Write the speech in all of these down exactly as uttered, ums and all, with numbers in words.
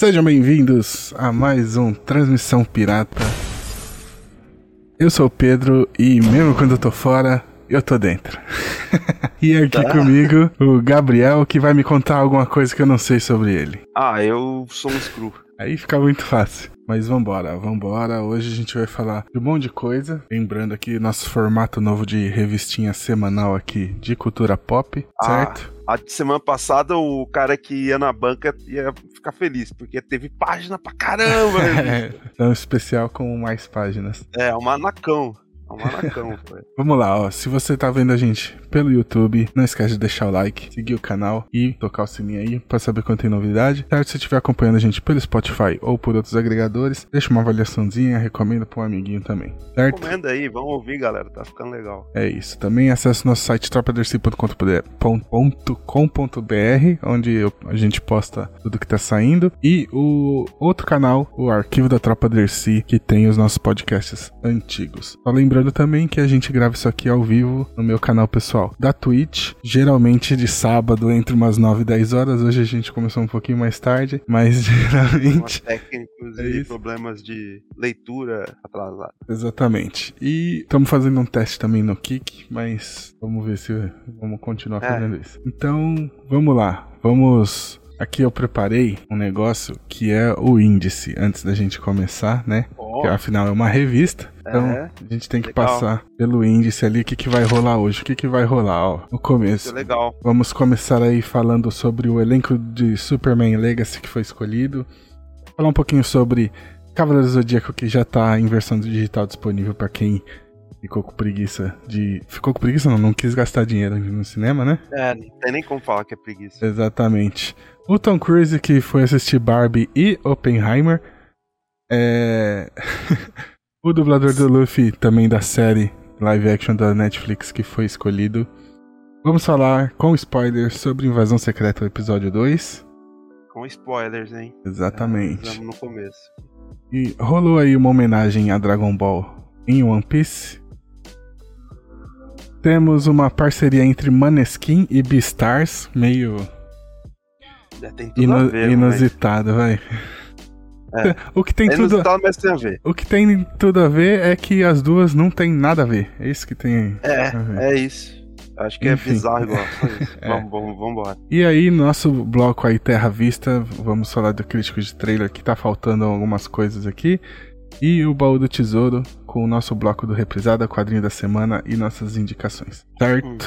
Sejam bem-vindos a mais um Transmissão Pirata. Eu sou o Pedro e mesmo quando eu tô fora, eu tô dentro. E aqui tá. Comigo o Gabriel, que vai me contar alguma coisa que eu não sei sobre ele. Ah, eu sou um screw. Aí fica muito fácil. Mas vambora, vambora. Hoje a gente vai falar de um monte de coisa. Lembrando aqui nosso formato novo de revistinha semanal aqui de cultura pop, ah, certo? A semana passada o cara que ia na banca ia ficar feliz, porque teve página pra caramba. É, é um especial com mais páginas. É, um manacão. Maracão, vamos lá, ó. Se você tá vendo a gente pelo YouTube, não esquece de deixar o like, seguir o canal e tocar o sininho aí pra saber quando tem novidade. Certo? Se estiver acompanhando a gente pelo Spotify ou por outros agregadores, deixa uma avaliaçãozinha, recomenda pra um amiguinho também. Certo? Recomenda aí, vamos ouvir, galera. Tá ficando legal. É isso. Também acesse nosso site tropa dercy ponto com ponto b r, onde a gente posta tudo que tá saindo. E o outro canal, o Arquivo da Tropa Dercy, que tem os nossos podcasts antigos. Só lembrando também que a gente grava isso aqui ao vivo no meu canal pessoal da Twitch, geralmente de sábado entre umas nove e dez horas. Hoje a gente começou um pouquinho mais tarde, mas geralmente técnicos é e problemas de leitura atrasada. Exatamente. E estamos fazendo um teste também no Kik, mas vamos ver se vamos continuar fazendo é. isso. Então vamos lá, vamos... Aqui eu preparei um negócio que é o índice, antes da gente começar, né? Oh. Que afinal é uma revista, então é. a gente tem que legal. passar pelo índice ali o que, que vai rolar hoje, o que, que vai rolar, ó, no começo. Muito legal. Vamos começar aí falando sobre o elenco de Superman Legacy que foi escolhido, falar um pouquinho sobre Cavaleiros do Zodíaco, que já tá em versão digital disponível pra quem... Ficou com preguiça de... Ficou com preguiça? Não, não quis gastar dinheiro no cinema, né? É, não tem nem como falar que é preguiça. Exatamente. O Tom Cruise, que foi assistir Barbie e Oppenheimer. É... o dublador do Luffy, também da série live action da Netflix, que foi escolhido. Vamos falar com spoilers sobre Invasão Secreta, episódio dois. Com spoilers, hein? Exatamente. É, estamos no começo. E rolou aí uma homenagem a Dragon Ball em One Piece. Temos uma parceria entre Maneskin e Beastars, meio é, tem tudo ino- ver, inusitado, vai. É. O que tem é tudo a... mas tem a ver. O que tem tudo a ver é que as duas não tem nada a ver. É isso que tem. É, a ver. é isso. Acho que Enfim. é bizarro igual. é. Vamos, vamos, vamos embora. E aí, nosso bloco aí Terra Vista, vamos falar do crítico de trailer que tá faltando algumas coisas aqui. E o baú do tesouro com o nosso bloco do Reprisada, quadrinho da semana e nossas indicações, certo? Uhum.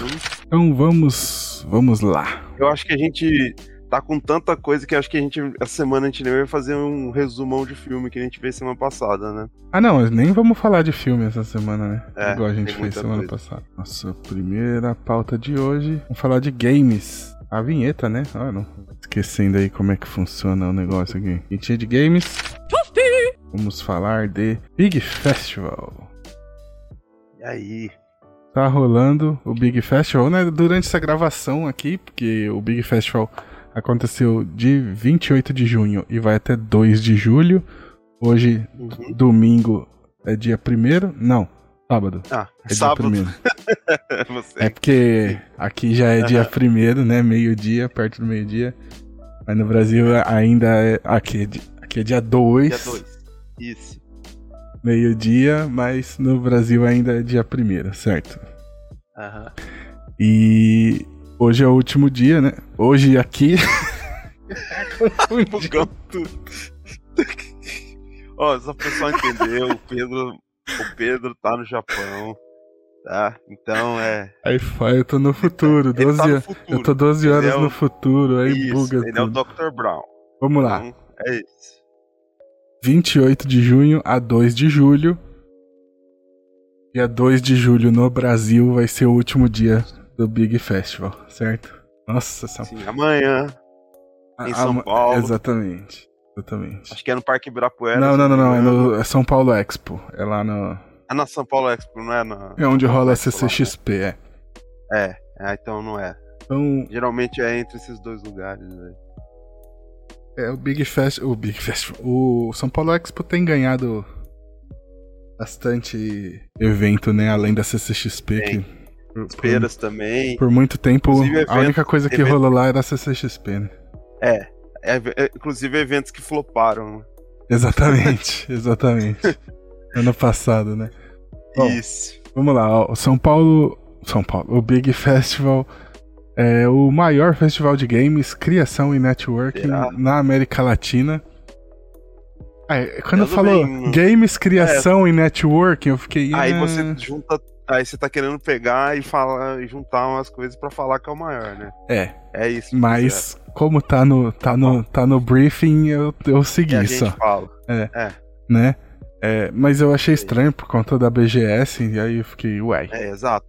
Então vamos, vamos lá. Eu acho que a gente tá com tanta coisa que acho que a gente, essa semana a gente nem vai fazer um resumão de filme que a gente fez semana passada, né? Ah não, mas nem vamos falar de filme essa semana, né? É, igual a gente fez semana coisa. passada. Nossa primeira pauta de hoje, vamos falar de games. A vinheta, né? Ah, não. Esquecendo aí como é que funciona o negócio aqui. Vinheta de games. Vamos falar de Big Festival. E aí? Tá rolando o Big Festival, né? Durante essa gravação aqui, porque o Big Festival aconteceu de vinte e oito de junho e vai até dois de julho. Hoje, uhum. domingo, é dia primeiro. Não, sábado. Ah, é sábado. Dia primeiro. Você. É porque aqui já é dia primeiro, né? Meio-dia, perto do meio-dia. Mas no Brasil ainda é... Aqui, aqui é dia dois. Dia dois. Isso. Meio-dia, mas no Brasil ainda é dia primeiro, certo? Aham. E hoje é o último dia, né? Hoje aqui... Bugão tudo. Ó, só pra pessoal entender, o Pedro, o Pedro tá no Japão, tá? Então é... Aí eu tô no futuro, doze tá no futuro. Eu tô doze horas é o... no futuro, aí isso, buga ele tudo. Ele é o doutor Brown. Vamos lá. Então, é isso. vinte e oito de junho a dois de julho. Dia dois de julho no Brasil vai ser o último dia do Big Festival, certo? Nossa, essa... Sim, amanhã, em a, São am... Paulo. Exatamente, exatamente. Acho que é no Parque Ibirapuera. Não, não, não, não, é no é São Paulo Expo, é lá no... Ah, na São Paulo Expo, não é na... É onde rola a C C X P, é. É, é, então não é. Então... Geralmente é entre esses dois lugares, velho. É, o Big Festival, o Big Festival, o São Paulo Expo tem ganhado bastante evento, né, além da C C X P. Tem, as feiras também. Por muito tempo, evento, a única coisa que evento... rolou lá era a C C X P, né? É, É, é, inclusive eventos que floparam. Exatamente, exatamente. Ano passado, né? Bom, isso. Vamos lá, ó, o São Paulo... São Paulo, o Big Festival é o maior festival de games, criação e networking Será? na América Latina. Ah, quando eu falou bem, games, criação é. e networking, eu fiquei... Aí você junta... Aí você tá querendo pegar e, falar, e juntar umas coisas pra falar que é o maior, né? É. É isso. Mas é. como tá no, tá no, tá no briefing, eu, eu segui a só. Gente fala. É. é. Né? É, mas eu achei estranho por conta da B G S, e aí eu fiquei, ué. É, exato.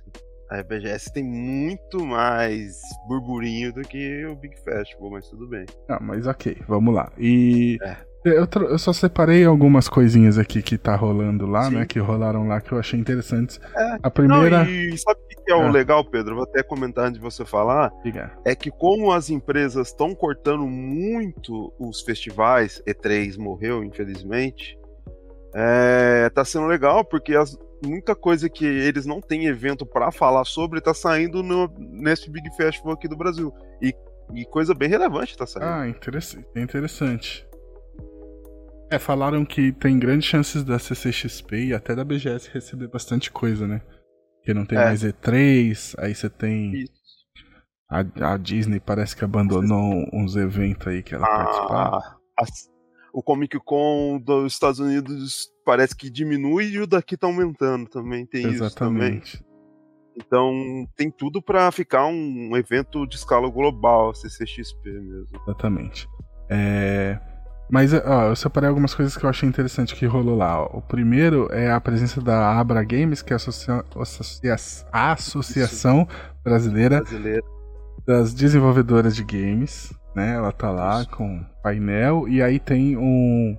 A B G S tem muito mais burburinho do que o Big Festival, mas tudo bem. Ah, mas ok, vamos lá. E... É. Eu, eu só separei algumas coisinhas aqui que tá rolando lá, Sim. né? Que rolaram lá, que eu achei interessantes. É, a primeira... Não, e sabe o que é o é. legal, Pedro? Vou até comentar antes de você falar. Diga. É que como as empresas estão cortando muito os festivais, E três morreu, infelizmente, é, tá sendo legal, porque as, muita coisa que eles não têm evento pra falar sobre tá saindo no, nesse Big Festival aqui do Brasil. E, e coisa bem relevante tá saindo. Ah, interessante. interessante. É, falaram que tem grandes chances da C C X P e até da B G S receber bastante coisa, né? Porque não tem é. mais E três, aí você tem... A, a Disney parece que abandonou uns eventos aí que ela ah, participava. A, o Comic Con dos Estados Unidos parece que diminui e o daqui tá aumentando também, tem Exatamente. isso também. Então tem tudo pra ficar um evento de escala global, a C C X P mesmo. Exatamente. É... Mas ó, eu separei algumas coisas que eu achei interessante que rolou lá. Ó. O primeiro é a presença da Abra Games, que é a, associa- associa- a Associação Brasileira, Brasileira das Desenvolvedoras de Games. Né? Ela tá lá Isso. com painel. E aí tem um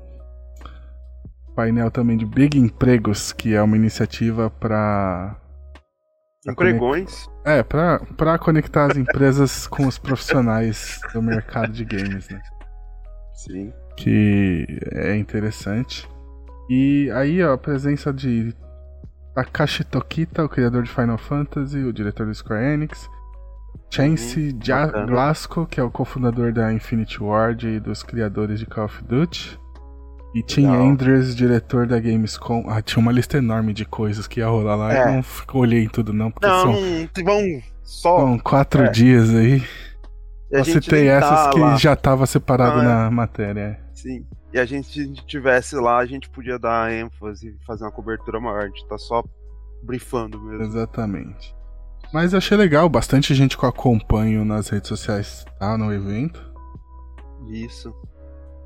painel também de Big Empregos, que é uma iniciativa para... Empregões? Conect... É, pra, pra conectar as empresas com os profissionais do mercado de games. Né? Sim. Que é interessante. E aí, ó, a presença de Takashi Tokita, o criador de Final Fantasy, o diretor do Square Enix, Chance uhum, ja- Glasgow, que é o cofundador da Infinity Ward e dos criadores de Call of Duty, e Tim Legal. Andrews, diretor da Gamescom. Ah, tinha uma lista enorme de coisas que ia rolar lá, é. eu não olhei em tudo não, porque não, são, vão só... são quatro é. dias aí. Eu citei essas tá que lá. já estava separado ah, na matéria. Sim. E a gente, se a gente tivesse lá, a gente podia dar ênfase e fazer uma cobertura maior. A gente tá só briefando mesmo. Exatamente. Mas eu achei legal, bastante gente que eu acompanho nas redes sociais tá no evento. Isso.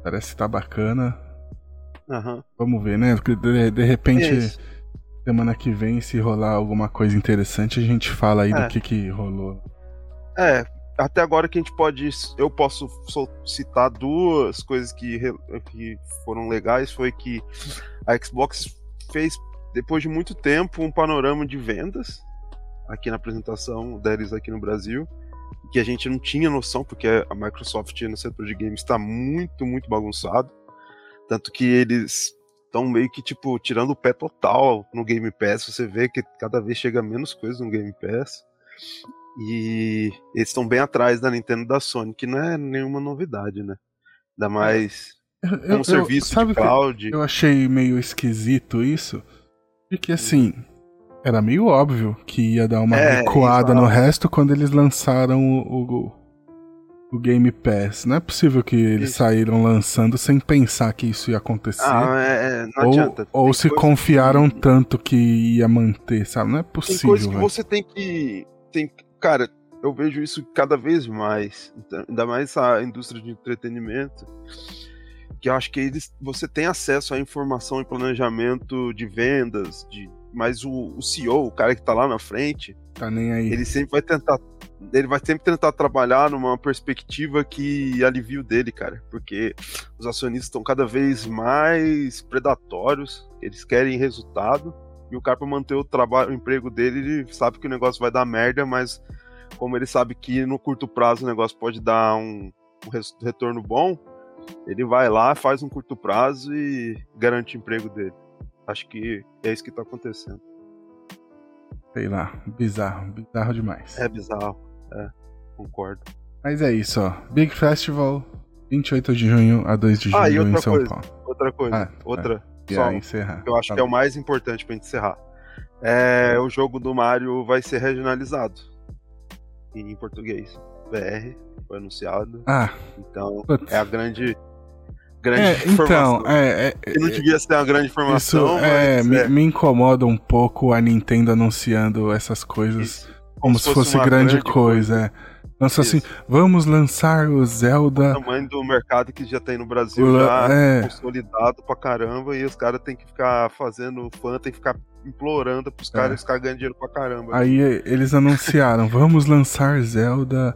Parece que tá bacana. Uhum. Vamos ver, né? De, de repente, Isso. semana que vem, se rolar alguma coisa interessante, a gente fala aí é. do que, que rolou. É. Até agora que a gente pode... Eu posso citar duas coisas que, que foram legais. Foi que a Xbox fez, depois de muito tempo, um panorama de vendas aqui na apresentação deles aqui no Brasil, que a gente não tinha noção, porque a Microsoft no setor de games está muito, muito bagunçado. Tanto que eles estão meio que tipo tirando o pé total no Game Pass. Você vê que cada vez chega menos coisa no Game Pass. E eles estão bem atrás da Nintendo e da Sony, que não é nenhuma novidade, né? Ainda mais eu, um eu, serviço eu, de cloud. Eu achei meio esquisito isso, porque assim, era meio óbvio que ia dar uma é, recuada exatamente. no resto quando eles lançaram o, o, o Game Pass. Não é possível que eles isso. saíram lançando sem pensar que isso ia acontecer. Ah, é, não ou, adianta. Tem ou se confiaram que... tanto que ia manter, sabe? Não é possível. Tem coisa que véio. você tem que... Tem... Cara, eu vejo isso cada vez mais, ainda mais a indústria de entretenimento, que eu acho que eles, você tem acesso à informação e planejamento de vendas, de, mas o, o C E O, o cara que tá lá na frente, tá nem aí. Ele sempre vai tentar, ele vai sempre tentar trabalhar numa perspectiva que alivia o dele, cara, porque os acionistas estão cada vez mais predatórios, eles querem resultado. E o cara, pra manter o trabalho, o emprego dele, ele sabe que o negócio vai dar merda, mas como ele sabe que no curto prazo o negócio pode dar um, um retorno bom, ele vai lá, faz um curto prazo e garante o emprego dele. Acho que é isso que tá acontecendo. Sei lá, bizarro, bizarro demais. É bizarro, é, concordo. Mas é isso, ó. Big Festival vinte e oito de junho a dois de julho ah, em São coisa, Paulo. Outra coisa, ah, outra é. só, encerrar. Eu acho tá que bem. É o mais importante pra gente encerrar. É, o jogo do Mario vai ser regionalizado em português. B R foi anunciado. Ah, então putz. é a grande grande é, informação. Então, é, é, eu não devia ser uma grande informação. Isso, mas, é, é. Me, me incomoda um pouco a Nintendo anunciando essas coisas isso. como, como se fosse, fosse grande, grande coisa. coisa. Lança assim, vamos lançar o Zelda... O tamanho do mercado que já tem no Brasil o... já é. consolidado pra caramba e os caras tem que ficar fazendo fã, tem que ficar implorando pros caras, é. os caras ganham dinheiro pra caramba. Aí eles anunciaram, vamos lançar Zelda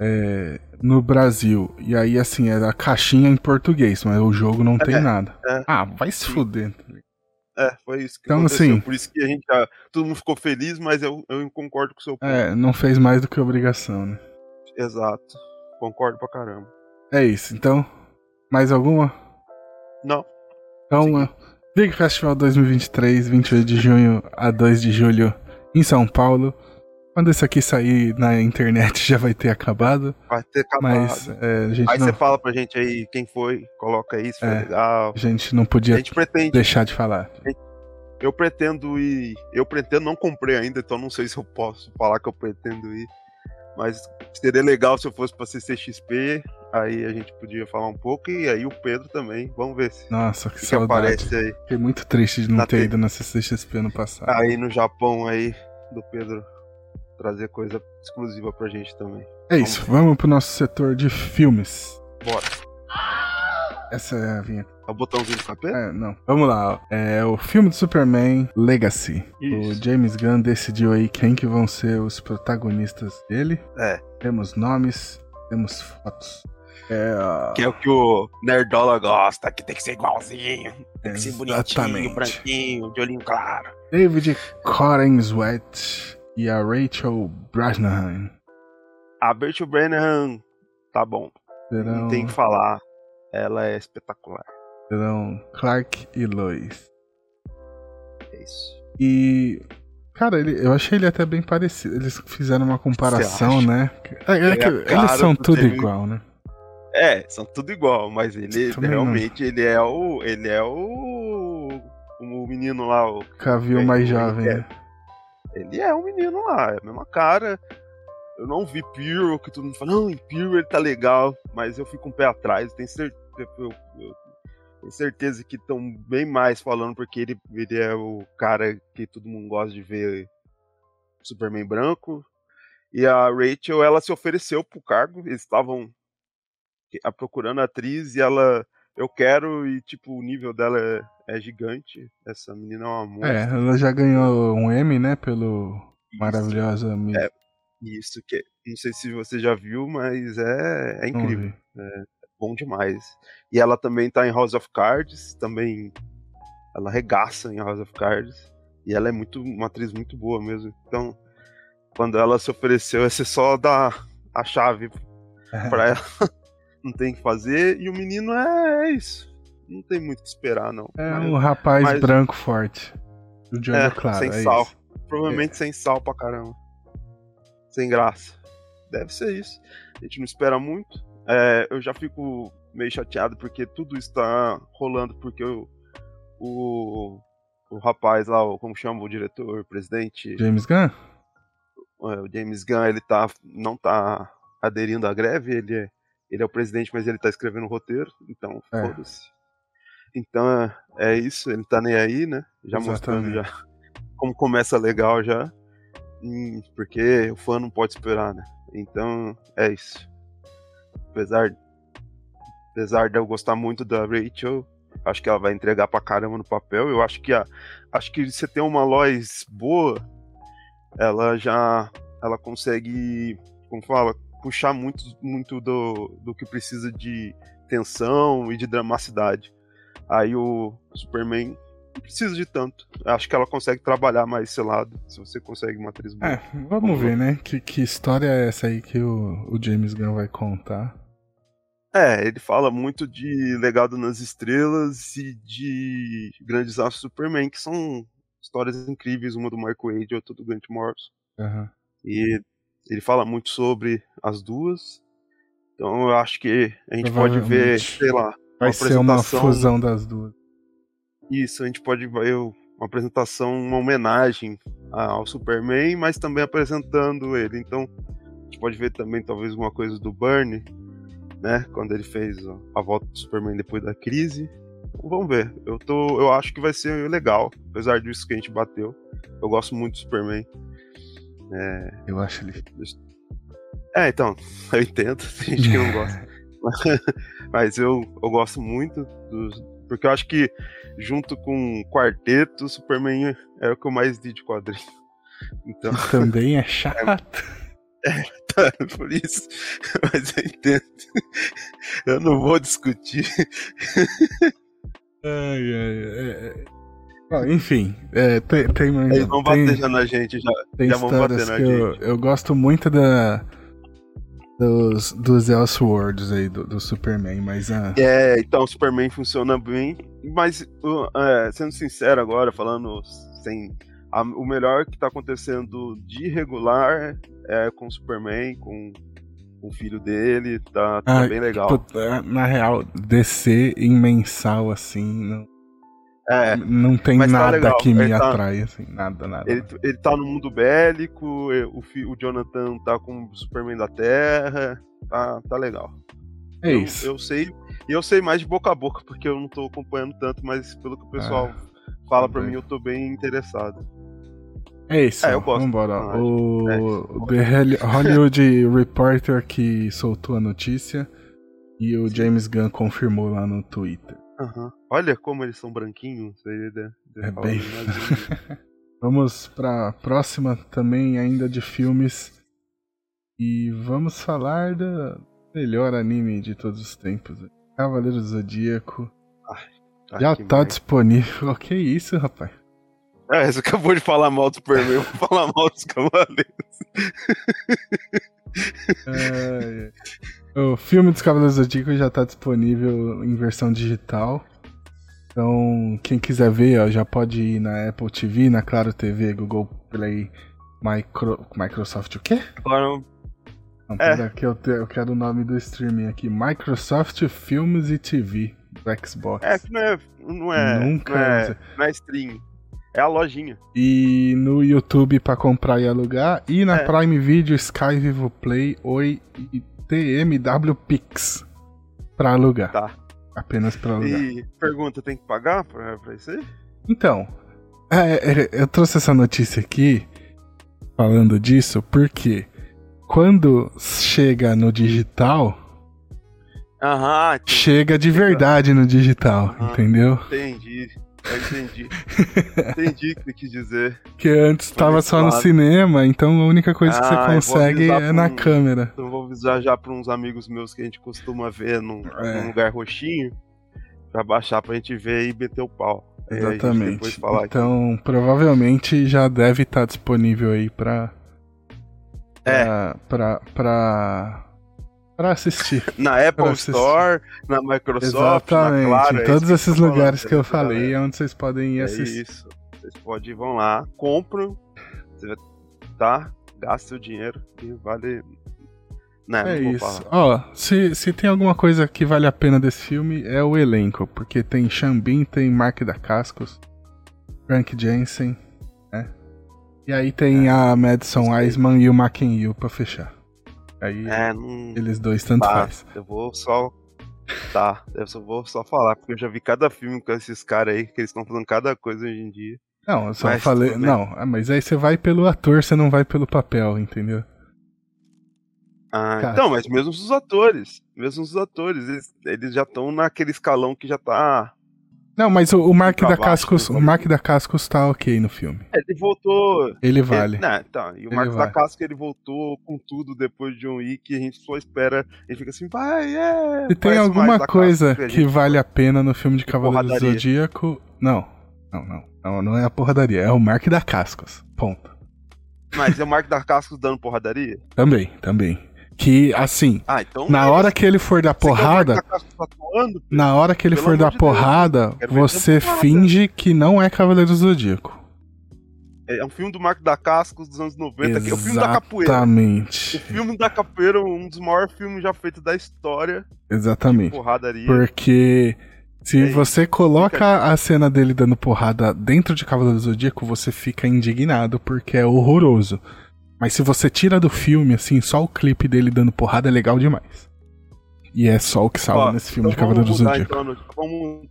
é, no Brasil. E aí assim, era a caixinha em português, mas o jogo não é, tem nada. É. Ah, vai se fuder. É, foi isso que então, aconteceu, assim, por isso que a gente já... Todo mundo ficou feliz, mas eu, eu concordo com o seu ponto. É, não fez mais do que obrigação, né? Exato, concordo pra caramba. É isso, então, mais alguma? Não. Então, uh, Big Festival dois mil e vinte e três, vinte e oito de junho a dois de julho em São Paulo. Quando isso aqui sair na internet já vai ter acabado. Vai ter acabado. Mas, é, a gente aí não... você fala pra gente aí quem foi, coloca aí, se é, foi legal. A gente não podia gente pretende... deixar de falar. Eu pretendo ir, eu pretendo, não comprei ainda, então não sei se eu posso falar que eu pretendo ir. Mas seria legal se eu fosse pra C C X P, aí a gente podia falar um pouco, e aí o Pedro também, vamos ver se Nossa, que, que aparece aí. Fiquei muito triste de não ter ido na C C X P ano passado. Aí no Japão aí, do Pedro trazer coisa exclusiva pra gente também. É vamos isso, ver. Vamos pro nosso setor de filmes. Bora. Essa é a vinheta. É o botãozinho do capeta? É, não. Vamos lá, ó. É o filme do Superman Legacy. Isso. O James Gunn decidiu aí quem que vão ser os protagonistas dele. É. Temos nomes, temos fotos. É, ó... Que é o que o nerdola gosta, que tem que ser igualzinho. Tem que ser bonitinho, branquinho, de olhinho claro. David Corenswet e a Rachel Brosnahan. A Rachel Brosnahan, tá bom. Serão... Não tem que falar. Ela é espetacular. Serão Clark e Lois. É isso. E, cara, ele, eu achei ele até bem parecido. Eles fizeram uma comparação, né? É, é que eles são tudo teve... igual, né? É, são tudo igual, mas ele Também realmente não. ele é o. Ele é o. O menino lá, o. Cavill mais jovem, né? Ele é um menino lá, é a mesma cara. Eu não vi Pyro, que todo mundo fala, não, Pyro ele tá legal, mas eu fico um pé atrás, tenho certeza, eu, eu, tenho certeza que estão bem mais falando, porque ele, ele é o cara que todo mundo gosta de ver, Superman branco, e a Rachel, ela se ofereceu pro cargo, eles estavam procurando a atriz, e ela, eu quero, e tipo, o nível dela é, é gigante, essa menina é uma monstra. É, ela já ganhou um M, né, pelo Isso. maravilhosa... É. Isso, que não sei se você já viu, mas é, é incrível. É, é bom demais. E ela também tá em House of Cards, também ela regaça em House of Cards. E ela é muito uma atriz muito boa mesmo. Então, quando ela se ofereceu, é só dar a chave pra ela. Não tem o que fazer. E o menino é, é isso. Não tem muito o que esperar, não. É mas, um rapaz mas, branco forte. O Johnny é, claro, sem é sal. Isso. Provavelmente é. sem sal pra caramba. Sem graça. Deve ser isso. A gente não espera muito. É, eu já fico meio chateado porque tudo está rolando porque o, o, o rapaz lá, o, como chama o diretor, o presidente... James Gunn? O, o James Gunn, ele tá, não tá aderindo à greve. Ele é, ele é o presidente, mas ele tá escrevendo o roteiro. Então, é. foda-se. Então, é, é isso. Ele tá nem aí, né? Já Exatamente. mostrando já como começa legal já. Porque o fã não pode esperar, né? Então, é isso. Apesar, apesar de eu gostar muito da Rachel, acho que ela vai entregar pra caramba no papel. Eu acho que a, acho que você tem uma Lois boa, ela já ela consegue, como fala, puxar muito, muito do, do que precisa de tensão e de dramacidade. Aí o Superman... Não precisa de tanto. Acho que ela consegue trabalhar mais esse lado. Se você consegue uma atriz boa. É, vamos ver, né? Que, que história é essa aí que o, o James Gunn vai contar? É, ele fala muito de Legado nas Estrelas e de Grandes Aços do Superman, que são histórias incríveis, uma do Mark Waid e outra do Grant Morrison. Uhum. E ele fala muito sobre as duas. Então eu acho que a gente pode ver, sei lá, vai uma ser uma fusão das duas. Isso, a gente pode ver uma apresentação, uma homenagem ao Superman, mas também apresentando ele. Então a gente pode ver também talvez alguma coisa do Bernie, né, quando ele fez a volta do Superman depois da crise. Vamos ver, eu, tô, eu acho que vai ser legal, apesar disso que a gente bateu. Eu gosto muito do Superman. É... Eu acho ele... É, então, eu entendo, tem gente que não gosta. Mas eu, eu gosto muito, dos, porque eu acho que junto com o quarteto, o Superman é o que eu mais li de quadrinho. Então, também é chato. É, é tá, por isso, mas eu entendo. Eu não vou discutir. Ai, ai, ai. Ah, enfim, é, tem, tem mais. Eles vão bater já na gente, já, tem já vão bater na gente. Eu, eu gosto muito da, dos, dos Elseworlds aí, do, do Superman, mas. Ah... É, então o Superman funciona bem, mas uh, é, sendo sincero agora, falando sem. A, o melhor que tá acontecendo de regular é com o Superman, com. O filho dele, tá, tá ah, bem legal. Tipo, na real, D C em mensal, assim, não, é, não tem nada tá que me ele atrai, tá, assim, nada, nada. Ele, ele tá no mundo bélico, o, o Jonathan tá com o Superman da Terra, tá, tá legal. É eu, isso. Eu sei, eu sei mais de boca a boca, porque eu não tô acompanhando tanto, mas pelo que o pessoal ah, fala tá pra bem. Mim, eu tô bem interessado. É isso, é, eu gosto. Vambora. O, é o The Hollywood Reporter que soltou a notícia e o James Gunn confirmou lá no Twitter. Uhum. Olha como eles são branquinhos. Aí de, de é bem... Vamos pra próxima também ainda de filmes e vamos falar do melhor anime de todos os tempos. Cavaleiros do Zodíaco. Ai, já tá mais. Disponível. Que isso, rapaz? É, você acabou de falar mal do Superman, eu vou falar mal dos Cavaleiros. É, o filme dos Cavaleiros do Zodíaco já tá disponível em versão digital. Então, quem quiser ver, ó, já pode ir na Apple T V, na Claro T V, Google Play, Micro... Microsoft o quê? Claro. Não, é. Aqui eu, te... eu quero o nome do streaming aqui, Microsoft Filmes e T V, do Xbox. É, que não é... Não é, Nunca não é, não é streaming. É a lojinha. E no YouTube pra comprar e alugar. E na é. Prime Video, Sky, Vivo Play, Oi e T M W Pix. Pra alugar. Tá. Apenas pra alugar. E pergunta, tem que pagar pra, pra isso aí? Então, é, é, eu trouxe essa notícia aqui, falando disso, porque quando chega no digital... Aham. Entendi. Chega de verdade no digital, aham, entendeu? Entendi. Eu entendi. Entendi o que você quis dizer. Porque antes tava só no cinema, então a única coisa ah, que você consegue é na um, câmera. Eu vou avisar já pra uns amigos meus que a gente costuma ver num, é. num lugar roxinho, pra baixar pra gente ver e meter o pau. Exatamente. Falar então aqui. Provavelmente já deve estar tá disponível aí pra, é. pra, pra, pra... Pra assistir. Na Apple assistir. Store, na Microsoft, exatamente, na Claro. Em todos é esses que lugares que eu falei é onde vocês podem ir é assistir. Isso. Vocês podem ir, vão lá, compram, tá? Gasta o dinheiro que vale... Não, é não isso. Ó, oh, se, se tem alguma coisa que vale a pena desse filme é o elenco, porque tem Xambin, tem Mark Dacascos, Frank Jensen, né? E aí tem é. a Madison Eisman e o Mackenzie pra fechar. Aí é, não... eles dois tanto tá, faz. Eu vou só. Tá, eu só vou só falar, porque eu já vi cada filme com esses caras aí, que eles estão fazendo cada coisa hoje em dia. Não, eu só mas falei. Também... Não, mas aí você vai pelo ator, você não vai pelo papel, entendeu? Ah, cara, então, mas mesmo os atores. Mesmo os atores, eles, eles já estão naquele escalão que já tá. Não, mas o, o Mark Dacascos. O Mark Dacascos tá ok no filme. Ele voltou. Ele vale. Ele, não, então, e o ele Mark Dacascos ele voltou com tudo depois de John Wick. A gente só espera. Ele fica assim, vai, é. E tem alguma coisa que, a que vale a pena no filme de Cavaleiros do Zodíaco? Não, não, não, não. Não é a porradaria. É o Mark Dacascos. Ponto. Mas é o Mark Dacascos dando porradaria? Também, também. Que, assim, ah, então na é hora que ele for dar porrada, atuando, na hora que ele Pelo for dar de porrada, você finge que não é Cavaleiros do Zodíaco. É um filme do Mark Dacascos dos anos noventa, exatamente, que é o filme da capoeira. Exatamente. O filme da capoeira, um dos maiores filmes já feitos da história. Exatamente. Porradaria. Porque se é você coloca fica... a cena dele dando porrada dentro de Cavaleiros do Zodíaco, você fica indignado porque é horroroso. Mas se você tira do filme, assim, só o clipe dele dando porrada é legal demais. E é só o que salva Ó, nesse filme então de Cavaleiros do Zodíaco. Então, vamos,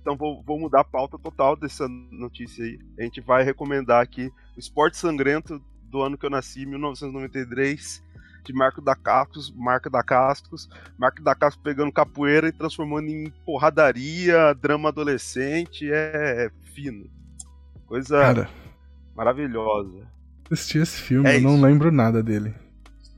então vou, vou mudar a pauta total dessa notícia aí. A gente vai recomendar aqui o Esporte Sangrento do ano que eu nasci, mil novecentos e noventa e três, de Marco Dacascos, Marco Dacascos, Marco Dacascos pegando capoeira e transformando em porradaria, drama adolescente, é fino. Coisa Cara, maravilhosa. Assisti esse filme, é eu não lembro nada dele.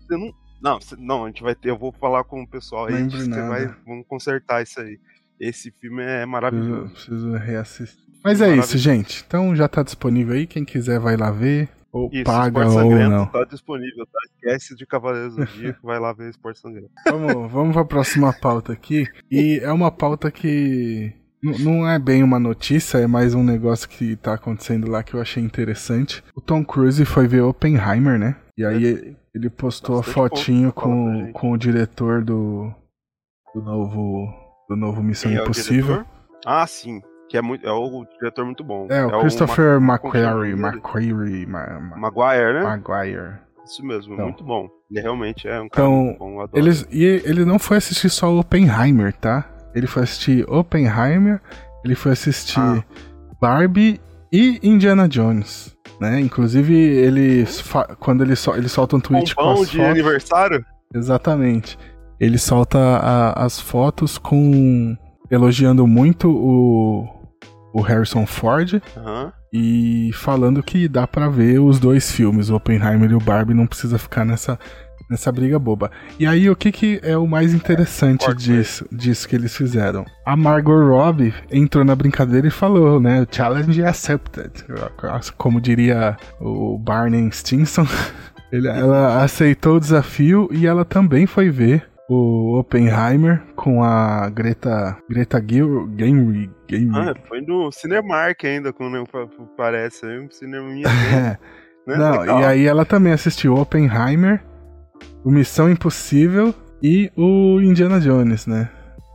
Você não... Não, não, a gente vai ter, eu vou falar com o pessoal aí, lembro você nada. Vai, vamos consertar isso aí. Esse filme é maravilhoso. Preciso, preciso reassistir. Mas é, é isso, gente. Então já tá disponível aí, quem quiser vai lá ver, ou isso, paga Esporte ou Sangrento não. Tá disponível, tá? Esquece de Cavaleiros do Zodíaco, vai lá ver Esporte Sangrento. Vamos, vamos pra próxima pauta aqui, e é uma pauta que n- não é bem uma notícia, é mais um negócio que tá acontecendo lá que eu achei interessante. O Tom Cruise foi ver Oppenheimer, né? E aí ele postou bastante a fotinho com, com o diretor do, do novo do novo Missão Quem Impossível. É ah, sim. Que é, muito, é o diretor muito bom. É, o é Christopher o Ma- McQuarrie, McQuarrie, Ma- Ma- Maguire, né? Maguire. Isso mesmo, então, muito bom. Ele realmente é um cara então, muito bom, eu adoro. Eles, e ele não foi assistir só o Oppenheimer, tá? Ele foi assistir Oppenheimer, ele foi assistir ah. Barbie e Indiana Jones. Né? Inclusive, eles fa- quando ele, so- ele solta um tweet com as fotos... de aniversário? Exatamente. Ele solta a- as fotos com... elogiando muito o, o Harrison Ford. Uhum. E falando que dá pra ver os dois filmes, o Oppenheimer e o Barbie, não precisa ficar nessa, nessa briga boba. E aí, o que, que é o mais interessante é, disso, disso que eles fizeram? A Margot Robbie entrou na brincadeira e falou, né? Challenge accepted. Como diria o Barney Stinson. Ele, ela aceitou o desafio e ela também foi ver o Oppenheimer com a Greta... Greta Gil... Game... Game... Ah, foi no Cinemark ainda, quando parece. Um cineminha é. Né? Não, legal. E aí ela também assistiu o Oppenheimer, o Missão Impossível e o Indiana Jones, né?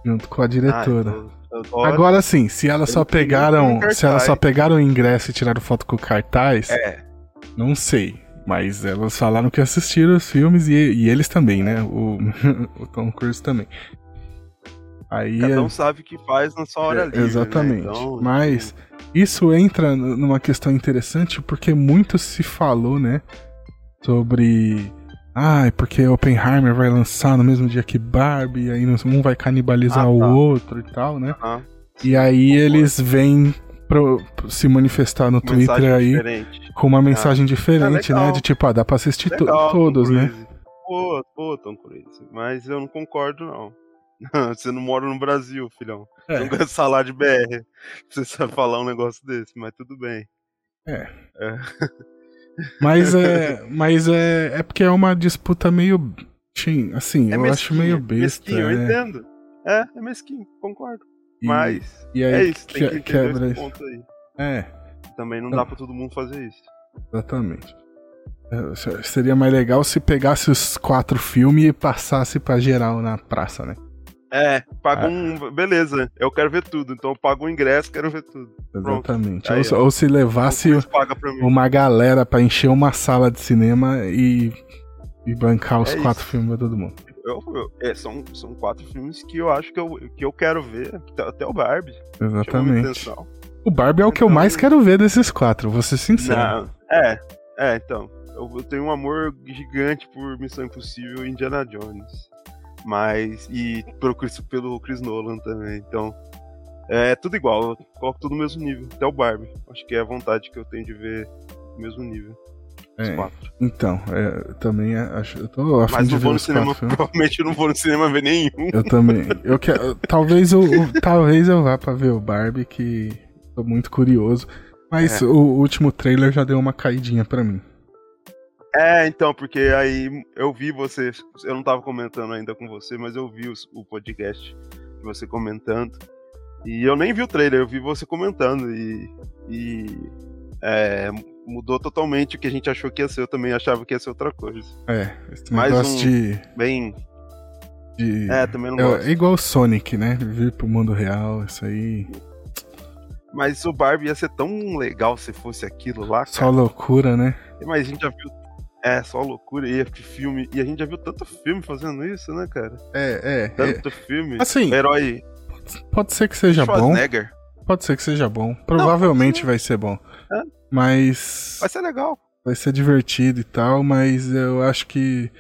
Junto com a diretora. Ah, eu, eu agora sim, se elas só pegaram... Se elas só pegaram o ingresso e tiraram foto com o cartaz... É. Não sei. Mas elas falaram que assistiram os filmes e, e eles também, né? O, o Tom Cruise também. Aí, cada um é... sabe o que faz na sua hora é, livre. Exatamente. Né? Então... Mas isso entra numa questão interessante porque muito se falou, né? Sobre... Ah, é porque Oppenheimer vai lançar no mesmo dia que Barbie, aí um vai canibalizar ah, tá. o outro e tal, né? Ah, e aí eles vêm... Pro, pro se manifestar no mensagem Twitter aí diferente. Com uma mensagem ah, diferente, é né? De tipo, ah, dá pra assistir to- legal, todos, né? Pô, pô, Tom Cruise, mas eu não concordo, não. Você não mora no Brasil, filhão. É. Não ganha salário de B R. Você sabe falar um negócio desse, mas tudo bem. É. é. Mas, é, mas é, é porque é uma disputa meio... Assim, é eu mesquinho, acho meio besta. Mesquinho, é. Eu entendo. É, é mesquinho, concordo. E, mas e aí, é isso, que, tem que entender quebra esse ponto aí. É. Também não então, dá pra todo mundo fazer isso. Exatamente. É, seria mais legal se pegasse os quatro filmes e passasse pra geral na praça, né? É, paga ah. um... Beleza, eu quero ver tudo, então eu pago o ingresso, quero ver tudo. Exatamente. Aí, ou, ou se levasse o, uma galera pra encher uma sala de cinema e, e bancar os é quatro isso. filmes pra todo mundo. Eu, eu, é, são, são quatro filmes que eu acho que eu, que eu quero ver, até o Barbie. Exatamente. O Barbie é o então, que eu mais quero ver desses quatro, vou ser sincero. Não, é, é, então. Eu, eu tenho um amor gigante por Missão Impossível e Indiana Jones. Mas. E pelo Chris, pelo Chris Nolan também. Então. É tudo igual, eu coloco tudo no mesmo nível, até o Barbie. Acho que é a vontade que eu tenho de ver no mesmo nível. É, então, é, também acho. Eu tô afim Mas de não ver vou no cinema, provavelmente eu não vou no cinema ver nenhum. Eu também. Eu quero, talvez, eu, talvez eu vá pra ver o Barbie, que tô muito curioso. Mas é. o último trailer já deu uma caidinha pra mim. É, então, porque aí eu vi você. Eu não tava comentando ainda com você, mas eu vi os, o podcast de você comentando. E eu nem vi o trailer, eu vi você comentando. E. e é. mudou totalmente o que a gente achou que ia ser. Eu também achava que ia ser outra coisa. É, esse mais negócio um de... bem... de... é, também não gosto. É igual o Sonic, né? Vir pro mundo real, isso aí... Mas o Barbie ia ser tão legal se fosse aquilo lá, cara. Só loucura, né? Mas a gente já viu... É, só loucura, e filme... E a gente já viu tanto filme fazendo isso, né, cara? É, é. Tanto é. filme. Assim... Herói... Pode ser que seja bom. Pode ser que seja bom. Provavelmente não, vai ser bom. É. Mas... vai ser legal. Vai ser divertido e tal, mas eu acho que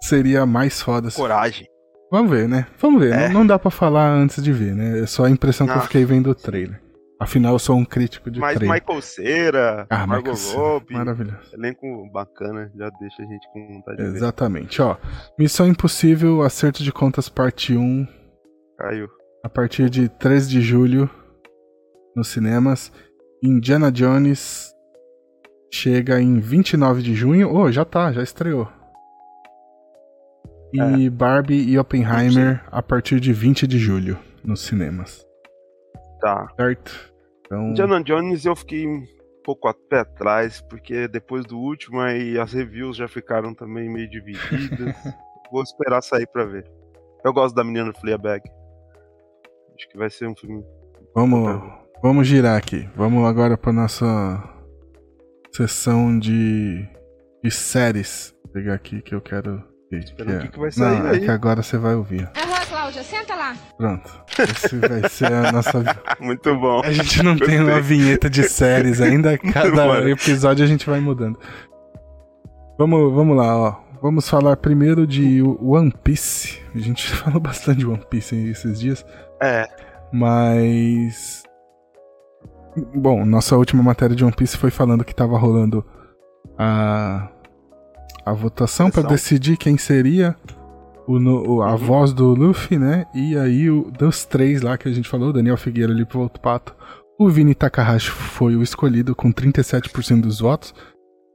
seria mais foda. Coragem. Assim. Vamos ver, né? Vamos ver. É. Não, não dá pra falar antes de ver, né? É só a impressão Nossa. que eu fiquei vendo o trailer. Afinal, eu sou um crítico de mas trailer. Mas Michael Cera, ah, Margot Robbie... maravilhoso. Elenco bacana, já deixa a gente com vontade de ver. Exatamente, ó. Missão Impossível, Acerto de Contas Parte um. Caiu. A partir de três de julho, nos cinemas. Indiana Jones chega em vinte e nove de junho. Oh, já tá, já estreou. E é. Barbie e Oppenheimer a partir de vinte de julho nos cinemas. Tá. Certo? Então... Indiana Jones eu fiquei um pouco até atrás, porque depois do último aí as reviews já ficaram também meio divididas. Vou esperar sair pra ver. Eu gosto da menina do Fleabag. Acho que vai ser um filme... Vamos, vamos girar aqui. Vamos agora pra nossa sessão de, de séries. Vou pegar aqui que eu quero... Esperando o que, é... que vai sair. Não, aí. É que agora você vai ouvir. Aham, Cláudia, senta lá. Pronto. Esse vai ser a nossa... Muito bom. A gente não tem uma vinheta de séries ainda. Cada episódio a gente vai mudando. Vamos, vamos lá, ó. Vamos falar primeiro de One Piece. A gente falou bastante de One Piece esses dias. É. Mas... bom, nossa última matéria de One Piece foi falando que tava rolando a, a votação pra decidir quem seria o, o, a uhum. voz do Luffy, né? E aí, o, dos três lá que a gente falou, o Daniel Figueira ali pro outro pato, o Vini Takahashi foi o escolhido com trinta e sete por cento dos votos.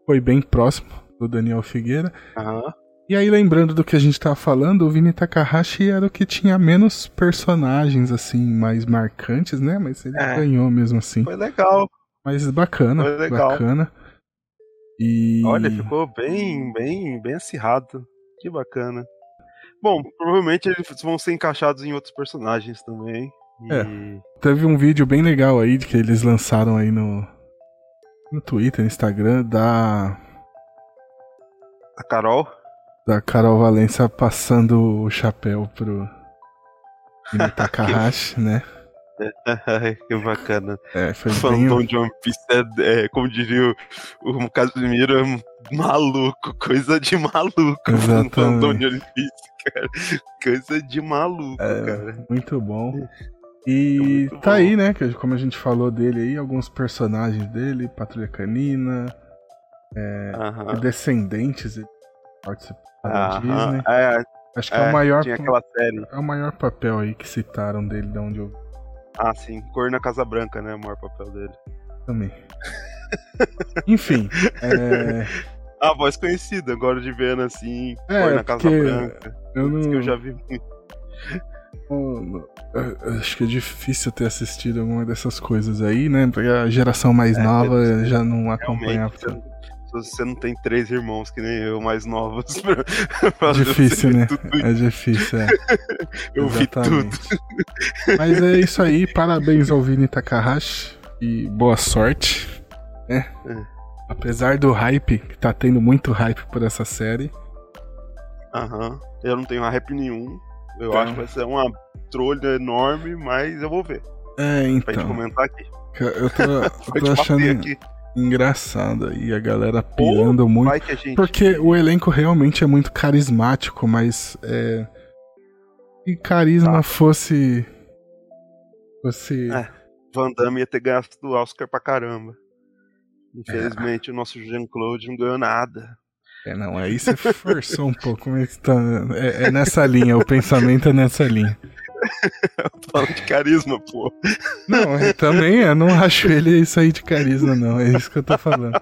Foi bem próximo do Daniel Figueira. Uhum. E aí, lembrando do que a gente tava falando, o Vini Takahashi era o que tinha menos personagens, assim, mais marcantes, né? Mas ele é. ganhou mesmo assim. Foi legal. Mas bacana, Foi legal. bacana. E... olha, ficou bem, bem, bem acirrado. Que bacana. Bom, provavelmente eles vão ser encaixados em outros personagens também. E... é. Teve um vídeo bem legal aí, que eles lançaram aí no, no Twitter, no Instagram, da... a Carol? Da Carol Valença passando o chapéu pro Vini Takahashi, né? Que bacana. É, foi o fandom bem... de One Piece é, é, como diria o, o Casimiro, é maluco, coisa de maluco. Exatamente. O fandom de One Piece, cara. Coisa de maluco, é, cara. Muito bom. E é muito tá bom. Aí, né? Como a gente falou dele aí, alguns personagens dele, Patrulha Canina... é, uhum. Descendentes participaram da uhum. Disney. É, acho que é, é, o maior tinha aquela série. É o maior papel aí que citaram dele, de onde eu... ah, sim, Cor na Casa Branca, né? O maior papel dele. Também. Enfim. É... a voz conhecida, agora de vendo assim, é, Cor na Casa Branca. Eu não... que eu já vi muito. Acho que é difícil ter assistido alguma dessas coisas aí, né? Porque a geração mais é, nova é, já não acompanhava. Você não tem três irmãos que nem eu, mais novos. Pra difícil, né? Tudo. É difícil, é. Eu Exatamente. vi tudo. Mas é isso aí, parabéns ao Vini Takahashi e boa sorte, né? É. Apesar do hype, que tá tendo muito hype por essa série. Aham, eu não tenho hype nenhum. Eu então... acho que vai ser uma trolha enorme, mas eu vou ver. É, então. Pra gente comentar aqui. Eu tô, eu tô achando aqui. engraçado aí, a galera pirando Pô, muito. Vai que a gente... porque o elenco realmente é muito carismático, mas é... se carisma tá. fosse... fosse... é, Van Damme ia ter gasto do Oscar pra caramba. Infelizmente é. o nosso Jean-Claude não ganhou nada. É, não, aí você forçou um pouco, mas tá, é, é nessa linha, o pensamento é nessa linha. Eu falo de carisma, pô. Não, eu também, eu não acho ele isso aí de carisma, não, é isso que eu tô falando.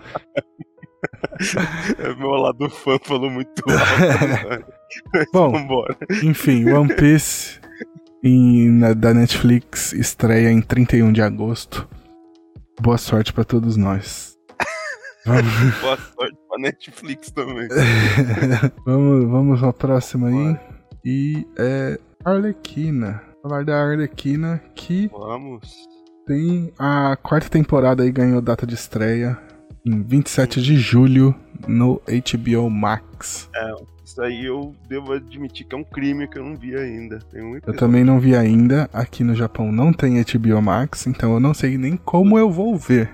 É, meu lado fã falou muito alto. Mas bom, vambora. Enfim, One Piece em, na, da Netflix estreia em trinta e um de agosto. Boa sorte pra todos nós. Boa sorte pra Netflix também. vamos, vamos à próxima aí. E é Arlequina. Falar da Arlequina que... Vamos. Tem a quarta temporada aí, ganhou data de estreia em vinte e sete de julho no H B O Max. É, isso aí eu devo admitir que é um crime que eu não vi ainda. Tem um episódio. Eu também não vi ainda. Aqui no Japão não tem H B O Max, então eu não sei nem como eu vou ver.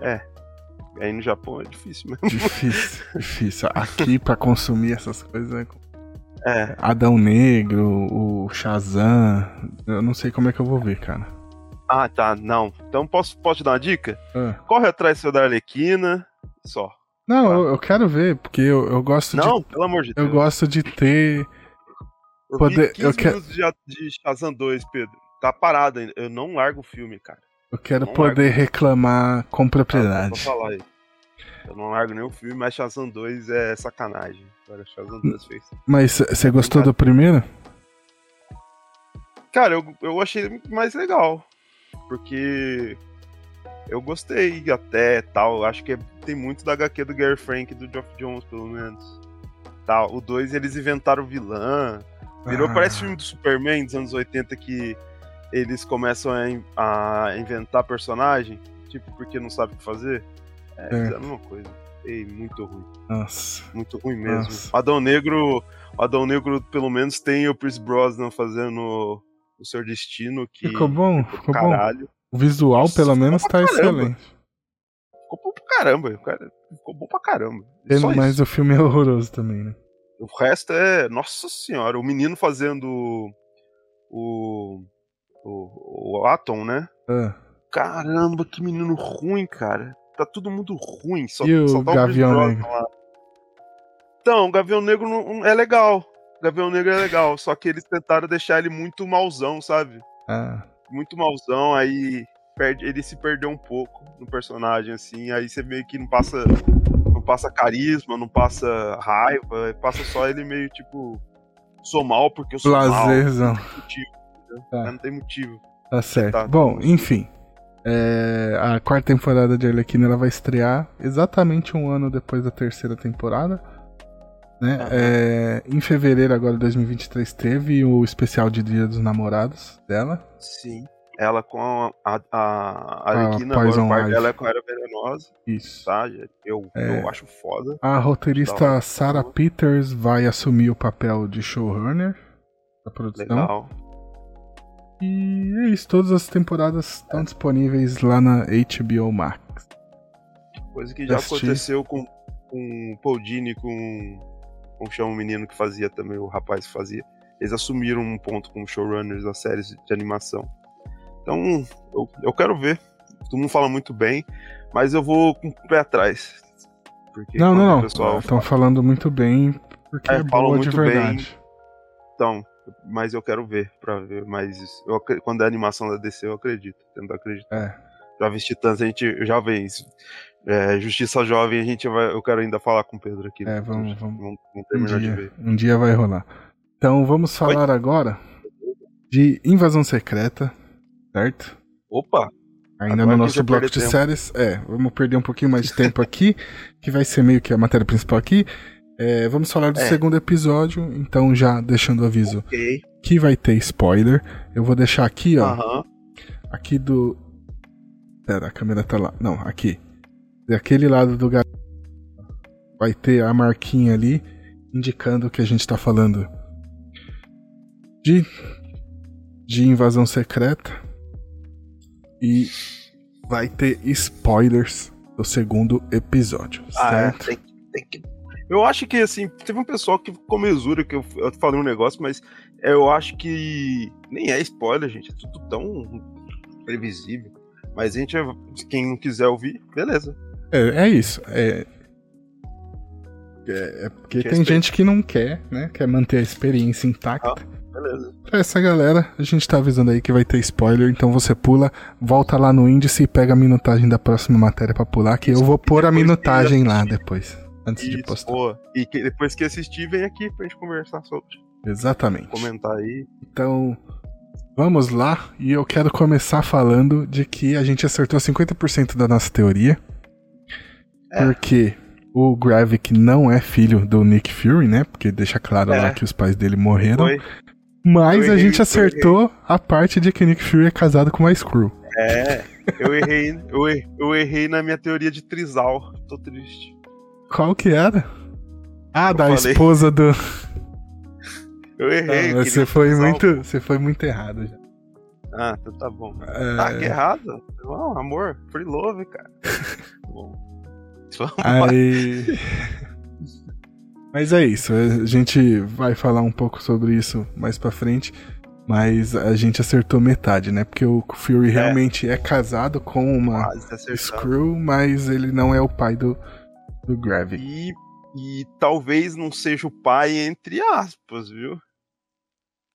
É, aí no Japão é difícil mesmo. Difícil, difícil. Aqui pra consumir essas coisas é... É. Adão Negro, o Shazam, eu não sei como é que eu vou ver, cara. Ah, tá, não. Então posso, posso te dar uma dica? Ah. Corre atrás seu da Arlequina, só. Não, tá. eu, eu quero ver, porque eu, eu gosto não, de... Não, pelo amor de Deus. Eu gosto de ter... Eu poder... quinze eu minutos quero... de Shazam dois, Pedro. Tá parado ainda. Eu não largo o filme, cara. Eu quero não poder largo. reclamar com propriedade. Não, falar aí. Eu não largo nem o filme, mas Shazam dois é sacanagem. Cara, Shazam dois fez. Mas você gostou do primeiro? Cara, eu, eu achei mais legal. Porque eu gostei até tal. Acho que é, tem muito da H Q do Gary Frank e do Geoff Johns, pelo menos. Tá, o dois eles inventaram o vilã. Virou, ah. parece filme do Superman dos anos oitenta que eles começam a, a inventar personagem. Tipo, porque não sabe o que fazer. É, é. é a mesma coisa. Ei, muito ruim. Nossa. Muito ruim mesmo. Nossa. Adão Negro, Adão Negro, pelo menos, tem o Pierce Brosnan fazendo o seu destino. Que ficou bom, ficou caralho. bom. O visual, pelo Nossa, menos, tá caramba. excelente. Ficou bom pra caramba, cara. Ficou bom pra caramba. Mas isso. O filme é horroroso também, né? O resto é... Nossa senhora, o menino fazendo o... O, o Atom, né? Ah. Caramba, que menino ruim, cara. Tá todo mundo ruim, só, e só o tá o Gavião Negro lá. Então, o Gavião Negro não, é legal. O Gavião Negro é legal, só que eles tentaram deixar ele muito mauzão, sabe? Ah. Muito mauzão, aí perde, ele se perdeu um pouco no personagem, assim, aí você meio que não passa, não passa carisma, não passa raiva, passa só ele meio tipo, sou mal porque eu sou Blazerzão. mal. Não tem motivo, tá. Não tem motivo. Tá certo. Tá, Bom, tá. enfim. É, a quarta temporada de Arlequina ela vai estrear exatamente um ano depois da terceira temporada, né? Ah, é, em fevereiro agora de dois mil e vinte e três teve o especial de Dia dos Namorados dela. Sim, ela com a, a Arlequina, ah, agora o pai dela é com a Era Venenosa. Isso. Tá? Eu, é, eu acho foda. A roteirista Sarah Peters vai assumir o papel de showrunner da produção. Legal. E é isso, todas as temporadas estão disponíveis lá na H B O Max. Coisa que já Assistir. aconteceu com, com o Paul Dini, com, com o um menino que fazia também, o rapaz que fazia. Eles assumiram um ponto como showrunners das séries de animação. Então, eu, eu quero ver. Todo mundo fala muito bem, mas eu vou com o pé atrás. Porque não, não, não. Estão fala... falando muito bem, porque é, é boa de verdade. Bem. Então... Mas eu quero ver, pra ver mais isso. Eu, quando é a animação da D C, eu acredito. Tento acreditar. É. Jovens Titãs, a gente já vê isso. É, Justiça Jovem, a gente vai. Eu quero ainda falar com o Pedro aqui. É, vamos, vamos. Vamos, vamos terminar um dia, de ver. Um dia vai rolar. Então vamos falar Oi? agora de Invasão Secreta, certo? Opa! Ainda agora no nosso bloco de tempo. séries. É, vamos perder um pouquinho mais de tempo aqui, que vai ser meio que a matéria principal aqui. É, vamos falar do é. segundo episódio, então já deixando o aviso okay. que vai ter spoiler. Eu vou deixar aqui, ó. Uh-huh. Aqui do... Pera, a câmera tá lá. Não, aqui. Daquele lado do garoto vai ter a marquinha ali, indicando que a gente tá falando de, de Invasão Secreta. E vai ter spoilers do segundo episódio, ah, certo? É, tem, tem que... Eu acho que, assim, teve um pessoal que ficou mesura, que eu, eu falei um negócio, mas eu acho que nem é spoiler, gente, é tudo tão previsível. Mas a gente, quem não quiser ouvir, beleza. É, é isso. É, é, é porque que tem respeito. gente que não quer, né, quer manter a experiência intacta. Ah, beleza. Pra essa galera, a gente tá avisando aí que vai ter spoiler, então você pula, volta lá no índice e pega a minutagem da próxima matéria pra pular, que eu vou pôr a minutagem lá depois. Antes Isso, de postar. Boa. E que, depois que assistir, vem aqui pra gente conversar sobre. Exatamente. Comentar aí. Então, Vamos lá, e eu quero começar falando de que a gente acertou cinquenta por cento da nossa teoria. É. Porque o Gravik não é filho do Nick Fury, né? Porque deixa claro é. lá que os pais dele morreram. Foi. Mas eu a gente acertou a parte de que o Nick Fury é casado com a Screw. É, eu errei, eu, errei, eu errei na minha teoria de trisal. Tô triste. Qual que era? Ah, eu da falei. esposa do... Eu errei. Ah, você, foi muito, você foi muito errado já. Ah, então tá bom. É... Tá, que errado? Não, amor, free love, cara. Bom, aí... Mas é isso, a gente vai falar um pouco sobre isso mais pra frente, mas a gente acertou metade, né? Porque o Fury é. realmente é casado com uma Screw, mas ele não é o pai do, do Gravik. E, e talvez não seja o pai entre aspas, viu?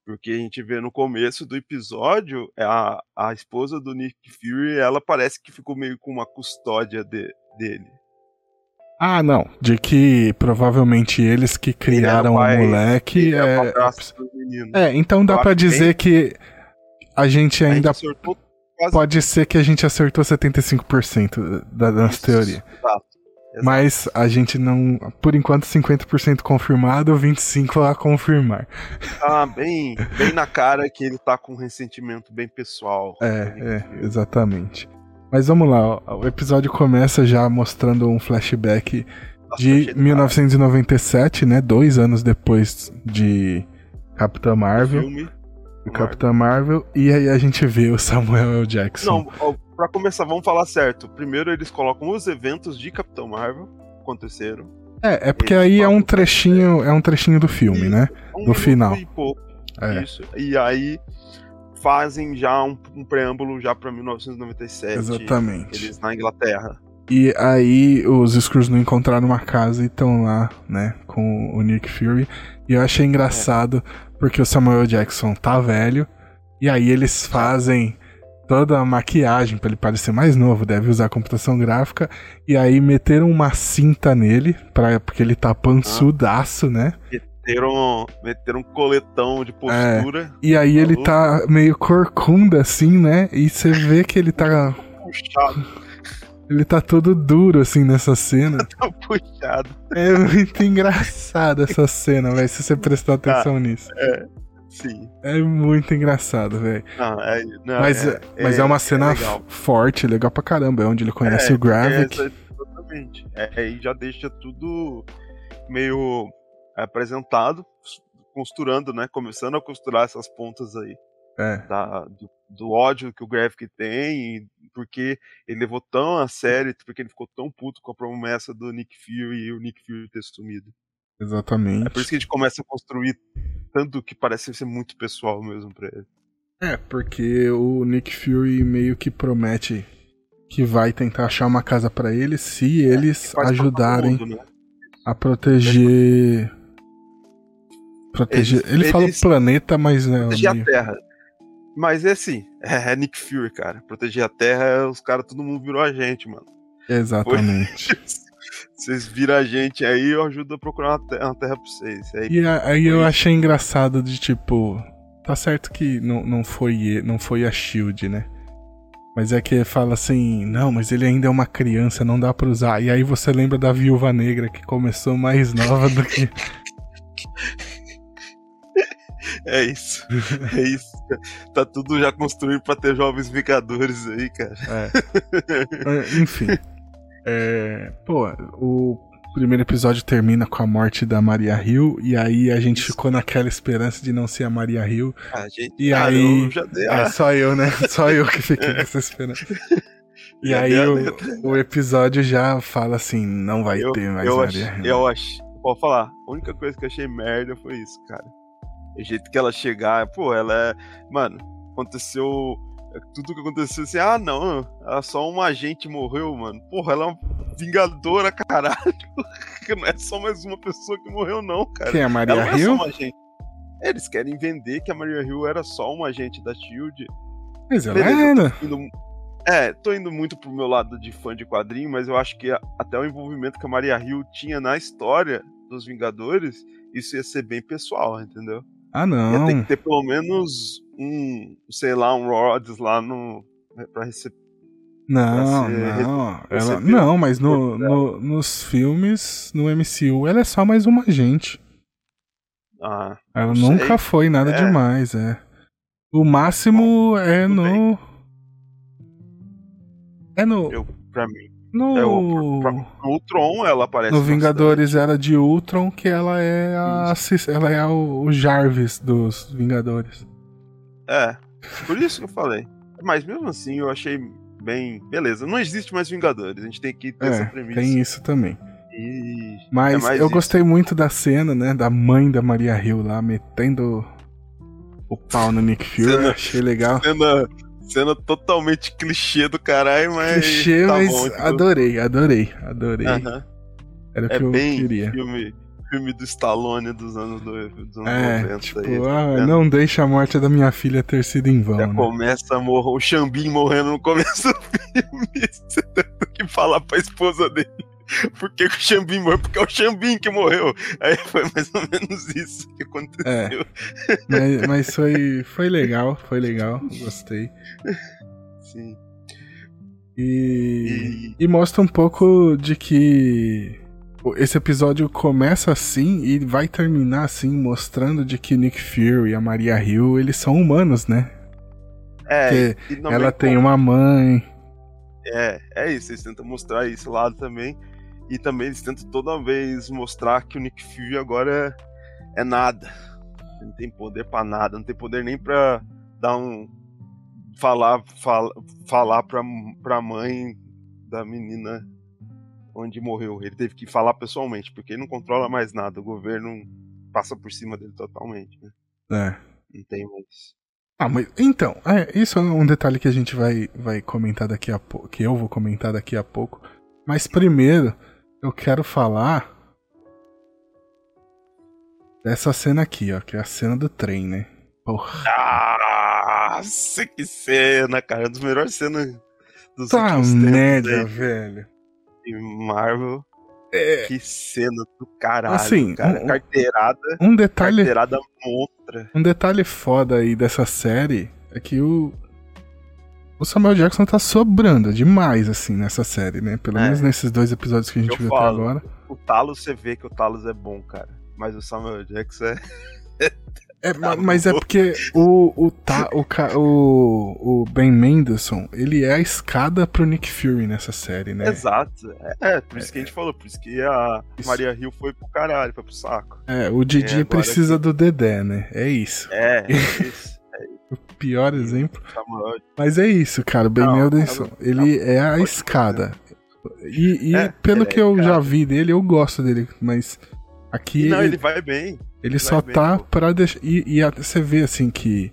Porque a gente vê no começo do episódio, a, a esposa do Nick Fury, ela parece que ficou meio com uma custódia de, dele. Ah, não. De que provavelmente eles que criaram o um moleque. É... é, então dá pra dizer que a gente ainda... A gente quase... Pode ser que a gente acertou setenta e cinco por cento da nossa teoria. Exato. Exato. Mas a gente não... Por enquanto, cinquenta por cento confirmado, vinte e cinco por cento a confirmar. Ah, bem, bem na cara que ele tá com um ressentimento bem pessoal. É, é exatamente. Mas vamos lá, o episódio começa já mostrando um flashback de mil novecentos e noventa e sete, né? Dois anos depois de Capitã Marvel. Do filme. Do Capitã Marvel. E aí a gente vê o Samuel L. Jackson. Não, pra começar, vamos falar certo. Primeiro eles colocam os eventos de Capitã Marvel que aconteceram. É, é porque aí é um trechinho, é um trechinho do filme, né? Do final. E pouco. É. Isso. E aí... fazem já um, um preâmbulo já pra mil novecentos e noventa e sete. Exatamente. Eles na Inglaterra. E aí os Screws não encontraram uma casa e estão lá, né, com o Nick Fury. E eu achei engraçado é. porque o Samuel Jackson tá velho. E aí eles fazem toda a maquiagem pra ele parecer mais novo, deve usar computação gráfica. E aí meteram uma cinta nele, pra, porque ele tá pançudaço, ah. né? E Meteram, meteram um coletão de postura. É, e aí falou. Ele tá meio corcunda, assim, né? E você vê que ele tá... puxado. Ele tá todo duro, assim, nessa cena. Tá puxado. É muito engraçado essa cena, velho, se você prestar atenção ah, nisso. É, sim. É muito engraçado, velho. É, mas é, mas é, é uma cena é legal. forte, legal pra caramba. É onde ele conhece é, o Gravik. É, exatamente. É, e já deixa tudo meio... apresentado, costurando, né? Começando a costurar essas pontas aí. É. Da, do, do ódio que o Gravik tem, e porque ele levou tão a sério, porque ele ficou tão puto com a promessa do Nick Fury e o Nick Fury ter sumido. Exatamente. É por isso que a gente começa a construir tanto que parece ser muito pessoal mesmo pra ele. É, porque o Nick Fury meio que promete que vai tentar achar uma casa pra ele se eles é, ajudarem mundo, né? a proteger... Proteger. Eles, ele eles... fala o planeta, mas... Né, proteger meio... a Terra. Mas é assim, é, é Nick Fury, cara. Proteger a Terra, os caras, todo mundo virou a gente, mano. Exatamente. Foi... vocês viram a gente aí, eu ajudo a procurar uma terra, uma terra pra vocês. Aí, e a, aí eu achei engraçado de, tipo... Tá certo que não, não, foi, não foi a Shield, né? Mas é que fala assim... Não, mas ele ainda é uma criança, não dá pra usar. E aí você lembra da Viúva Negra, que começou mais nova do que... É isso, é isso. Tá tudo já construído pra ter jovens Vingadores aí, cara. É. Enfim. É, pô, o primeiro episódio termina com a morte da Maria Hill, e aí a gente isso. ficou naquela esperança de não ser a Maria Hill. A gente, e cara, aí, eu já dei a... é só eu, né? Só eu que fiquei nessa esperança. E já aí o, o episódio já fala assim, não vai eu, ter mais eu Maria Hill. Eu acho, pode falar, a única coisa que eu achei merda foi isso, cara. O jeito que ela chegar, pô, ela é... Mano, aconteceu... Tudo que aconteceu assim, ah, não, ela só uma agente morreu, mano. Porra, ela é uma vingadora, caralho. Não é só mais uma pessoa que morreu, não, cara. Quem é a Maria ela Hill? Não é só uma é, eles querem vender que a Maria Hill era só uma agente da Shield. Mas ela era. É, tô indo muito pro meu lado de fã de quadrinho, mas eu acho que até o envolvimento que a Maria Hill tinha na história dos Vingadores, isso ia ser bem pessoal, entendeu? Ah, não. Ia ter que ter pelo menos um, sei lá, um Rhodes lá no... pra receber. Não, não, ela, não, mas no, no, nos filmes, no M C U, ela é só mais uma agente. Ah, ela nunca foi nada é. demais, é. O máximo Bom, é no... Bem. É no... Eu, pra mim, no... É o, pra, pra, no Ultron ela aparece. No Vingadores bastante. Era de Ultron, que ela é a, ela é o, o Jarvis dos Vingadores. É, por isso que eu falei. Mas mesmo assim eu achei... Bem, beleza, não existe mais Vingadores, a gente tem que ter é, essa premissa. Tem isso também. E... Mas é eu isso. gostei muito da cena, né? Da mãe da Maria Hill lá metendo o pau no Nick Fury. Cena, achei legal. Cena, cena totalmente clichê do caralho, mas. Clichê, tá mas bom, então... adorei, adorei, adorei. Uh-huh. Era o é que eu bem queria. Filme, filme do Stallone dos anos, do, dos anos é, noventa. Tipo, aí, ah, tá não deixa a morte da minha filha ter sido em vão. Já né? Começa a morrer, o Xambim morrendo no começo do filme. Você tem que falar pra esposa dele por que o Xambim morreu, porque é o Xambim que morreu. Aí foi mais ou menos isso que aconteceu. É, mas mas foi, foi legal, foi legal, gostei. Sim. E, e... e mostra um pouco de que... Esse episódio começa assim e vai terminar assim, mostrando de que Nick Fury e a Maria Hill, eles são humanos, né? É. Porque ela tem como... uma mãe. É, é isso, eles tentam mostrar esse lado também. E também eles tentam toda vez mostrar que o Nick Fury agora é, é nada. Não tem poder pra nada, não tem poder nem pra dar um... Falar, fala, falar pra, pra mãe da menina... onde morreu, ele teve que falar pessoalmente, porque ele não controla mais nada, o governo passa por cima dele totalmente, né? É. Não tem mais. Ah, mas então, é, isso é um detalhe que a gente vai, vai comentar daqui a pouco, que eu vou comentar daqui a pouco, mas primeiro eu quero falar dessa cena aqui, ó, que é a cena do trem, né? Porra. Nossa, que cena, cara, é uma das melhores cenas dos tá últimos tempos. Tá merda, velho. Marvel, é... que cena do caralho, assim, cara. Um, carteirada, um detalhe, carteirada montra. Um detalhe foda aí dessa série é que o, o Samuel Jackson tá sobrando demais, assim, nessa série, né? Pelo é. menos nesses dois episódios que a gente viu até agora. O Talos, você vê que o Talos é bom, cara. Mas o Samuel Jackson é... é tá mas bom. É porque o, o, ta, o, o, o Ben Mendelsohn, ele é a escada pro Nick Fury nessa série, né? Exato. É, por isso é, que a gente é. falou. Por isso que a isso. Maria Hill foi pro caralho, foi pro saco. É, o Didi é, precisa que... do Dedé, né? É isso. É, é isso. É isso. O pior exemplo. Tá mas é isso, cara. O Ben Mendelsohn, ele não, é a escada. E, e é, pelo que é, eu cara. já vi dele, eu gosto dele, mas... Aqui não, ele, ele vai bem. Ele, ele só bem, tá pô. pra deixar. E, e você vê assim que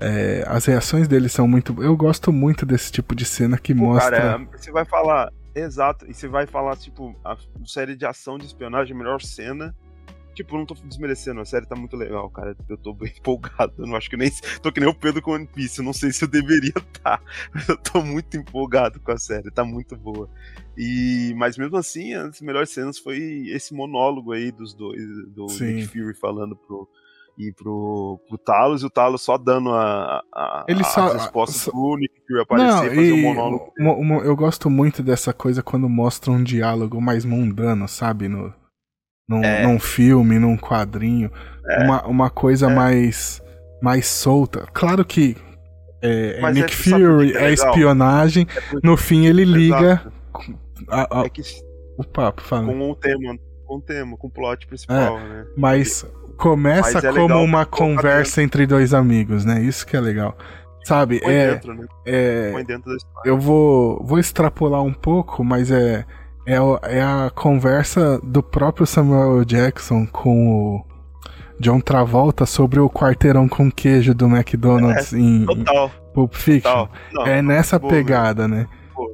é, as reações dele são muito. Eu gosto muito desse tipo de cena que pô, mostra. Cara, você vai falar. Exato. E você vai falar, tipo, a série de ação de espionagem, a melhor cena. Tipo, eu não tô desmerecendo, a série tá muito legal, cara. Eu tô bem empolgado. Eu não acho que nem. Tô que nem o Pedro com One Piece. Eu não sei se eu deveria estar. Tá. Eu tô muito empolgado com a série, tá muito boa. E... Mas mesmo assim, as melhores cenas foi esse monólogo aí dos dois, do Sim. Nick Fury falando pro. E pro, pro Talos, e o Talos só dando a, a, ele só, as respostas só... pro Nick Fury aparecer e fazer um monólogo. Mo, mo, eu gosto muito dessa coisa quando mostra um diálogo mais mundano, sabe? No. Num, é. num filme, num quadrinho, é. uma, uma coisa é. mais, mais solta. Claro que é, é Nick é, Fury é, é espionagem, é porque... no fim ele liga a, a... É que... o papo, fala. Com o tema, com o tema, com o plot principal, é. né? Mas começa Mas é como legal, uma conversa entre dois amigos, né? Isso que é legal. Sabe, Põe é, dentro, né? é... Põe dentro da história. Eu vou, vou extrapolar um pouco, mas é... É a conversa do próprio Samuel Jackson com o John Travolta sobre o quarteirão com queijo do McDonald's é, em total, Pulp Fiction. Não, é nessa boa, pegada, né? Boa,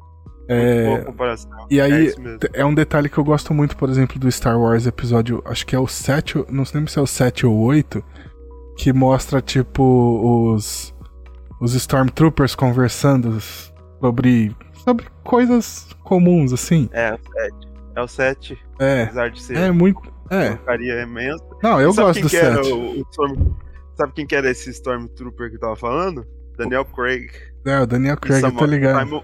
é, boa e aí, é, é um detalhe que eu gosto muito, por exemplo, do Star Wars episódio, acho que é o sete, não lembro se é o sete ou oito, que mostra, tipo, os, os Stormtroopers conversando sobre... Sobre coisas comuns, assim. É, é o sete. É. Apesar de ser. É muito. É. Uma porcaria imensa. Não, eu gosto do sete. O, o, Sabe quem que era esse Stormtrooper que eu tava falando? Daniel Craig. É, o Daniel Craig, Simon, tá ligado. Simon,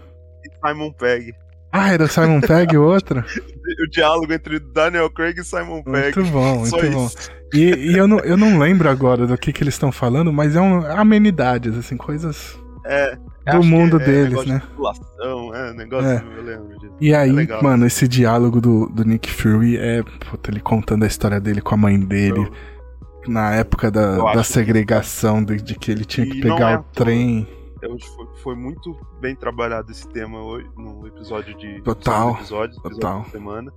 Simon Pegg. Ah, era o Simon Pegg o outro? O diálogo entre Daniel Craig e Simon Pegg. Muito bom, muito Só bom. Isso. E, e eu, não, eu não lembro agora do que, que eles estão falando, mas é um, amenidades, assim, coisas é, do mundo é, deles, é, né? De é, negócio é. Eu lembro disso. E aí, é legal, mano, esse diálogo do, do Nick Fury é, puta, ele contando a história dele com a mãe dele. Então, na época da, da segregação, de, de que ele tinha que pegar é o trem. Eu, foi, foi muito bem trabalhado esse tema hoje, no episódio de... Total, episódio, episódio total. Da semana.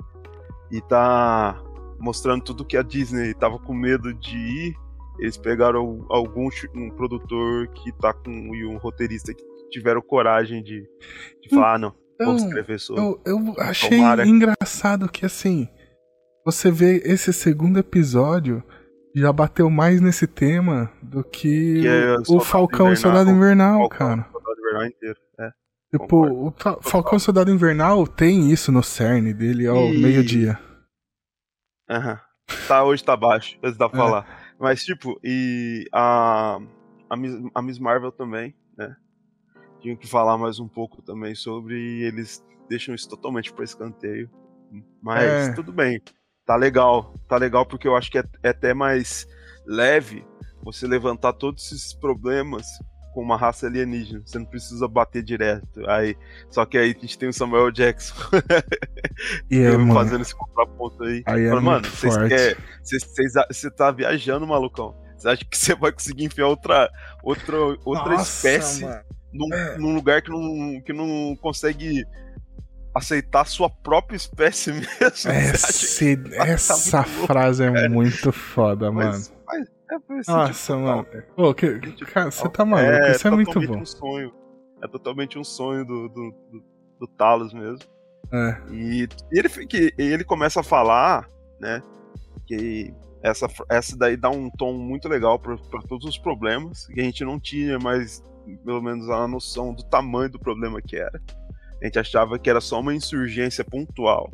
E tá mostrando tudo que a Disney tava com medo de ir. Eles pegaram algum um produtor que tá com... e um roteirista que tiveram coragem de, de falar, então, ah, não, vamos escrever sobre... Eu, eu achei Tomara. engraçado que, assim, você vê esse segundo episódio... Já bateu mais nesse tema do que, que é o Falcão e o Soldado Invernal, cara. O Soldado Invernal inteiro, é. Tipo, o Fa- Falcão e o Soldado Invernal tem isso no cerne dele ao e... meio-dia. Aham. Uhum. Tá, hoje tá baixo, antes de falar. É. Mas, tipo, e a, a, Miss, a Miss Marvel também, né? Tinha que falar mais um pouco também sobre. Eles deixam isso totalmente pra escanteio. Mas é. tudo bem. Tá legal, tá legal porque eu acho que é, é até mais leve você levantar todos esses problemas com uma raça alienígena. Você não precisa bater direto. Aí, só que aí a gente tem o Samuel Jackson yeah, fazendo esse contraponto aí. aí Fala, é mano, você tá viajando, malucão. Você acha que você vai conseguir enfiar outra, outra, outra Nossa, espécie num, é. num lugar que não, que não consegue... aceitar a sua própria espécie mesmo. Esse, essa tá frase louco, é muito foda, mas, mano. Mas é por esse Nossa, tipo mano. Total, Pô, que, tipo cara, você tá maluco. É, isso é muito bom. Um sonho. É totalmente um sonho do, do, do, do Talos mesmo. É. E, e ele, que, ele começa a falar, né? Que essa, essa daí dá um tom muito legal pra, pra todos os problemas. Que a gente não tinha mais, pelo menos, a noção do tamanho do problema que era. A gente achava que era só uma insurgência pontual.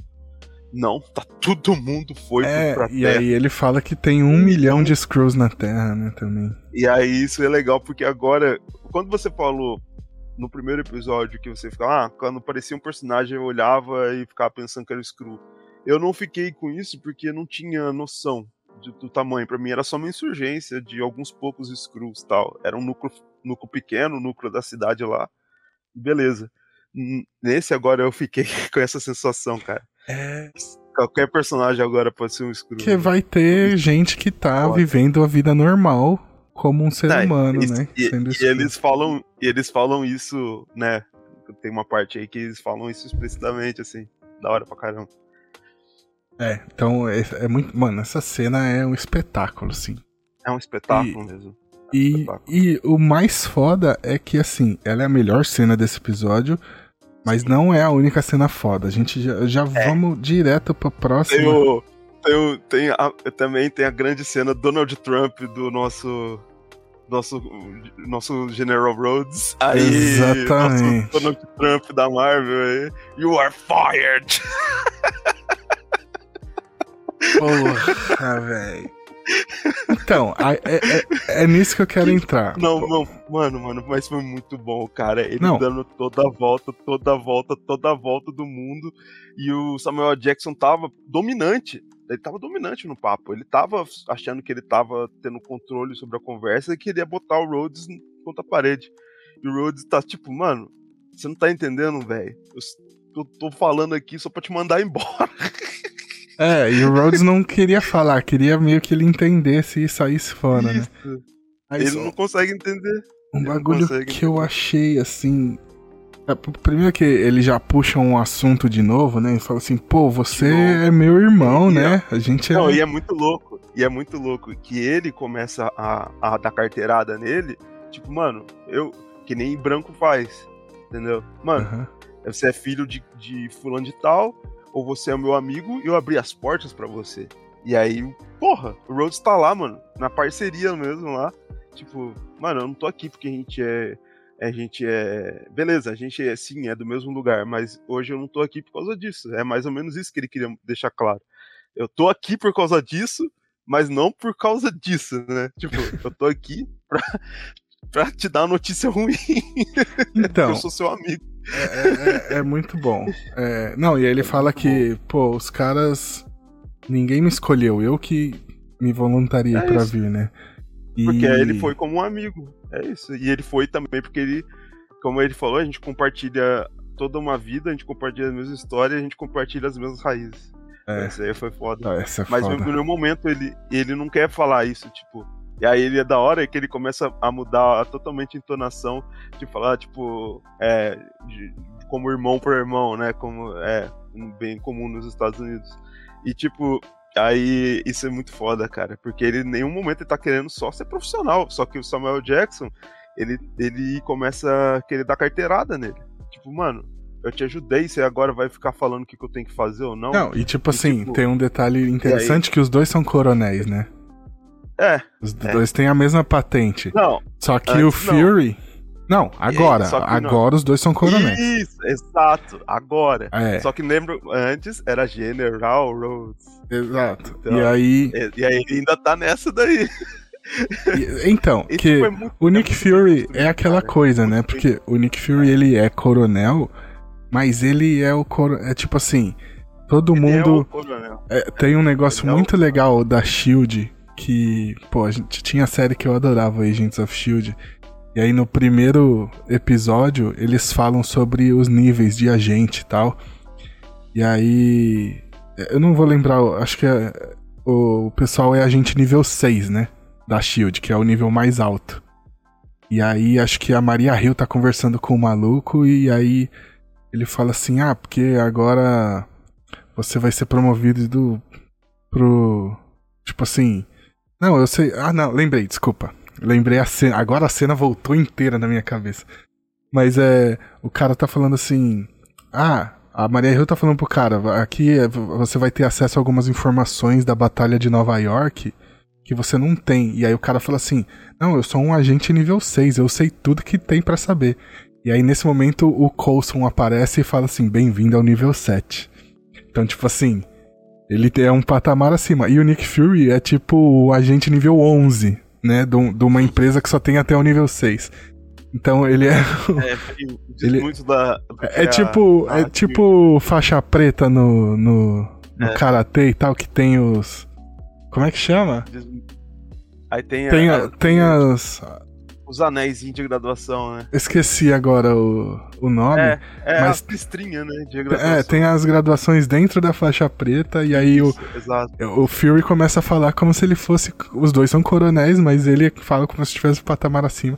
Não, tá todo mundo foi é, pra e Terra. E aí ele fala que tem um milhão de Skrulls na Terra, né, também. E aí isso é legal, porque agora, quando você falou no primeiro episódio que você ficava, ah, quando aparecia um personagem eu olhava e ficava pensando que era o Skrull. Eu não fiquei com isso porque não tinha noção de, do tamanho. Pra mim era só uma insurgência de alguns poucos Skrulls e tal. Era um núcleo, núcleo pequeno, o núcleo da cidade lá. Beleza. Nesse agora eu fiquei com essa sensação, cara. É. Qualquer personagem agora pode ser um Skrull. Que vai ter gente que tá Nossa. vivendo a vida normal como um ser é, humano, e, né? E, Sendo e eles falam, eles falam isso, né? Tem uma parte aí que eles falam isso explicitamente, assim. Da hora pra caramba. É, então é, é muito. Mano, essa cena é um espetáculo, assim. É um espetáculo e... mesmo. E, e o mais foda é que, assim, ela é a melhor cena desse episódio, mas Sim. não é a única cena foda. A gente já, já é. vamos direto pra próxima. Tem o, tem o, tem a, também tem a grande cena Donald Trump do nosso nosso, nosso General Rhodes. Aí, exatamente. Nosso Donald Trump da Marvel aí. You are fired! Porra, velho. Então, é, é, é nisso que eu quero entrar. Não, não, mano, mano, mas foi muito bom, cara. Ele não. dando toda a volta, toda a volta, toda a volta do mundo. E o Samuel Jackson tava dominante. Ele tava dominante no papo. Ele tava achando que ele tava tendo controle sobre a conversa e queria botar o Rhodes contra a parede. E o Rhodes tá tipo, mano, você não tá entendendo, velho. Eu tô falando aqui só pra te mandar embora. É, e o Rhodes não queria falar, queria meio que ele entendesse e saísse fora, Isso. né? Aí ele só... não consegue entender. Um ele bagulho que entender. eu achei, assim... É, primeiro que ele já puxa um assunto de novo, né? E fala assim, pô, você é meu irmão, e né? É... A gente é... Não, e é muito louco, e é muito louco que ele começa a, a dar carteirada nele, tipo, mano, eu... Que nem branco faz, entendeu? Mano, uh-huh. você é filho de, de fulano de tal... ou você é meu amigo, eu abri as portas pra você. E aí, porra, o Rhodes tá lá, mano, na parceria mesmo lá. Tipo, mano, eu não tô aqui porque a gente é... A gente é... Beleza, a gente é, sim, é do mesmo lugar, mas hoje eu não tô aqui por causa disso. É mais ou menos isso que ele queria deixar claro. Eu tô aqui por causa disso, mas não por causa disso, né? Tipo, eu tô aqui pra, pra te dar uma notícia ruim. Então, eu sou seu amigo. É, é, é muito bom. É, não, e aí ele é fala que, bom. pô, os caras... Ninguém me escolheu, eu que me voluntaria é pra isso. vir, né? E... Porque ele foi como um amigo, é isso. E ele foi também porque ele, como ele falou, a gente compartilha toda uma vida, a gente compartilha as mesmas histórias, a gente compartilha as mesmas raízes. É. Essa aí foi foda. Ah, essa é Mas foda. No primeiro momento ele, ele não quer falar isso, tipo... E aí ele é da hora que ele começa a mudar totalmente a entonação de falar, tipo... É, de, como irmão para irmão, né? Como é bem comum nos Estados Unidos. E tipo, aí isso é muito foda, cara, porque ele em nenhum momento ele tá querendo só ser profissional, só que o Samuel Jackson, ele, ele começa a querer dar carteirada nele, tipo, mano, eu te ajudei, você agora vai ficar falando o que, que eu tenho que fazer ou não? Não, e tipo e, assim, tipo, tem um detalhe interessante aí... que os dois são coronéis, né? É. Os é. dois têm a mesma patente. Não. Só que o Fury... Não. Não, agora. Aí, agora não. Os dois são coronéis. Isso, exato. Agora. É. Só que lembro, antes era General Rhodes. Exato. Então, e aí... E, e aí ele ainda tá nessa daí. E, então, e, que tipo, é muito, o Nick é Fury é aquela cara, coisa, é né? Porque bem. o Nick Fury, ele é coronel, mas ele é o coronel... É tipo assim, todo ele mundo... É é, tem um negócio ele muito é legal da Shield, que... Pô, a gente tinha a série que eu adorava, Agents of Shield. E aí no primeiro episódio eles falam sobre os níveis de agente e tal. E aí... Eu não vou lembrar, acho que é, o pessoal é agente nível seis, né? Da Shield, que é o nível mais alto. E aí acho que a Maria Hill tá conversando com o maluco e aí ele fala assim... Ah, porque agora você vai ser promovido do... Pro... Tipo assim... Não, eu sei... Ah, não, lembrei, desculpa. Lembrei a cena, agora a cena voltou inteira na minha cabeça. Mas é, o cara tá falando assim, ah, a Maria Hill tá falando pro cara, aqui você vai ter acesso a algumas informações da Batalha de Nova York que você não tem. E aí o cara fala assim, não, eu sou um agente nível seis, eu sei tudo que tem pra saber. E aí nesse momento o Coulson aparece e fala assim, bem-vindo ao nível sete. Então tipo assim, ele é um patamar acima. E o Nick Fury é tipo o agente nível onze. Né, de, de uma empresa que só tem até o nível seis. Então ele é... é, ele, muito da, é, é tipo, a, é a tipo a... faixa preta no, no, no é. karatê e tal, que tem os... Como é que chama? Aí tem, tem, a, a, tem as... Os anéis de graduação, né? Esqueci agora o, o nome. É, é mas, a listrinha, né, de graduação. É, tem as graduações dentro da faixa preta, e aí isso, o, o Fury começa a falar como se ele fosse... Os dois são coronéis, mas ele fala como se estivesse um patamar acima.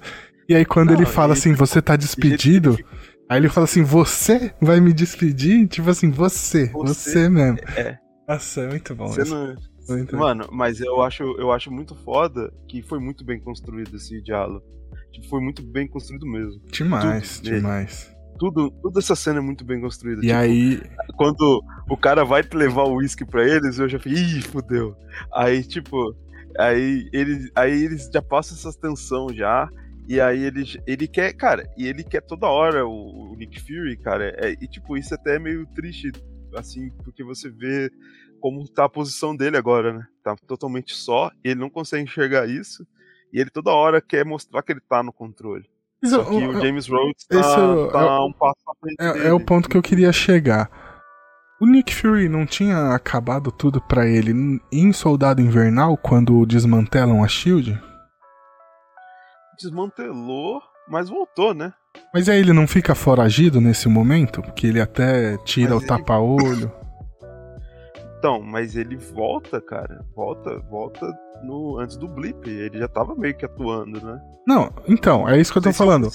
E aí quando Não, ele fala ele, assim, você tá despedido... Ele... Aí ele fala assim, você vai me despedir? Tipo assim, você, você, você mesmo. É. Nossa, é muito bom você isso. Não... Então. Mano, mas eu acho, eu acho muito foda que foi muito bem construído esse diálogo. Tipo, foi muito bem construído mesmo. Demais, tudo, demais. Tudo, tudo essa cena é muito bem construída. E tipo, aí... Quando o cara vai te levar o uísque pra eles, eu já falei, ih, fodeu. Aí, tipo, aí eles, aí eles já passam essa tensão já. E aí ele, ele quer, cara, e ele quer toda hora o, o Nick Fury, cara. É, e tipo, isso até é meio triste, assim, porque você vê... como tá a posição dele agora, né? Tá totalmente só, ele não consegue enxergar isso, e ele toda hora quer mostrar que ele tá no controle. Isso, só que o, o James Rhodes tá, é, tá um passo à frente é, dele. É o ponto que eu queria chegar. O Nick Fury não tinha acabado tudo pra ele em Soldado Invernal, quando desmantelam a Shield? Desmantelou, mas voltou, né? Mas aí ele não fica foragido nesse momento? Porque ele até tira mas o ele... tapa-olho... Então, mas ele volta, cara, volta, volta no, antes do blip, ele já tava meio que atuando, né? Não, então, é isso que eu tô falando.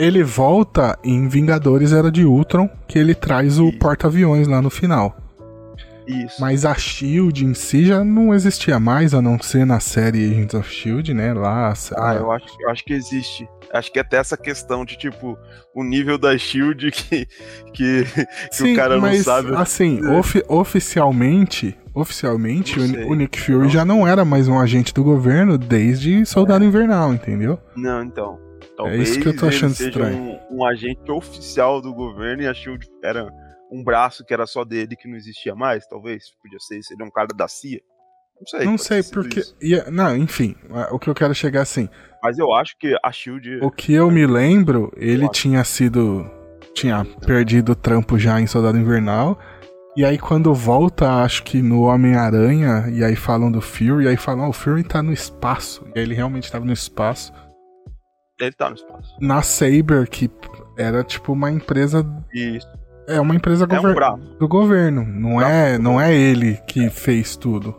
Ele volta em Vingadores Era de Ultron, que ele traz o isso. porta-aviões lá no final. Isso. Mas a Shield em si já não existia mais, a não ser na série Agents of Shield, né? Lá, ah, a... eu, acho, eu acho que existe. Acho que até essa questão de, tipo, o nível da Shield que, que, que sim, o cara mas, não sabe. Assim, ofi- oficialmente, oficialmente não sei, o Nick Fury não. já não era mais um agente do governo desde Soldado é. Invernal, entendeu? Não, então. Talvez é isso que eu tô achando estranho. Um, um agente oficial do governo e a Shield era um braço que era só dele que não existia mais, talvez. Podia ser, seria um cara da C I A. Não sei. Não sei porque... Yeah, não, enfim, o que eu quero chegar assim... Mas eu acho que a Shield... O que eu me lembro, ele tinha sido... Tinha perdido o trampo já em Soldado Invernal... E aí quando volta, acho que no Homem-Aranha, e aí falam do Fury, e aí falam, oh, o Fury tá no espaço. E aí ele realmente tava no espaço. Ele tá no espaço. Na Saber, que era tipo uma empresa... Isso. É uma empresa é gover... um do governo, não é, não é ele que é. fez tudo.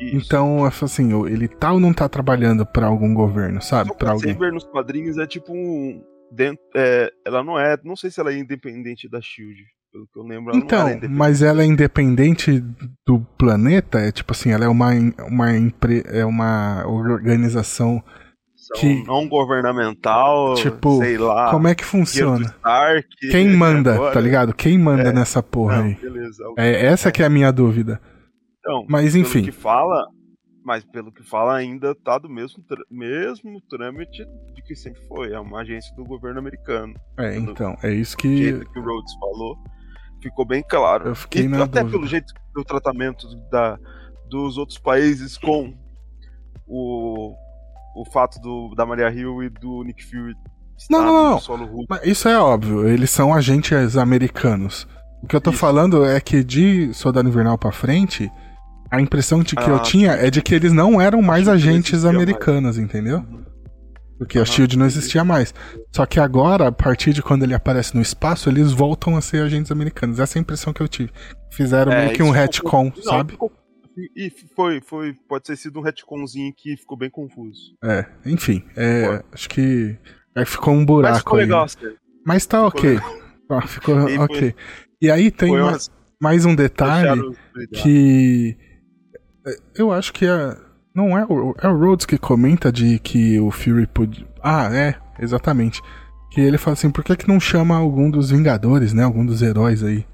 Isso. Então, assim, ele tá ou não tá trabalhando pra algum governo, sabe? Pra alguém. A Saber nos quadrinhos é tipo um... Dentro... É... Ela não é... Não sei se ela é independente da Shield. Pelo que eu lembro, ela então, não era mas ela é independente do planeta? É tipo assim, ela é uma, uma, empre, é uma organização São que... não governamental, tipo, sei lá. Como é que funciona? Stark, Quem manda, agora? Tá ligado? Quem manda é, nessa porra não, aí? Beleza, é, essa que é a minha dúvida. Então, mas enfim. Pelo que fala, mas pelo que fala ainda tá do mesmo, mesmo trâmite de que sempre foi. É uma agência do governo americano. É, então, é isso que... Do jeito que o Rhodes falou. Ficou bem claro. Eu fiquei e na até dúvida. Pelo jeito do tratamento da, dos outros países com o, o fato do, da Maria Hill e do Nick Fury estar não, não, não. no solo russo. Mas isso é óbvio, eles são agentes americanos. O que eu tô isso. falando é que de Soldado Invernal pra frente, a impressão de que ah, eu tinha é de que eles não eram mais agentes americanos, mais. Entendeu? Porque ah, a Shield não existia mais. Só que agora, a partir de quando ele aparece no espaço, eles voltam a ser agentes americanos. Essa é a impressão que eu tive. Fizeram é, meio que um retcon, ficou... sabe? Ficou... E foi, foi, pode ter sido um retconzinho que ficou bem confuso. É, enfim. É, acho que aí ficou um buraco. Mas ficou aí. Legal, você... Mas tá ficou ok. Legal. Ah, ficou e ok. Foi... E aí tem uma... umas... mais um detalhe que eu acho que é... Não é o, é o Rhodes que comenta de que o Fury podia... Ah, é, exatamente. Que ele fala assim, por que que não chama algum dos Vingadores, né? Algum dos heróis aí.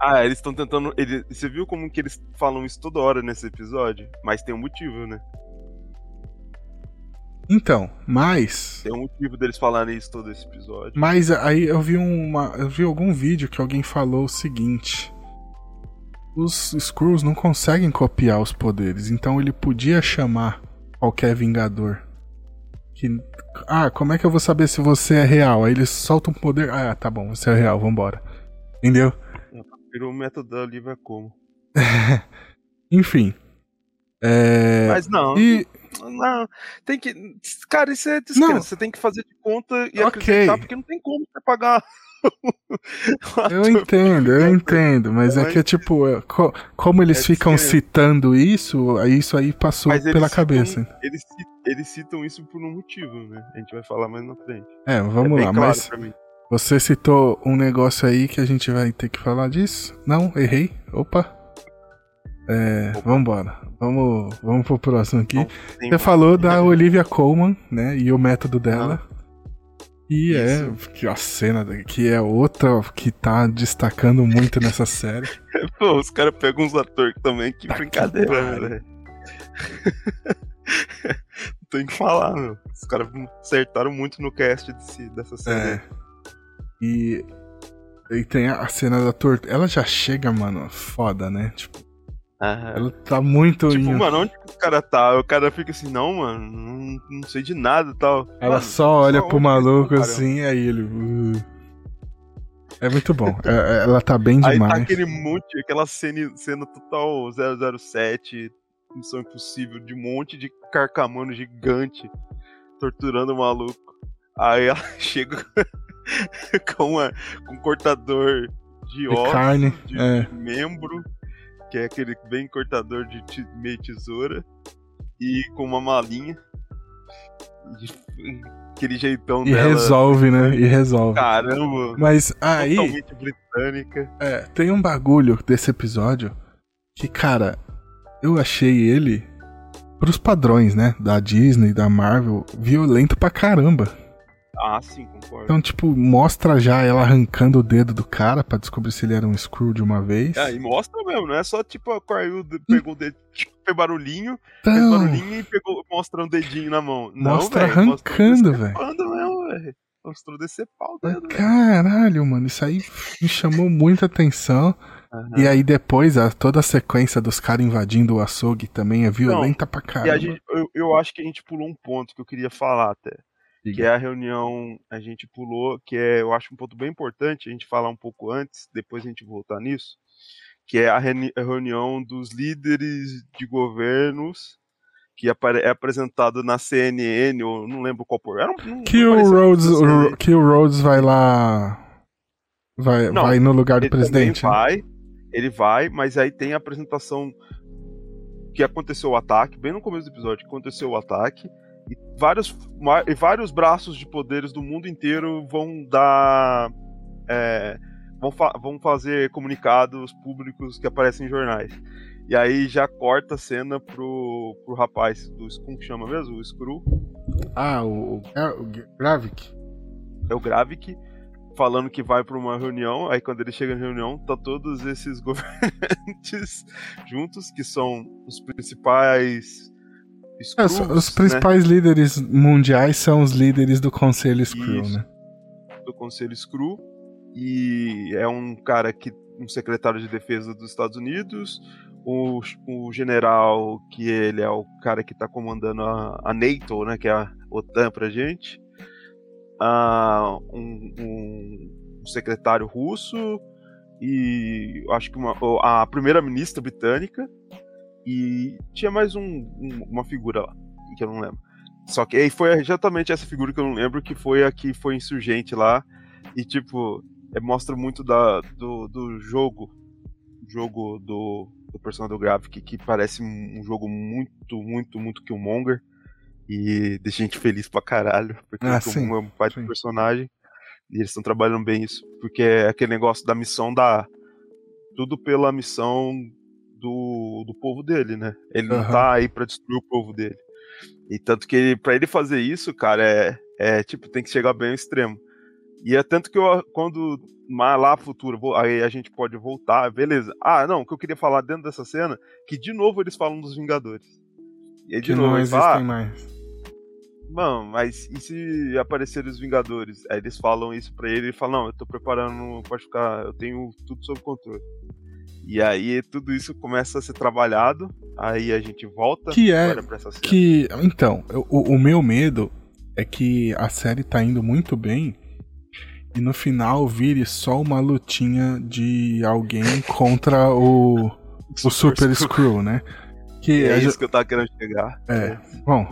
Ah, eles estão tentando... Ele, você viu como que eles falam isso toda hora nesse episódio? Mas tem um motivo, né? Então, mas... Tem um motivo deles falarem isso todo esse episódio. Mas aí eu vi, uma, eu vi algum vídeo que alguém falou o seguinte... Os Skrulls não conseguem copiar os poderes, então ele podia chamar qualquer Vingador. Que, ah, como é que eu vou saber se você é real? Aí eles soltam um poder. Ah, tá bom, você é real, vambora. Entendeu? Virou o método ali, vai como? Enfim. É... Mas não. E... Não, tem que. Cara, isso é descrença. Você tem que fazer de conta e okay. acreditar, porque não tem como você pagar. Eu entendo, eu entendo, mas é que tipo, co- como eles ficam citando isso, isso aí passou pela cabeça. Citam, eles, eles citam isso por um motivo, né? A gente vai falar mais na frente. É, vamos é lá, claro mas você citou um negócio aí que a gente vai ter que falar disso? Não, errei, opa. É, opa. Vambora, vamos, vamos pro próximo aqui. Não, você mais. Falou da Olivia Colman, né, e o método dela. Ah. E é que a cena que é outra que tá destacando muito nessa série. Pô, os caras pegam uns atores também, que tá brincadeira, velho. Não tem o que falar, meu. Os caras acertaram muito no cast desse, dessa série. É. E, e tem a cena da tortura. Ela já chega, mano, foda, né? Tipo, ah, ela tá muito... Tipo, in... mano, onde que o cara tá? O cara fica assim, não, mano, não, não sei de nada e tal. Ela mano, só olha só pro maluco assim, e aí ele... Uh. É muito bom, é, ela tá bem demais. Aí tá aquele monte, aquela cena, cena total zero zero sete, Missão Impossível, de um monte de carcamano gigante, torturando o maluco. Aí ela chega com, uma, com um cortador de, de ossos, carne, de é. membro... Que é aquele bem cortador de t- meio tesoura. E com uma malinha. De... Aquele jeitão e dela. E resolve, né? E resolve. Caramba. Mas aí... Totalmente britânica. É, tem um bagulho desse episódio. Que, cara... Eu achei ele... Pros padrões, né? Da Disney, da Marvel. Violento pra caramba. Ah, sim, concordo. Então, tipo, mostra já ela arrancando o dedo do cara pra descobrir se ele era um Skrull de uma vez. É, e mostra mesmo, não é só tipo, a Coryuda pegou o dedo, tipo, fez barulhinho, então... fez barulhinho e pegou, mostra um dedinho na mão. Mostra não, véio, arrancando, velho. Mostrou decepar o dedo. Caralho, mano, isso aí me chamou muita atenção. Uhum. E aí depois, a, toda a sequência dos caras invadindo o açougue também é violenta. Não, pra caramba. E a gente, eu, eu acho que a gente pulou um ponto que eu queria falar até. Sim. Que é a reunião, a gente pulou, que é, eu acho um ponto bem importante a gente falar um pouco antes, depois a gente voltar nisso, que é a, reuni- a reunião dos líderes de governos, que é apresentado na C N N, ou não lembro qual por... Era um, que, o Rhodes, o, que o Rhodes vai lá, vai, não, vai no lugar do presidente. Né? Vai, ele vai, mas aí tem a apresentação que aconteceu o ataque, bem no começo do episódio, aconteceu o ataque, e vários, e vários braços de poderes do mundo inteiro vão dar... É, vão, fa- vão fazer comunicados públicos que aparecem em jornais. E aí já corta a cena pro, pro rapaz do... Como que chama mesmo? O Screw. Ah, o, o, o Gravik. É o Gravik, falando que vai pra uma reunião. Aí quando ele chega na reunião, tá todos esses governantes juntos, que são os principais... Screws, é, os principais, né? Líderes mundiais são os líderes do Conselho Screw, né? Do Conselho Screw. E é um cara que... Um secretário de defesa dos Estados Unidos... O, o general, que ele é o cara que tá comandando a, a NATO, né, que é a OTAN pra gente, ah, um, um secretário russo, e acho que uma, a primeira-ministra britânica, e tinha mais um, um, uma figura lá, que eu não lembro. Só que aí foi exatamente essa figura que eu não lembro, que foi a que foi insurgente lá, e tipo, é, mostra muito da, do, do jogo, jogo do... do personagem do Gravik, que parece um jogo muito, muito, muito Killmonger, e deixa a gente feliz pra caralho, porque ah, é um pai do personagem, e eles estão trabalhando bem isso, porque é aquele negócio da missão da... tudo pela missão do, do povo dele, né? Ele não uhum. tá aí pra destruir o povo dele. E tanto que pra ele fazer isso, cara, é, é tipo, tem que chegar bem ao extremo. E é tanto que eu, quando lá no futuro, aí a gente pode voltar, beleza. Ah, não, o que eu queria falar dentro dessa cena, que de novo eles falam dos Vingadores. E aí, de que novo, não existem falam, mais. Mano, mas e se aparecerem os Vingadores? Aí eles falam isso pra ele, ele fala, não, eu tô preparando, pode ficar, eu tenho tudo sob controle. E aí tudo isso começa a ser trabalhado, aí a gente volta que é, pra essa cena. Que, então, o, o meu medo é que a série tá indo muito bem, e no final vire só uma lutinha de alguém contra o, o Super Screw, né? Que é isso que eu tava querendo chegar. É. Bom,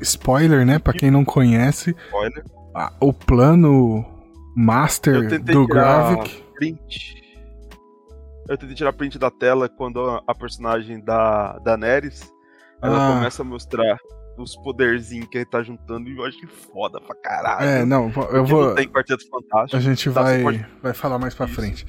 spoiler, né? Pra quem não conhece, spoiler. A, o plano master do Gravik... Print. Eu tentei tirar print da tela quando a, a personagem da Daenerys, ela ah. começa a mostrar... os poderzinhos que ele tá juntando, e eu acho que foda pra caralho. É, não, eu vou... Não tem Quarteto Fantástico. A gente tá, vai, pode... vai falar mais pra Isso. frente.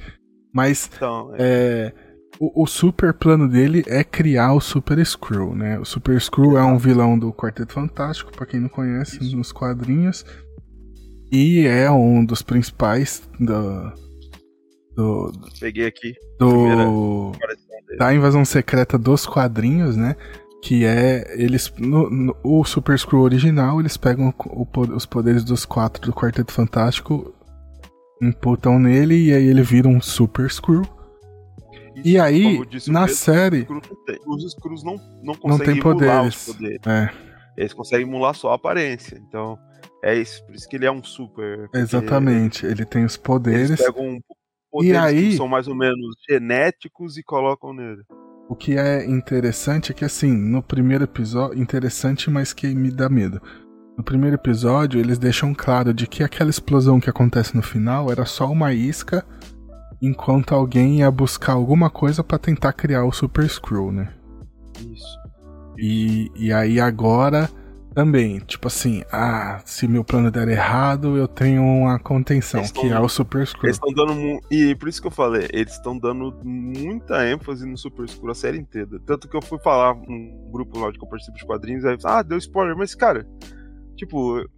Mas então, é... É, o, o super plano dele é criar o Super Skrull, né? O Super Skrull é um vilão do Quarteto Fantástico, pra quem não conhece, Isso. nos quadrinhos. E é um dos principais do... do Peguei aqui. Do... Da Invasão Secreta dos quadrinhos, né? Que é, eles, no, no o Super Skrull original, eles pegam o, o, os poderes dos quatro do Quarteto Fantástico, imputam nele, e aí ele vira um Super Skrull. E aí, na mesmo, série... Os Skrulls não, não conseguem não emular poderes. Os poderes. É. Eles conseguem emular só a aparência, então é isso, por isso que ele é um Super... Exatamente, ele tem os poderes. Eles pegam poderes e aí, que são mais ou menos genéticos e colocam nele. O que é interessante é que, assim, no primeiro episódio... Interessante, mas que me dá medo. No primeiro episódio, eles deixam claro de que aquela explosão que acontece no final era só uma isca, enquanto alguém ia buscar alguma coisa pra tentar criar o Super Skrull, né? Isso. E, e aí agora também, tipo assim... Ah, se meu plano der errado, eu tenho uma contenção, que é o Super Skrull. Eles estão dando... Mu- e por isso que eu falei, eles estão dando muita ênfase no Super Skrull a série inteira. Tanto que eu fui falar num grupo lá de que eu participo de quadrinhos, aí ah, deu spoiler, mas cara... Tipo, o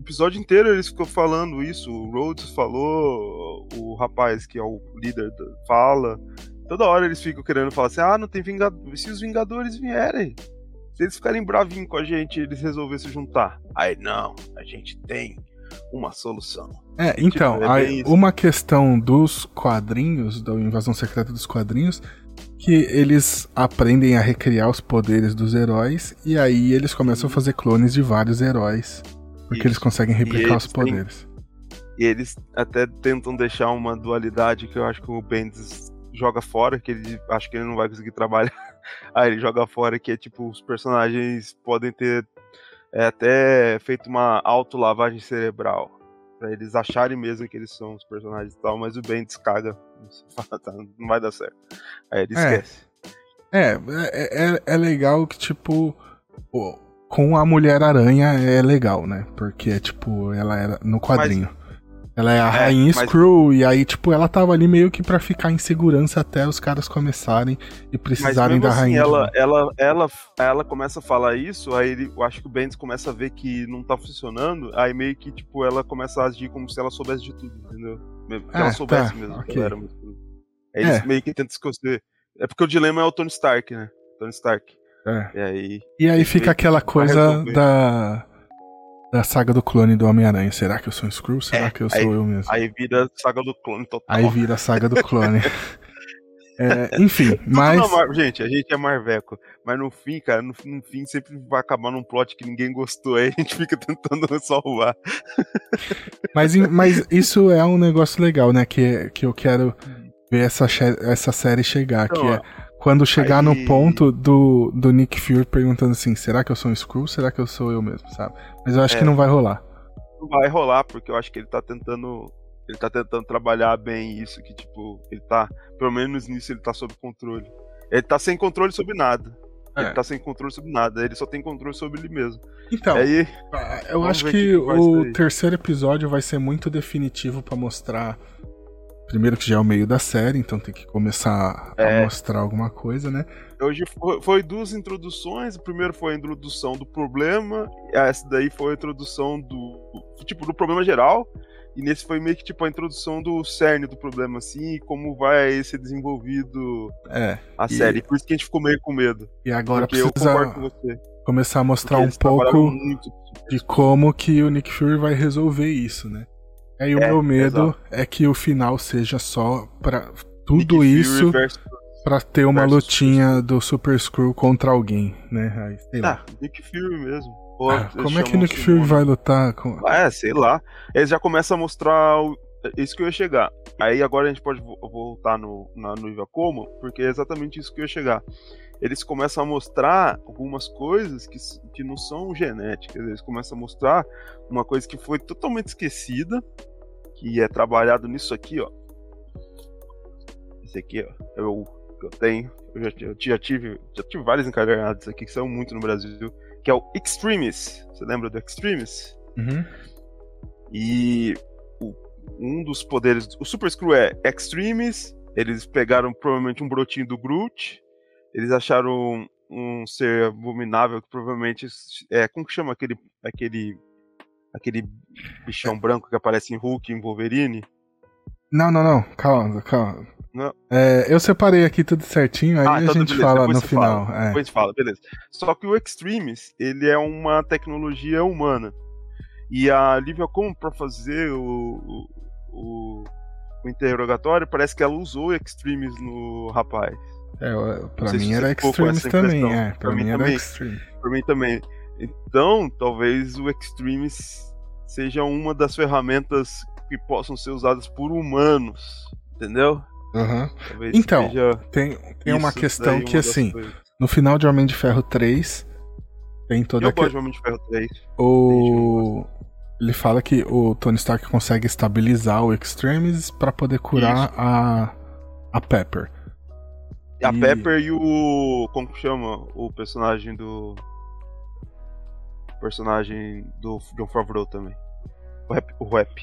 episódio inteiro eles ficam falando isso, o Rhodes falou, o rapaz que é o líder fala... Toda hora eles ficam querendo falar assim, ah, não tem Vingadores, se os Vingadores vierem... Se eles ficarem bravinhos com a gente, eles resolverem se juntar. Aí, não, a gente tem uma solução. É, então, tipo, é uma questão dos quadrinhos, da Invasão Secreta dos quadrinhos, que eles aprendem a recriar os poderes dos heróis, e aí eles começam a fazer clones de vários heróis, porque isso. Eles conseguem replicar eles os poderes. Têm... E eles até tentam deixar uma dualidade que eu acho que o Bendis joga fora, que ele acho que ele não vai conseguir trabalhar. Aí ele joga fora que é tipo, os personagens podem ter é, até feito uma autolavagem cerebral, pra eles acharem mesmo que eles são os personagens e tal, mas o Bendis caga, não vai dar certo. Aí ele é, esquece. É, é, é, é legal que tipo, pô, com a Mulher-Aranha é legal, né? Porque é tipo, ela era no quadrinho. Mas... Ela é a rainha é, mas... Skrull, e aí, tipo, ela tava ali meio que pra ficar em segurança até os caras começarem e precisarem da assim, rainha. Ela, ela, ela, ela começa a falar isso, aí ele, eu acho que o Bendis começa a ver que não tá funcionando, aí meio que, tipo, ela começa a agir como se ela soubesse de tudo, entendeu? Que é, ela soubesse tá, mesmo, okay. Ela era muito... Aí é. Eles meio que tentam esconder. É porque o dilema é o Tony Stark, né? Tony Stark. É. E aí, e aí fica aquela coisa da... Da saga do clone do Homem-Aranha. Será que eu sou um Skrull? Será é, que eu sou aí, eu mesmo? Aí vira a saga do clone total. Aí vira a saga do clone. é, enfim, mas... Mar... Gente, a gente é marveco. Mas no fim, cara, no fim sempre vai acabar num plot que ninguém gostou. Aí a gente fica tentando salvar. mas, mas isso é um negócio legal, né? Que, que eu quero ver essa, essa série chegar. Então, que é quando chegar aí... no ponto do, do Nick Fury perguntando assim, será que eu sou um Skrull? Será que eu sou eu mesmo, sabe? Mas eu acho é, que não vai rolar. Não vai rolar, porque eu acho que ele tá tentando. Ele tá tentando trabalhar bem isso, que tipo, ele tá. Pelo menos nisso ele tá sob controle. Ele tá sem controle sobre nada. É. Ele tá sem controle sobre nada. Ele só tem controle sobre ele mesmo. Então, aí, eu acho que, que o terceiro episódio vai ser muito definitivo pra mostrar. Primeiro que já é o meio da série, então tem que começar é. a mostrar alguma coisa, né? Hoje foi, foi duas introduções. O primeiro foi a introdução do problema. Essa daí foi a introdução do... Tipo, do problema geral. E nesse foi meio que tipo a introdução do cerne do problema, assim. E como vai ser desenvolvido é, a e... série. Por isso que a gente ficou meio com medo. E agora precisa eu com você, começar a mostrar um pouco de como que o Nick Fury vai resolver isso, né? É, e o é, meu medo exato. é que o final seja só pra tudo Nick isso versus, pra ter uma lutinha do Super Skrull contra alguém, né? Aí, sei ah, lá. Nick Fury mesmo. Pô, ah, como é que o Nick Fury vai lutar? Com... Ah, é, sei lá. Eles já começam a mostrar o... isso que eu ia chegar. Aí agora a gente pode voltar no, na, no Iva Como, porque é exatamente isso que eu ia chegar. Eles começam a mostrar algumas coisas que, que não são genéticas. Eles começam a mostrar uma coisa que foi totalmente esquecida, que é trabalhado nisso aqui, ó. Esse aqui, ó, é o que eu tenho. Eu já, eu já, tive, já tive vários encadernados aqui que saiu muito no Brasil, que é o Extremis. Você lembra do Extremis? Uhum. E o, um dos poderes... O Super Skrull é Extremis. Eles pegaram provavelmente um brotinho do Groot. Eles acharam um, um ser abominável que provavelmente... É, como que chama aquele, aquele, aquele bichão branco que aparece em Hulk, em Wolverine? Não, não, não. Calma, calma. Não. É, eu separei aqui tudo certinho, aí ah, a então gente beleza. fala Depois no final. Fala. É. Depois fala, beleza. Só que o Extremis, ele é uma tecnologia humana. E a Livia Como, pra fazer o, o, o interrogatório, parece que ela usou o Extremis no rapaz. É, pra mim era Extremis também, é, pra, pra mim, mim era Extremis. Pra mim também. Então, talvez o Extremis seja uma das ferramentas que possam ser usadas por humanos, entendeu? Uhum. Então, tem, tem uma questão que, assim, no final de Homem de Ferro três, tem toda aquela... Eu gosto de Homem de Ferro três. O... Ele fala que o Tony Stark consegue estabilizar o Extremis pra poder curar a, a Pepper. A e... Pepper e o... Como que chama? O personagem do... O personagem do John Favreau também. O Rap. O Rap,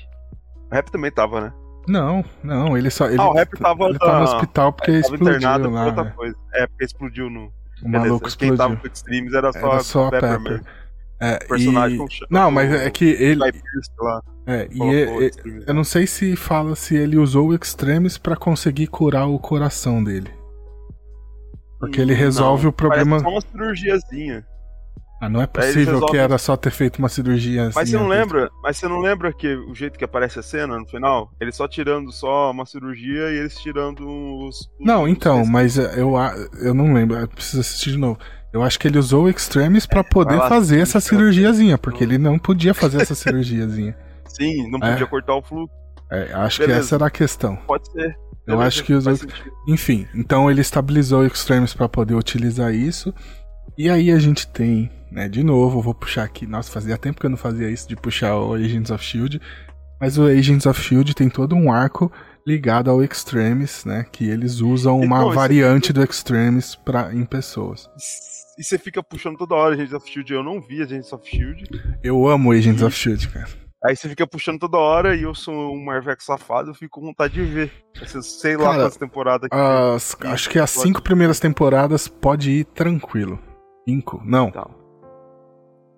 o Rap também tava, né? Não, não. Ele só... Ele, ah, o Rap tava... Ele tava no hospital porque explodiu internado lá. Outra coisa. É, porque explodiu no... O maluco explodiu. Quem tava com Extremis era só, era só a Pepper, Pepper. mesmo. É, o personagem e... como chama? Não, mas é que ele... Lá, é, e ele, ele... Eu não sei se fala se ele usou o Extremis pra conseguir curar o coração dele. Porque ele resolve não, o problema. É só uma cirurgiazinha. Ah, não é possível resolvem... que era só ter feito uma cirurgia assim. Mas você não lembra? Mas você não lembra que o jeito que aparece a cena no final? Eles só tirando só uma cirurgia e eles tirando os... os não, então, os... mas eu, eu não lembro. Eu preciso assistir de novo. Eu acho que ele usou o Extremis pra poder lá, fazer essa cirurgiazinha, porque ele não podia fazer essa cirurgiazinha. Sim, não podia é. cortar o fluxo. É, acho Beleza. que essa era a questão. Pode ser. Eu Beleza, acho que usou... Enfim, então ele estabilizou o Extremis pra poder utilizar isso. E aí a gente tem... Né, de novo, eu vou puxar aqui. Nossa, fazia tempo que eu não fazia isso de puxar o Agents of Shield. Mas o Agents of Shield tem todo um arco ligado ao Extremis, né? Que eles usam uma então, variante fica... do Extremis pra, em pessoas. E você fica puxando toda hora Agents of Shield. Eu não vi Agents of Shield. Eu amo Agents e... of Shield, cara. Aí você fica puxando toda hora e eu sou um Marvex safado, eu fico com vontade de ver. Essas, sei cara, lá quantas temporadas que as, tem. Acho que as cinco pode... primeiras temporadas pode ir tranquilo. Cinco? Não. Então.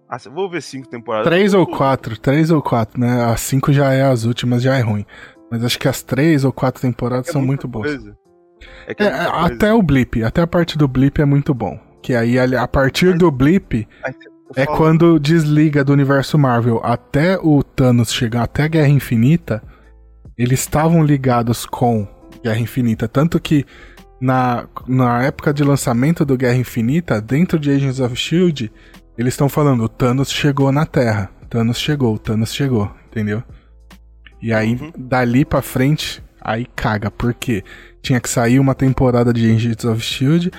Ah, vou ver cinco temporadas. Três ou quatro, três ou quatro, né? As cinco já é as últimas, já é ruim. Mas acho que as três ou quatro temporadas é são muito boas. É que é, é até o Blip, até a parte do Blip é muito bom. Que aí, a partir mas, do Blip, é quando desliga do universo Marvel. Até o Thanos chegar, até Guerra Infinita, eles estavam ligados com Guerra Infinita. Tanto que, na, na época de lançamento do Guerra Infinita, dentro de Agents of Shield... Eles estão falando, o Thanos chegou na Terra. Thanos chegou, Thanos chegou, entendeu? E aí, uhum. dali pra frente, aí caga. Por quê? Tinha que sair uma temporada de Agents of Shield,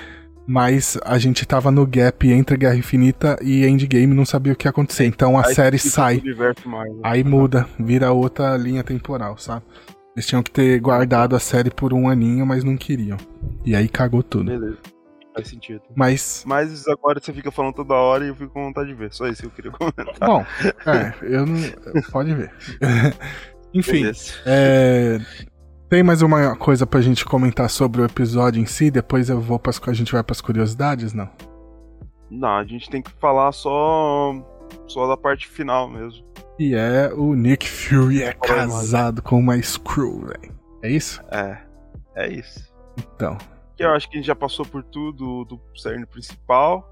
mas a gente tava no gap entre Guerra Infinita e Endgame, não sabia o que ia acontecer. Então a aí série sai, mais, né? aí muda, vira outra linha temporal, sabe? Eles tinham que ter guardado a série por um aninho, mas não queriam. E aí cagou tudo. Beleza. Faz sentido. Mas... Mas agora você fica falando toda hora e eu fico com vontade de ver. Só isso que eu queria comentar. Bom, é, eu não... Pode ver. Enfim, é... tem mais uma coisa pra gente comentar sobre o episódio em si? Depois eu vou pras... a gente vai pras curiosidades, não? Não, a gente tem que falar só... Só da parte final mesmo. E é o Nick Fury é casado com uma Skrull, velho. É isso? É, é isso. Então... Que eu acho que a gente já passou por tudo do cerne principal.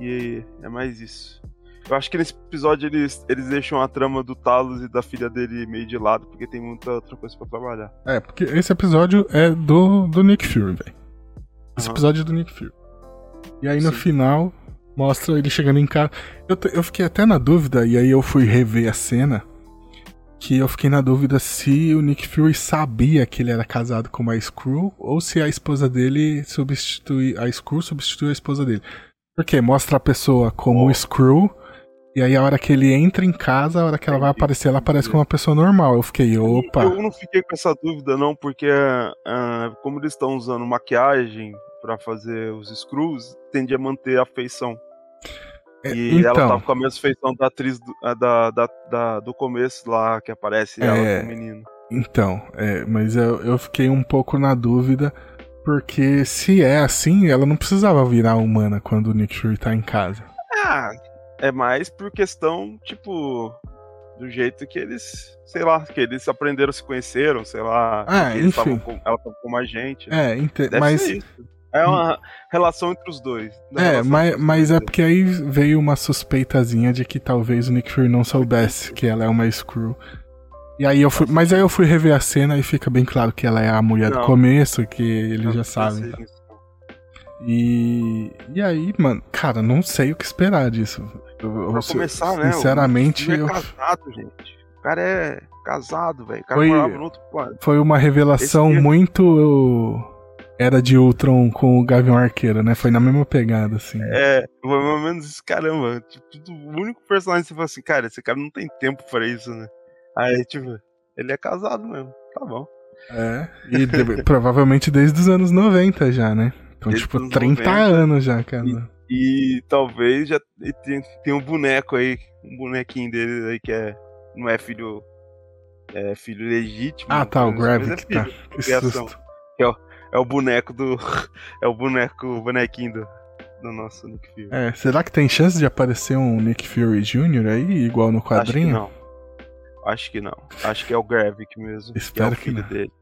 E é mais isso. Eu acho que nesse episódio eles, eles deixam a trama do Talos e da filha dele meio de lado, porque tem muita outra coisa pra trabalhar. É, porque esse episódio é do, do Nick Fury, velho. Esse uhum. episódio é do Nick Fury. E aí Sim. no final mostra ele chegando em casa. Eu, eu fiquei até na dúvida, e aí eu fui rever a cena, que eu fiquei na dúvida se o Nick Fury sabia que ele era casado com uma Skrull ou se a esposa dele substitui... A Skrull substitui a esposa dele. Porque mostra a pessoa como oh. Skrull, e aí a hora que ele entra em casa, a hora que ela vai aparecer, ela aparece como uma pessoa normal. Eu fiquei, opa... Eu não fiquei com essa dúvida não, porque uh, como eles estão usando maquiagem pra fazer os Skrulls, tende a manter a feição. E então, ela tava com a mesma feição da atriz do, da, da, da, do começo lá, que aparece ela é, com o menino. Então, é, mas eu, eu fiquei um pouco na dúvida, porque se é assim, ela não precisava virar humana quando o Nick Fury tá em casa. Ah, é mais por questão, tipo, do jeito que eles, sei lá, que eles aprenderam, se conheceram, sei lá. Ah, eles enfim. Com, ela tava como a gente. É, ente- Deve mas... ser isso. É uma relação entre os dois. É, mas, mas é porque aí veio uma suspeitazinha de que talvez o Nick Fury não soubesse que ela é uma Skrull. E aí eu fui, mas aí eu fui rever a cena e fica bem claro que ela é a mulher não. do começo, que eles não, já sabem. Tá. E, e aí, mano, cara, não sei o que esperar disso. Eu, pra eu, começar, né? Sinceramente, o eu... é casado, gente. O cara é casado, velho. O cara foi, morava no outro plano. Foi uma revelação muito... Eu... Era de Ultron com o Gavião Arqueiro, né? Foi na mesma pegada, assim. É, foi mais ou menos isso, caramba. Tipo, o único personagem que você fala assim, cara, esse cara não tem tempo pra isso, né? Aí, tipo, ele é casado mesmo, tá bom. É, e de, provavelmente desde os anos noventa já, né? Então, desde tipo, trinta noventa, anos já, cara. E, e talvez já tem, tem um boneco aí, um bonequinho dele aí que é, não é filho, é filho legítimo. Ah, tá, o Gravik, é filho, tá. Que susto. Que é o... É o boneco do... É o boneco, o bonequinho do, do nosso Nick Fury. É, será que tem chance de aparecer um Nick Fury júnior aí, igual no quadrinho? Acho que não. Acho que não. Acho que é o Gravik mesmo. Espero que, é o filho que não. Dele.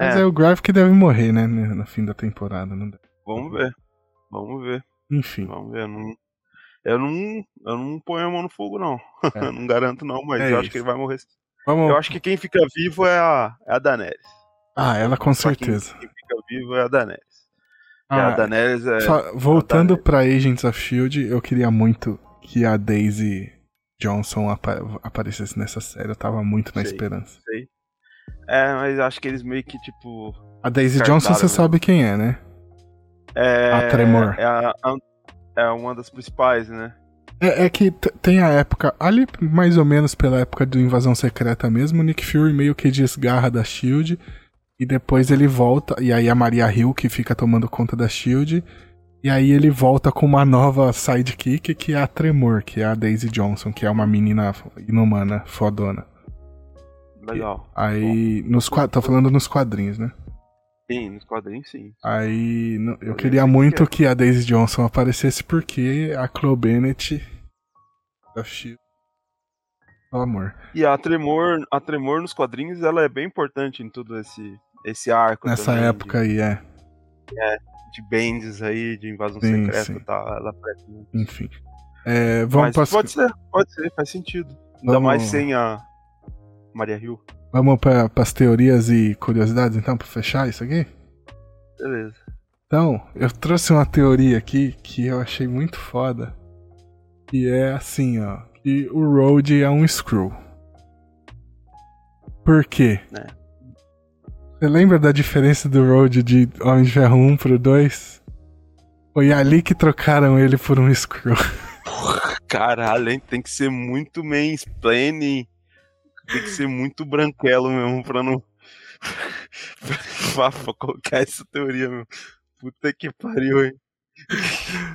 Mas é. é o Gravik que deve morrer, né? No fim da temporada. Não deve. Vamos ver. Vamos ver. Enfim. Vamos ver. Não... Eu não, eu não ponho a mão no fogo, não. É. Não garanto, não, mas é eu isso. acho que ele vai morrer. Vamos... Eu acho que quem fica vivo é a, é a Daenerys. Ah, ela com Só certeza. Quem, quem fica vivo é a Daenerys. Ah, é a Daenerys é... Só, voltando a Daenerys. pra Agents of Shield, eu queria muito que a Daisy Johnson apa- aparecesse nessa série. Eu tava muito na sei, esperança. Sei. É, mas acho que eles meio que, tipo... A Daisy Johnson você mesmo. sabe quem é, né? É... A Tremor. É a... É uma das principais, né? É, é que t- tem a época... Ali, mais ou menos pela época do Invasão Secreta mesmo, o Nick Fury meio que desgarra da Shield. E depois ele volta... E aí a Maria Hill, que fica tomando conta da Shield. E aí ele volta com uma nova sidekick, que é a Tremor, que é a Daisy Johnson, que é uma menina inumana, fodona. Legal. E aí... Nos quad... Tô falando nos quadrinhos, né? Sim, nos quadrinhos sim. Aí no, eu queria muito que, que a Daisy Johnson aparecesse, porque a Chloe Bennett da Shield. Pelo amor. E a Tremor, a Tremor nos quadrinhos, ela é bem importante em todo esse, esse arco. Nessa também, época de, aí, é. É, de Bendis aí, de Invasão sim, Secreta sim. e tal. Ela aparece muito. Enfim. É, vamos Mas, passar... Pode ser, pode ser, faz sentido. Vamos... Ainda mais sem a Maria Hill. Vamos para as teorias e curiosidades, então, para fechar isso aqui? Beleza. Então, eu trouxe uma teoria aqui que eu achei muito foda. Que é assim, ó. Que o Rhodey é um Skrull. Por quê? É. Você lembra da diferença do Rhodey de Homem de Ferro um pro dois? Foi ali que trocaram ele por um Skrull. Porra, caralho, hein? Tem que ser muito mansplaining. Tem que ser muito branquelo mesmo pra não pra colocar essa teoria, meu. Puta que pariu, hein?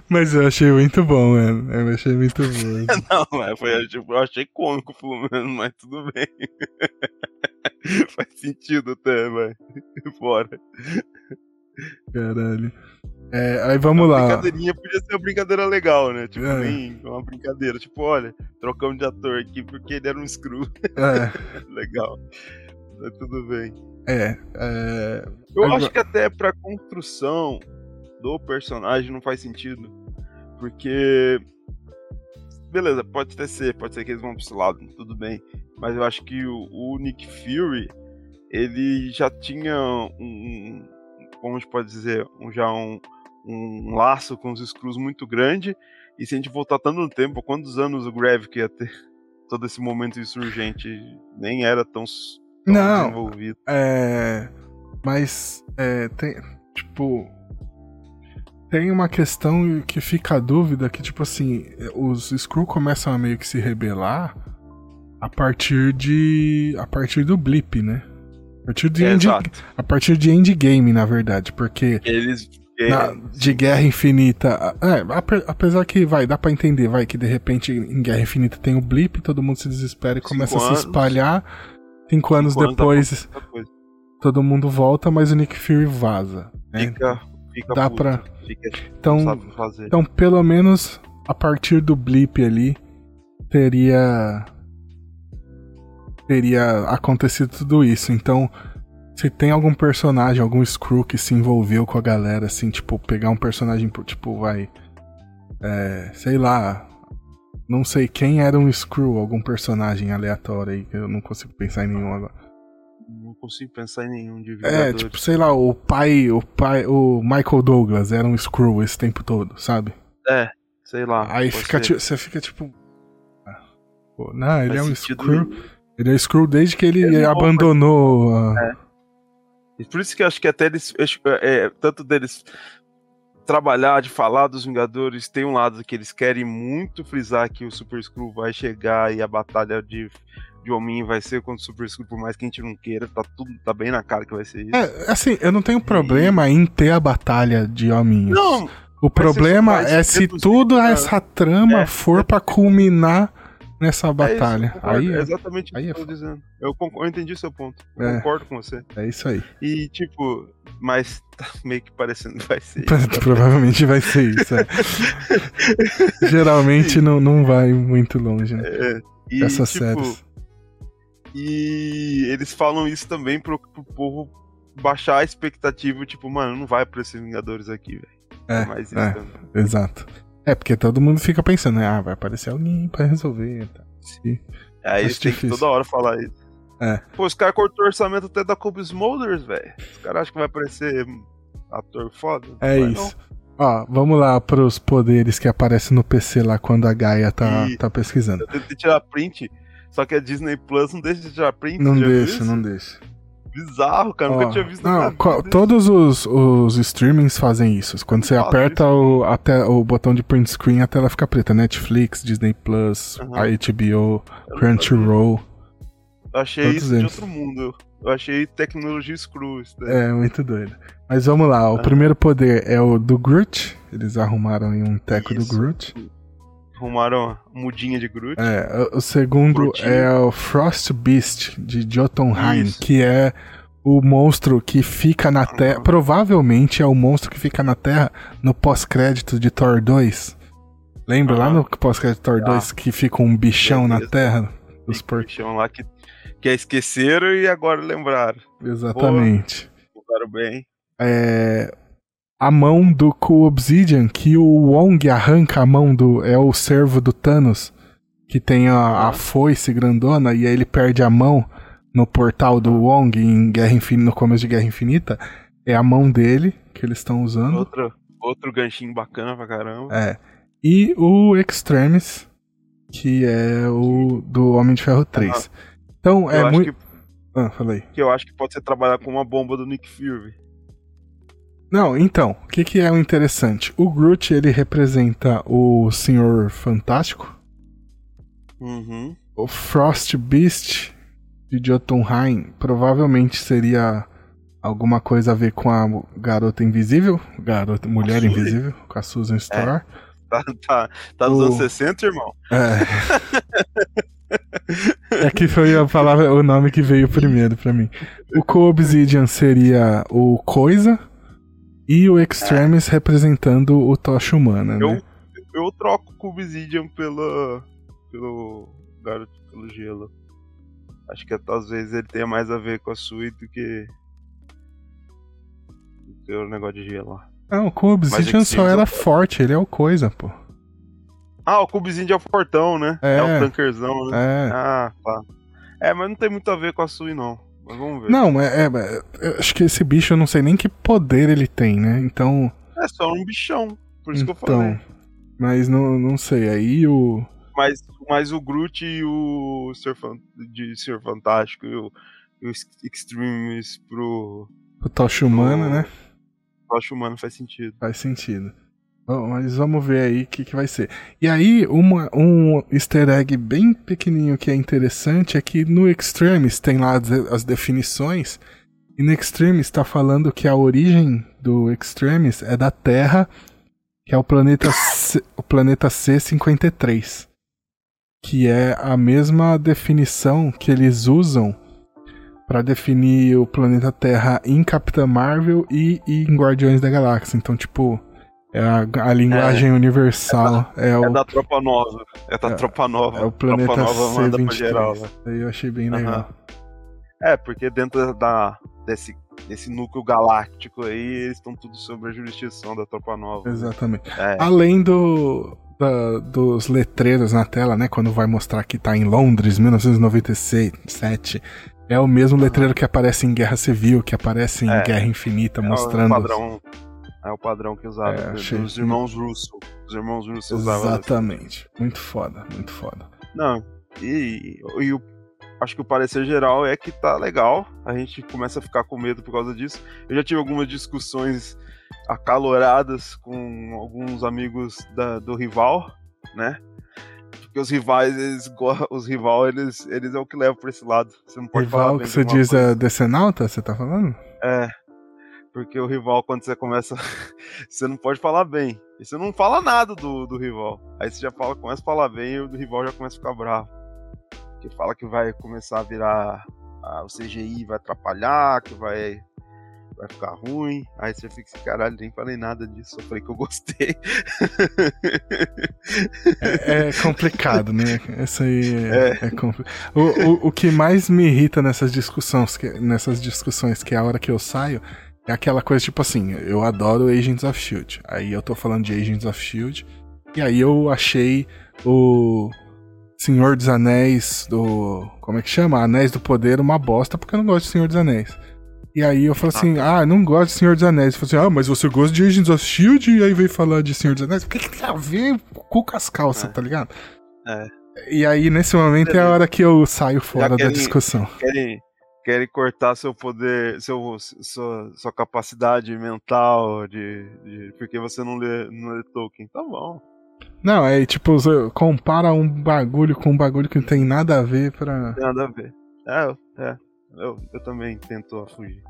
Mas eu achei muito bom, mano. Eu achei muito bom. Não, mas foi, eu achei cômico, pelo menos, mas tudo bem. Faz sentido até, mas bora. Caralho. É, aí vamos uma lá. Brincadeirinha podia ser uma brincadeira legal, né? Tipo, é. nem uma brincadeira. Tipo, olha, trocamos de ator aqui porque ele era um Skrull. É. Legal. Mas tudo bem. É. é... Eu aí, acho que até pra construção do personagem não faz sentido. Porque... Beleza, pode até ser. Pode ser que eles vão pro seu lado. Tudo bem. Mas eu acho que o, o Nick Fury, ele já tinha um... como a gente pode dizer, um, já um... um laço com os Skrulls muito grande, e se a gente voltar tanto no tempo, quantos anos o Gravik ia ter todo esse momento insurgente nem era tão, tão não, desenvolvido. É, mas é, tem, tipo, tem uma questão que fica a dúvida, que tipo assim, os Skrull começam a meio que se rebelar a partir de a partir do blip, né? A partir de, é, end, a partir de endgame, na verdade, porque eles Na, de Guerra Infinita. É, apesar que vai, dá pra entender, vai, que de repente em Guerra Infinita tem o blip, todo mundo se desespera e começa cinco a se espalhar. Cinco, cinco anos, anos depois, todo mundo volta, mas o Nick Fury vaza. Né? Fica, fica dá puto, pra... fica, então, então, pelo menos a partir do blip ali, teria... teria acontecido tudo isso. Então... se tem algum personagem, algum Skrull que se envolveu com a galera, assim, tipo, pegar um personagem, tipo, vai... É, sei lá... Não sei quem era um Skrull, algum personagem aleatório aí, que eu não consigo pensar em nenhum agora. Não consigo pensar em nenhum de Vingadores. É, tipo, sei lá, o pai... O pai, o Michael Douglas era um Skrull esse tempo todo, sabe? É, sei lá. Aí fica, tipo, você fica, tipo... Pô, não, ele é um Skrull... Ele... ele é Skrull desde que ele, ele abandonou... Mas... a... É. Por isso que eu acho que até eles, é, tanto deles trabalhar, de falar dos Vingadores, tem um lado que eles querem muito frisar que o Super Skrull vai chegar e a batalha de, de Homem vai ser contra o Super Skrull, por mais que a gente não queira, tá, tudo, tá bem na cara que vai ser isso. É, assim, eu não tenho problema e... em ter a batalha de Homem. Não! O problema é se tudo pra... essa trama é, for é... pra culminar nessa batalha. É isso, aí é exatamente aí o que eu tô é dizendo. Eu, concordo, eu entendi o seu ponto. Eu é, concordo com você. É isso aí. E, tipo, mas tá meio que parecendo que vai ser isso. Provavelmente vai ser isso. É. Geralmente não, não vai muito longe, né? É, e, essas tipo, séries. E eles falam isso também pro, pro povo baixar a expectativa. Tipo, mano, não vai pra esses Vingadores aqui, velho. É, é, isso é exato. É, porque todo mundo fica pensando, né? Ah, vai aparecer alguém pra resolver. Tá? Se... Aí você tem que toda hora falar isso. É. Pô, os caras cortou o orçamento até da Kobe Smulders, velho. Os caras acham que vai aparecer ator foda. É isso. Não. Ó, vamos lá pros poderes que aparecem no P C lá quando a Gaia tá, tá pesquisando. Eu tentei tirar print, só que a Disney Plus não deixa de tirar print. Não deixa, não deixa. Bizarro, cara, ó, nunca tinha visto nada. Todos os, os streamings fazem isso. Quando você Nossa, aperta o, até, o botão de print screen, a tela fica preta. Netflix, Disney Plus, uhum. a H B O, eu Crunchyroll. Eu achei Todos isso eles. de outro mundo. Eu achei tecnologia escrua. Né? É, muito doido. Mas vamos lá, o ah. primeiro poder é o do Groot. Eles arrumaram em um teco isso. do Groot. Arrumaram uma mudinha de Groot. É, o segundo Groot. É o Frost Beast de Jotunheim, isso. que é o monstro que fica na Terra. Ah. Provavelmente é o monstro que fica na Terra no pós-crédito de Thor dois. Lembra ah. lá no pós-crédito de Thor ah. dois que fica um bichão na Terra? Os por... bichão lá que, que esqueceram e agora lembraram. Exatamente. Lembraram bem. É... A mão do Cool Obsidian, que o Wong arranca a mão do... É o servo do Thanos, que tem a, a foice grandona, e aí ele perde a mão no portal do Wong em Guerra Infinita, no começo de Guerra Infinita. É a mão dele que eles estão usando. Outro, outro ganchinho bacana pra caramba. É. E o Extremis, que é o do Homem de Ferro três. Ah, então, é muito... Que... Ah, falei. Que eu acho que pode ser trabalhar com uma bomba do Nick Fury. Não, então, o que, que é o interessante? O Groot, ele representa o Senhor Fantástico. Uhum. O Frost Beast de Jotunheim provavelmente seria alguma coisa a ver com a Garota Invisível. Garota, Mulher Invisível, com a Susan Storr. É, tá, tá, tá nos o... anos sessenta, irmão. É. É que foi a palavra, o nome que veio primeiro pra mim. O Co-Obsidian seria o Coisa. E o Extremis é. representando o Tocha Humana, eu, né? Eu troco o Obsidian pelo, pelo Garoto pelo Gelo. Acho que às vezes ele tenha mais a ver com a Sui do que o negócio de gelo. Não, o Obsidian só era é... forte, ele é o Coisa, pô. Ah, o Obsidian é o fortão, né? É, é o tankerzão, né? É. Ah, pá. É, mas não tem muito a ver com a Sui, não. Mas vamos ver. Não, é, é, eu acho que esse bicho eu não sei nem que poder ele tem, né? Então. É só um bichão, por isso então, que eu falei. Mas não, não sei, aí o. Mas, mas o Groot e o Senhor Fan... Fantástico e o, e o Extremis pro. O Tocha Humana, pro... né? O Tocha Humana faz sentido. Faz sentido. Bom, mas vamos ver aí o que, que vai ser. E aí, uma, um easter egg bem pequenininho que é interessante é que no Extremis tem lá as, as definições, e no Extremis está falando que a origem do Extremis é da Terra, que é o planeta, C, o planeta C cinquenta e três, que é a mesma definição que eles usam para definir o planeta Terra em Capitã Marvel e, e em Guardiões da Galáxia. Então, tipo... É a, a linguagem é, universal. É, da, é, o, é da Tropa Nova. É da é, Tropa Nova. É o planeta Tropa Nova C vinte e três. Manda pra geral. Eu achei bem legal. Uhum. É, porque dentro da, desse, desse núcleo galáctico aí, eles estão tudo sobre a jurisdição da Tropa Nova. Exatamente. É. Além do, da, dos letreiros na tela, né? Quando vai mostrar que tá em Londres, mil novecentos e noventa e sete. É o mesmo letreiro que aparece em Guerra Civil, que aparece em é. Guerra Infinita, é mostrando... É o padrão... É o padrão que usava é, achei... dos irmãos Russo. Os irmãos Russo usavam. Exatamente. Assim. Muito foda, muito foda. Não, e, e, e o, acho que o parecer geral é que tá legal. A gente começa a ficar com medo por causa disso. Eu já tive algumas discussões acaloradas com alguns amigos da, do rival, né? Porque os rivais, eles, os rival, eles, eles é o que leva pra esse lado. Você não pode rival falar bem que você diz coisa. É Decenauta, você tá falando? É. Porque o rival, quando você começa, você não pode falar bem. E você não fala nada do, do rival. Aí você já fala, começa a falar bem e o rival já começa a ficar bravo. Porque fala que vai começar a virar... Ah, o C G I vai atrapalhar, que vai, vai ficar ruim. Aí você fica assim, caralho, nem falei nada disso. Eu falei que eu gostei. É, é complicado, né? Isso aí é, é. é complicado. O, o, o que mais me irrita nessas discussões, que, nessas discussões, que é a hora que eu saio... É aquela coisa tipo assim, eu adoro Agents of Shield. Aí eu tô falando de Agents of Shield E aí eu achei o Senhor dos Anéis do... Como é que chama? Anéis do Poder, uma bosta, porque eu não gosto de Senhor dos Anéis. E aí eu falei assim, ah, não gosto de Senhor dos Anéis. Eu falei assim, ah, mas você gosta de Agents of Shield? E aí veio falar de Senhor dos Anéis. O que que tem a ver com as calças, é. tá ligado? É. E aí nesse momento é a hora que eu saio fora Já da querem, discussão. Querem, querem cortar seu poder, seu, sua, sua capacidade mental, de, de porque você não lê, não lê Tolkien. Tá bom. Não, é tipo, compara um bagulho com um bagulho que não tem nada a ver pra... Tem nada a ver. É, é. Eu, eu também tento fugir.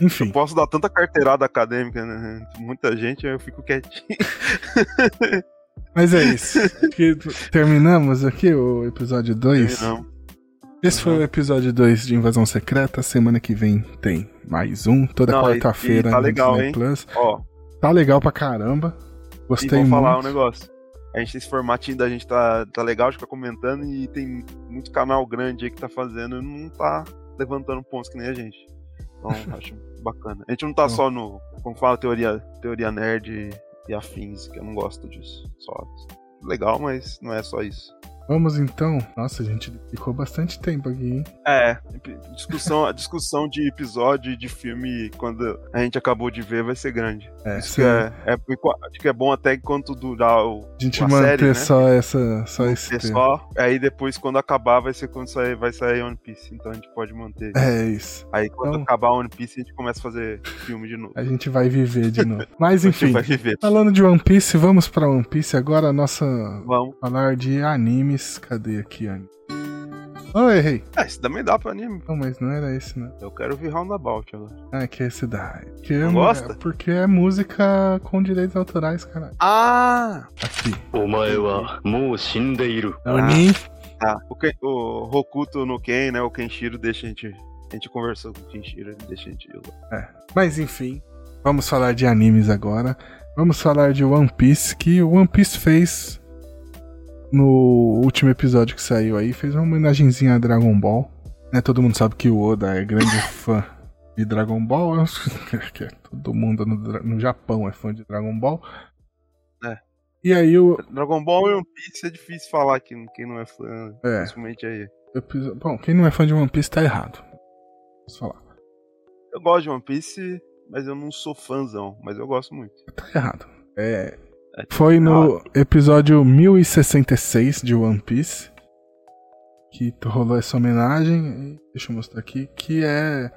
Enfim. Eu posso dar tanta carteirada acadêmica, né? Muita gente, aí eu fico quietinho. Mas é isso. Terminamos aqui o episódio dois. Terminamos. Esse foi o episódio dois de Invasão Secreta. Semana que vem tem mais um. Toda Não, quarta-feira. E, e tá legal, hein? Plus. Ó. Tá legal pra caramba. Gostei muito. E vou falar um negócio. A gente tem esse formatinho da gente tá, tá legal de ficar comentando e tem muito canal grande aí que tá fazendo e não tá levantando pontos que nem a gente. Então, acho bacana. A gente não tá então, só no, como fala, teoria, teoria nerd e, e afins, que eu não gosto disso. Só legal, mas não é só isso. Vamos então. Nossa, a gente ficou bastante tempo aqui, hein? É, discussão, discussão de episódio de filme quando a gente acabou de ver vai ser grande. É, isso é, é, acho que é bom até enquanto durar o, a gente manter série, só, né? essa, só esse só, aí depois quando acabar vai ser quando sair, vai sair One Piece, então a gente pode manter. É isso. Aí quando então, acabar One Piece a gente começa a fazer filme de novo. A gente vai viver de novo. Mas enfim, vai viver. Falando de One Piece, vamos pra One Piece agora, a nossa... Vamos. Falar de anime. Cadê aqui, anime? Oh, errei. É, esse também dá pra anime. Não, mas não era esse, né? Eu quero ouvir Roundabout agora. Ah, que esse dá. Que não é, gosta? Porque é música com direitos autorais, caralho. Ah! Aqui. Omae wa mou shindeiru. Oni. Ah, o, Ken, o Hokuto no Ken, né? O Kenshiro deixa a gente... A gente conversou com o Kenshiro, ele deixa a gente usar. É, mas enfim. Vamos falar de animes agora. Vamos falar de One Piece, que o One Piece fez... No último episódio que saiu aí, fez uma homenagenzinha a Dragon Ball. Né? Todo mundo sabe que o Oda é grande fã de Dragon Ball. Todo mundo no, no Japão é fã de Dragon Ball. É. E aí o... Dragon Ball e One Piece é difícil falar que quem não é fã. É. Principalmente aí. Episódio... Bom, quem não é fã de One Piece tá errado. Posso falar. Eu gosto de One Piece, mas eu não sou fãzão. Mas eu gosto muito. Tá errado. É... Foi no episódio mil e sessenta e seis de One Piece que rolou essa homenagem. Deixa eu mostrar aqui. Que é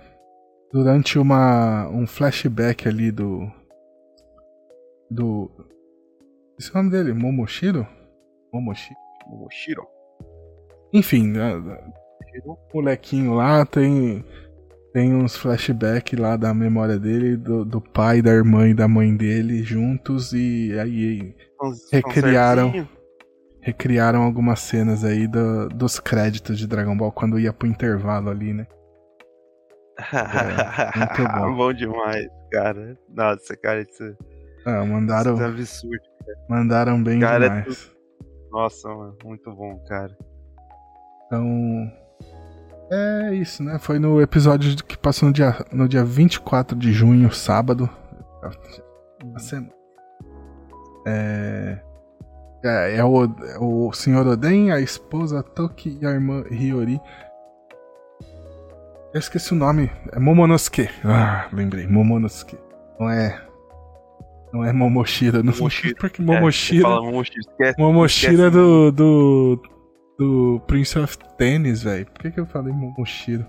durante uma, um flashback ali do... Do... Esse é o nome dele? Momoshiro? Momoshi, Momoshiro. Enfim, o molequinho lá tem... Tem uns flashbacks lá da memória dele, do, do pai, da irmã e da mãe dele juntos, e aí recriaram, recriaram algumas cenas aí do, dos créditos de Dragon Ball quando ia pro intervalo ali, né? É, muito bom. Bom demais, cara. Nossa, cara, isso, ah, mandaram, isso é absurdo, cara. Mandaram bem cara, demais. É tu... Nossa, mano, muito bom, cara. Então... É isso, né? Foi no episódio que passou no dia, no dia vinte e quatro de junho, sábado. A semana. É, é, é o, é o senhor Oden, a esposa Toki e a irmã Hiyori. Eu esqueci o nome. É Momonosuke. Ah, lembrei. Momonosuke. Não é... Não é Momoshiro. Não sei porque Momoshiro... É, Momoshiro, esquece, Momoshiro esquece, do... do... Do Prince of Tennis, velho. Por que que eu falei Momoshiro?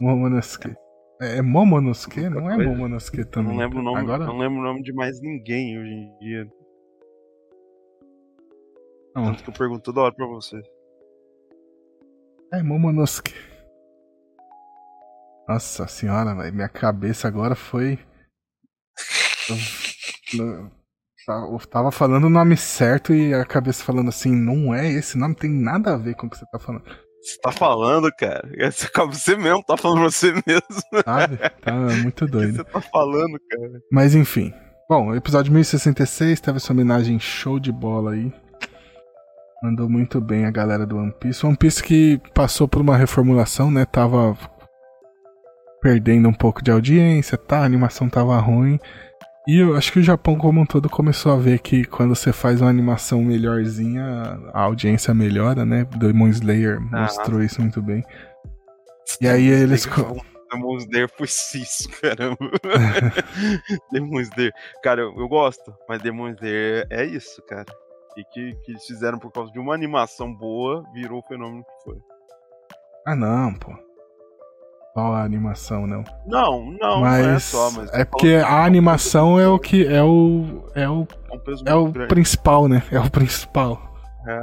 Momonosuke. É, é Momonosuke? Não é Momonosuke também. Não lembro o nome, agora... não lembro o nome de mais ninguém hoje em dia. Não. Tanto que eu pergunto toda hora pra você. É Momonosuke. Nossa senhora, velho. Minha cabeça agora foi... Eu tava falando o nome certo e a cabeça falando assim, não é esse nome, tem nada a ver com o que você tá falando. Você tá falando, cara. Você mesmo tá falando pra você mesmo. Sabe? Tá muito doido. O que você tá falando, cara? Mas enfim. Bom, episódio mil e sessenta e seis, teve essa homenagem show de bola aí. Mandou muito bem a galera do One Piece. One Piece que passou por uma reformulação, né? Tava perdendo um pouco de audiência, tá? A animação tava ruim. E eu acho que o Japão como um todo começou a ver que quando você faz uma animação melhorzinha, a audiência melhora, né? Demon Slayer mostrou ah, isso muito bem. E aí eles... Demon Slayer foi isso, caramba. Demon Slayer. Cara, eu, eu gosto, mas Demon Slayer é isso, cara. E que, que eles fizeram por causa de uma animação boa, virou o fenômeno que foi. Ah, não, pô. Só a animação, não. Não, não, mas não é só. Mas é porque a animação é o que é o é o é o principal, né? É o principal. É.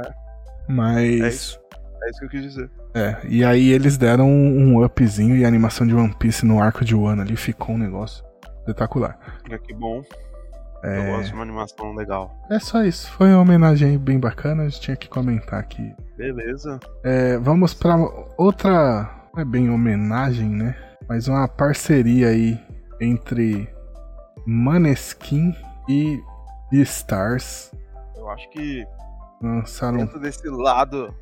Mas é isso. É isso que eu quis dizer. É. E aí eles deram um upzinho e a animação de One Piece no arco de Wano ali ficou um negócio espetacular. É, que bom. É... Eu gosto de uma animação legal. É só isso. Foi uma homenagem bem bacana. A gente tinha que comentar aqui. Beleza. É, vamos pra outra. Não é bem homenagem, né? Mas uma parceria aí entre Maneskin e Beastars. Eu acho que lançaram dentro desse lado,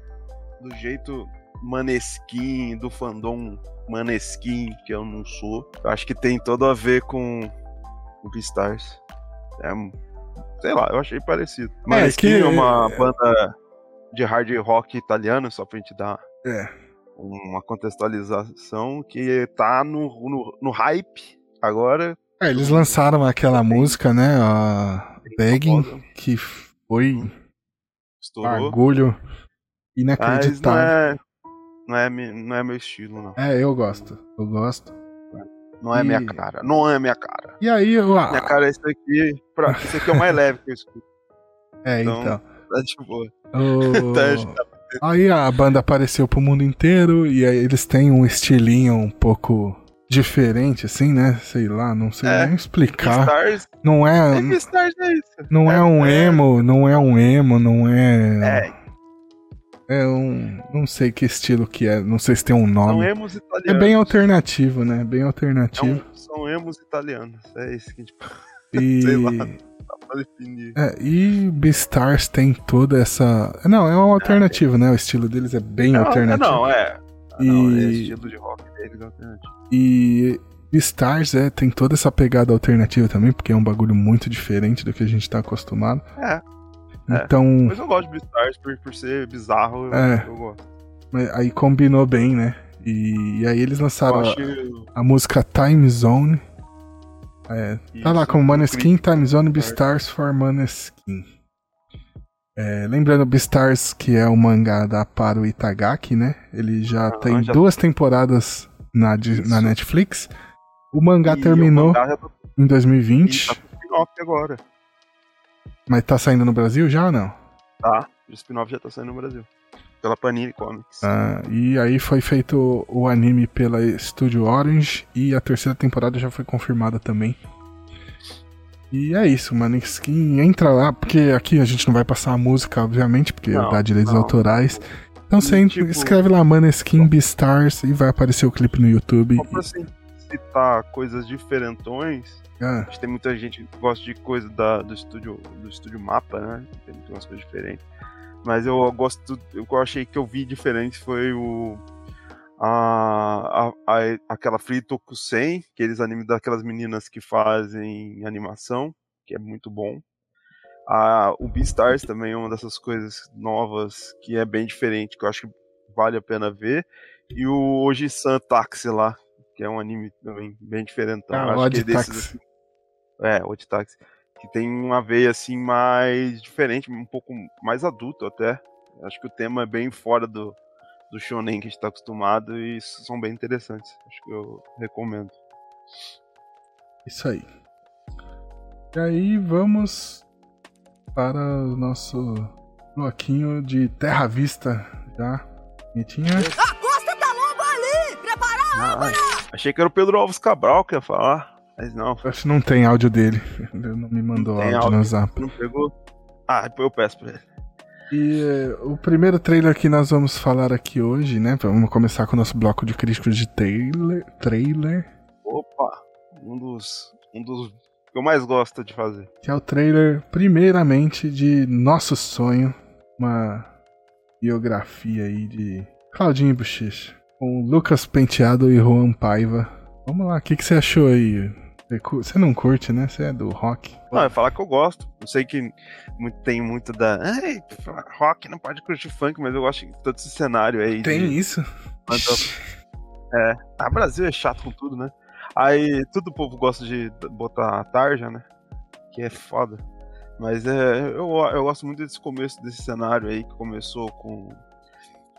do jeito Maneskin, do fandom Maneskin, que eu não sou. Eu acho que tem todo a ver com o Beastars. É, sei lá, eu achei parecido. Maneskin é, que... é uma banda de hard rock italiana, só pra gente dar... É. Uma contextualização que tá no, no, no hype agora. É, eles lançaram aquela música, né? A Begging, que foi estourou. Bagulho inacreditável. Não é, não, é, não é meu estilo, não. É, eu gosto. Eu gosto. Não é e... minha cara. Não é minha cara. E aí, eu... minha cara é isso aqui. Pra... Isso aqui é o mais leve que eu escuto. É, então. então. Tá de boa. Oh... tá de boa. Aí a banda apareceu pro mundo inteiro e aí eles têm um estilinho um pouco diferente, assim, né? Sei lá, não sei é, nem explicar. Não é, é isso. Não é, é um é. emo, não é um emo, não é... É. É um... Não sei que estilo que é, não sei se tem um nome. São emos italianos. É bem alternativo, né? Bem alternativo. É um, são emos italianos, é isso que a gente e... sei lá. É, e Beastars tem toda essa... Não, é uma alternativa, é, né? O estilo deles é bem não, alternativo. Não, é. E... Não, é o estilo de rock deles é alternativo. E Beastars é, tem toda essa pegada alternativa também, porque é um bagulho muito diferente do que a gente tá acostumado. É. Então... É. Mas eu gosto de Beastars por, por ser bizarro, eu, é. eu gosto. Aí combinou bem, né? E, e aí eles lançaram a, eu... a música Time Zone. É, tá lá como Maneskin, Time Zone, Beastars for Maneskin. É, lembrando, Beastars, que é o mangá da Paru Itagaki, né? Ele já ah, tem já... duas temporadas na, na Netflix. O mangá e terminou o mangá tá... em dois mil e vinte. Tá com spin-off agora. Mas tá saindo no Brasil já ou não? Tá, o spin-off já tá saindo no Brasil. Pela Panini Comics. Ah, e aí foi feito o anime pela Studio Orange e a terceira temporada já foi confirmada também. E é isso, Maneskin, entra lá, porque aqui a gente não vai passar a música, obviamente, porque não, dá direitos não. autorais. Então e você entra, tipo, escreve lá Maneskin Beastars e vai aparecer o clipe no YouTube. Só pra assim, citar coisas diferentões, ah. a gente tem muita gente que gosta de coisa da, do estúdio do estúdio Mapa, né? Tem umas coisas diferentes. Mas eu gosto, o que eu achei que eu vi diferente foi o a, a, a, aquela Free Tokusen, que eles animam daquelas meninas que fazem animação, que é muito bom. A, o Beastars também é uma dessas coisas novas que é bem diferente, que eu acho que vale a pena ver. E o Oji-san Taxi lá, que é um anime também bem diferente. Então, ah, acho que é desses, é, Oji Taxi. Que tem uma veia assim mais diferente, um pouco mais adulto até. Acho que o tema é bem fora do, do shonen que a gente tá acostumado e são bem interessantes. Acho que eu recomendo. Isso aí. E aí vamos para o nosso bloquinho de Terra à Vista, já. Bonitinha. A costa tá longa ali! Prepara a âncora! Achei que era o Pedro Alves Cabral que ia falar. Mas não. Acho que não tem áudio dele. Ele não me mandou não áudio, áudio no Zap. Não pegou? Ah, depois eu peço pra ele. E eh, o primeiro trailer que nós vamos falar aqui hoje, né? Vamos começar com o nosso bloco de críticos de trailer. trailer. Opa! Um dos, um dos que eu mais gosto de fazer. Que é o trailer, primeiramente, de Nosso Sonho. Uma biografia aí de Claudinho Buchecha. Com Lucas Penteado e Juan Paiva. Vamos lá, o que, que você achou aí? Você não curte, né? Você é do rock. Não, eu falar que eu gosto. Eu sei que tem muito da... Ai, rock não pode curtir funk, mas eu gosto de todo esse cenário aí. Tem de... isso? É. Ah, Brasil é chato com tudo, né? Aí, todo o povo gosta de botar a tarja, né? Que é foda. Mas é, eu, eu gosto muito desse começo, desse cenário aí, que começou com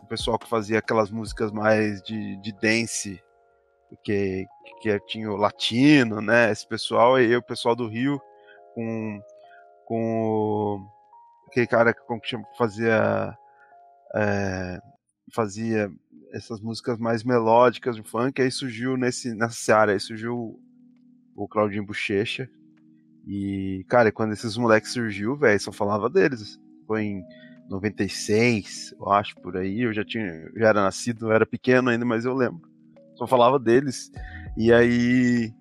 o pessoal que fazia aquelas músicas mais de, de dance, que, que tinha o latino, né, esse pessoal, e o pessoal do Rio, com, com aquele cara que como que chama, fazia, é, fazia essas músicas mais melódicas de funk, aí surgiu nesse, nessa seara, aí surgiu o Claudinho Buchecha. E, cara, quando esses moleques surgiu, velho, só falava deles. Foi em noventa e seis, eu acho, por aí. Eu já tinha, já era nascido, eu era pequeno ainda, mas eu lembro. Só falava deles. E aí,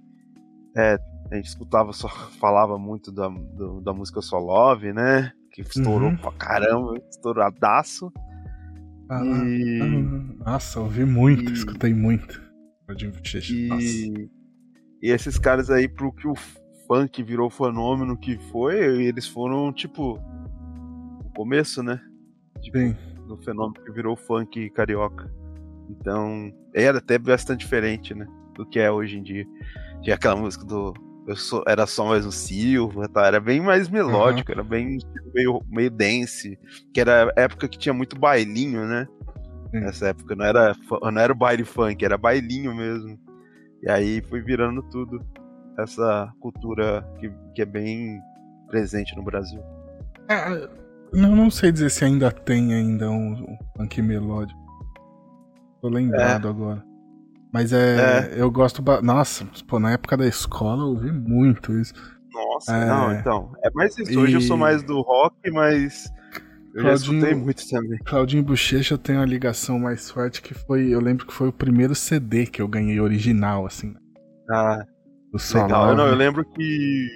é, a gente escutava, só falava muito da, do, da música Só Love, né? Que estourou uhum. pra caramba, estouradaço. Ah, e... ah, nossa, ouvi muito, e... escutei muito. E... Nossa. E esses caras aí, pro que o funk virou o fenômeno que foi, e eles foram, tipo, o começo, né? Tipo, sim. Do fenômeno que virou o funk carioca. Então, era até bastante diferente, né? Do que é hoje em dia. Tinha aquela música do Eu Sou, Era Só Mais Um Silva, tá? Era bem mais melódico, uhum. Era bem meio, meio dance, que era a época que tinha muito bailinho, né? Sim. Nessa época, não era, não era o baile funk, era bailinho mesmo. E aí foi virando tudo. Essa cultura que, que é bem presente no Brasil. É, não, não sei dizer se ainda tem ainda um, um funk melódico. Tô lembrado é. agora. Mas é, é. eu gosto... Ba- Nossa, pô, na época da escola eu ouvi muito isso. Nossa, é, não, então. É mais isso. Hoje e... eu sou mais do rock, mas eu Claudinho, já escutei muito também. Claudinho Buchecha tem uma ligação mais forte que foi... Eu lembro que foi o primeiro C D que eu ganhei original, assim. Ah, legal. Eu, não, eu lembro que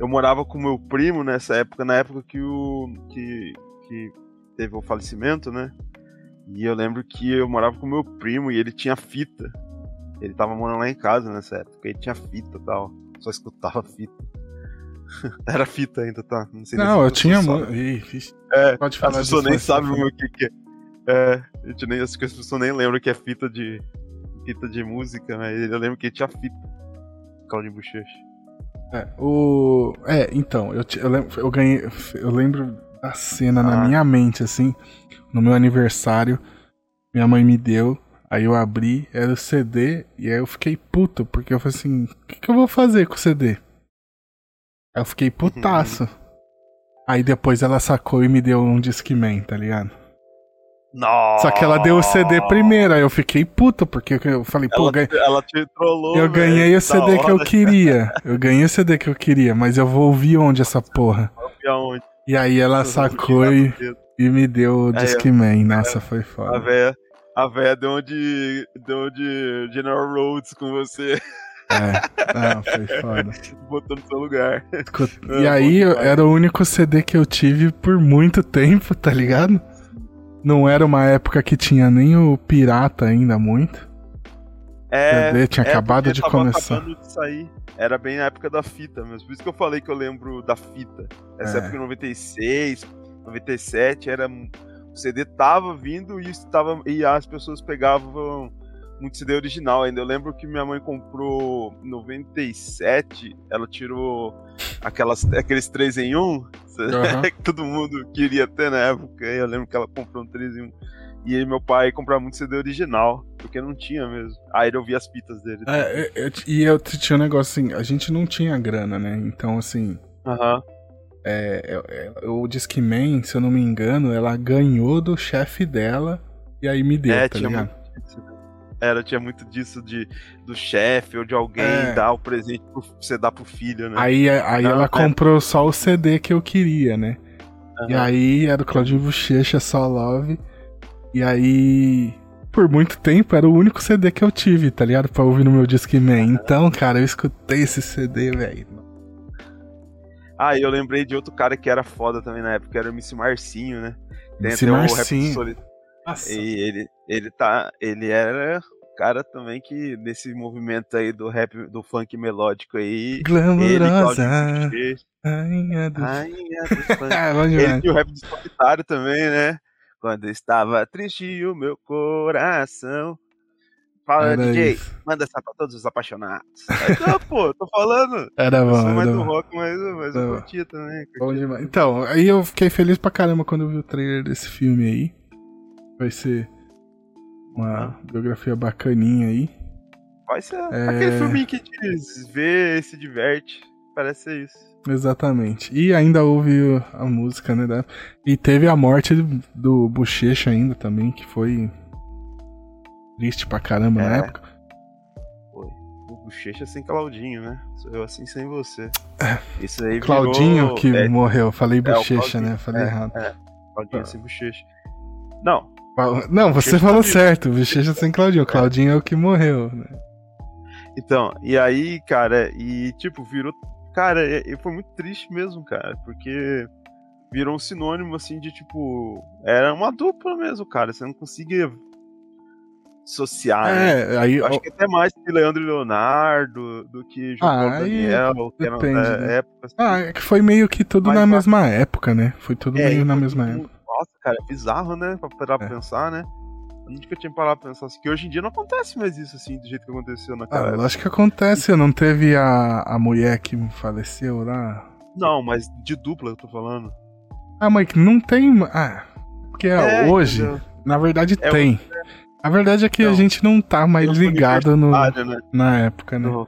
eu morava com meu primo nessa época, na época que, o, que, que teve o falecimento, né? E eu lembro que eu morava com meu primo e ele tinha fita. Ele tava morando lá em casa nessa época, ele tinha fita e tal. Só escutava fita. Era fita ainda, tá? Não, sei não eu tinha muito. É, pode falar disso. As pessoas nem sabem o que, que é. É, eu nem, as pessoas nem lembram que é fita de, fita de música, mas eu lembro que ele tinha fita. Claudinho Buchecha. É, o... é, então, eu, te, eu, lembro, eu, ganhei, eu lembro da cena ah. na minha mente, assim, no meu aniversário, minha mãe me deu, aí eu abri, era o C D, e aí eu fiquei puto, porque eu falei assim, o que, que eu vou fazer com o C D? Aí eu fiquei putaço. Uhum. Aí depois ela sacou e me deu um Discman, tá ligado? Não. Só que ela deu o C D primeiro, aí eu fiquei puto, porque eu falei, pô, ela, ganha... ela te trollou, eu ganhei véio, o C D que eu queria, eu ganhei o C D que eu queria, mas eu vou ouvir onde essa porra? Onde? E aí ela sacou e, e me deu o Discman, nossa, foi foda. A véia, a véia deu onde, deu onde General Rhodes com você. É, não, foi foda. Botou no seu lugar. E não, aí bom, era o único C D que eu tive por muito tempo, tá ligado? Não era uma época que tinha nem o pirata ainda muito. É, C D tinha é acabado de começar. Acabando de sair. Era bem a época da fita mesmo. Por isso que eu falei que eu lembro da fita. Essa é. época em noventa e seis, noventa e sete, era... o C D tava vindo e, tava... e as pessoas pegavam muito C D original ainda. Eu lembro que minha mãe comprou em noventa e sete, ela tirou aquelas... aqueles três em um, uhum. que todo mundo queria ter na época. Eu lembro que ela comprou um três em um. E aí meu pai comprava muito C D original, porque não tinha mesmo. Aí eu vi as fitas dele. É, eu, eu, e eu tinha um negócio assim, a gente não tinha grana, né? Então assim... Aham. Uhum. É, o Discman, se eu não me engano, ela ganhou do chefe dela e aí me deu, é, tá ligado? Muito... Era, tinha muito disso de, do chefe ou de alguém é. dar o presente pro, pra você dar pro filho, né? Aí, aí não, ela é. comprou só o C D que eu queria, né? Uhum. E aí era o Claudinho Buchecha, Só Love. E aí, por muito tempo, era o único C D que eu tive, tá ligado? Pra ouvir no meu Discman. Então, cara, eu escutei esse C D, velho. Ah, e eu lembrei de outro cara que era foda também na época, era o M C Marcinho, né? M C Marcinho. Nossa. E ele, ele, tá, ele era cara também que nesse movimento aí do rap, do funk melódico aí, Glamurosa, ele, rainha do, rainha do funk. Ele tinha o rap desconectado também, né? Quando estava triste o meu coração. Fala, era D J, isso. Manda essa pra todos os apaixonados. Então, pô, tô falando. Era bom. Eu sou mais do rock, mas, mas eu curti também. Curti. Bom demais. Então, aí eu fiquei feliz pra caramba quando eu vi o trailer desse filme aí. Vai ser uma ah. biografia bacaninha aí. Vai ser é... aquele filminho que te vê e se diverte. Parece ser isso. Exatamente. E ainda houve a música, né? Da... E teve a morte do Bochecha ainda também, que foi... triste pra caramba é. na época. Foi. O Bochecha sem Claudinho, né? Sou eu assim sem você. É. Isso aí Claudinho virou... que é. morreu. Falei é, Bochecha, né? Falei é, errado. É. Claudinho ah. sem Bochecha. Não. Não, você falou tá certo. Bochecha sem Claudinho. É. Claudinho é o que morreu, né? Então, e aí, cara, e tipo, virou... Cara, foi muito triste mesmo, cara, porque... virou um sinônimo, assim, de tipo... era uma dupla mesmo, cara. Você não conseguia... social, é, né? Aí, acho ó... que até mais que Leandro e Leonardo do que João ah, Daniel, que era na né? época. Assim. Ah, é que foi meio que tudo mas, na mas... mesma época, né? Foi tudo é, meio na mesma tudo... época. Nossa, cara, é bizarro, né? Pra parar pra é. pensar, né? Eu nunca tinha parado pra pensar assim, que hoje em dia não acontece mais isso, assim, do jeito que aconteceu naquela ah, época. Acho que acontece, não teve a, a mulher que faleceu lá? Não, mas de dupla eu tô falando. Ah, mas não tem... Ah, porque é, hoje, entendeu? Na verdade é, tem. É... A verdade é que então, a gente não tá mais ligado no, né? na época, né? No,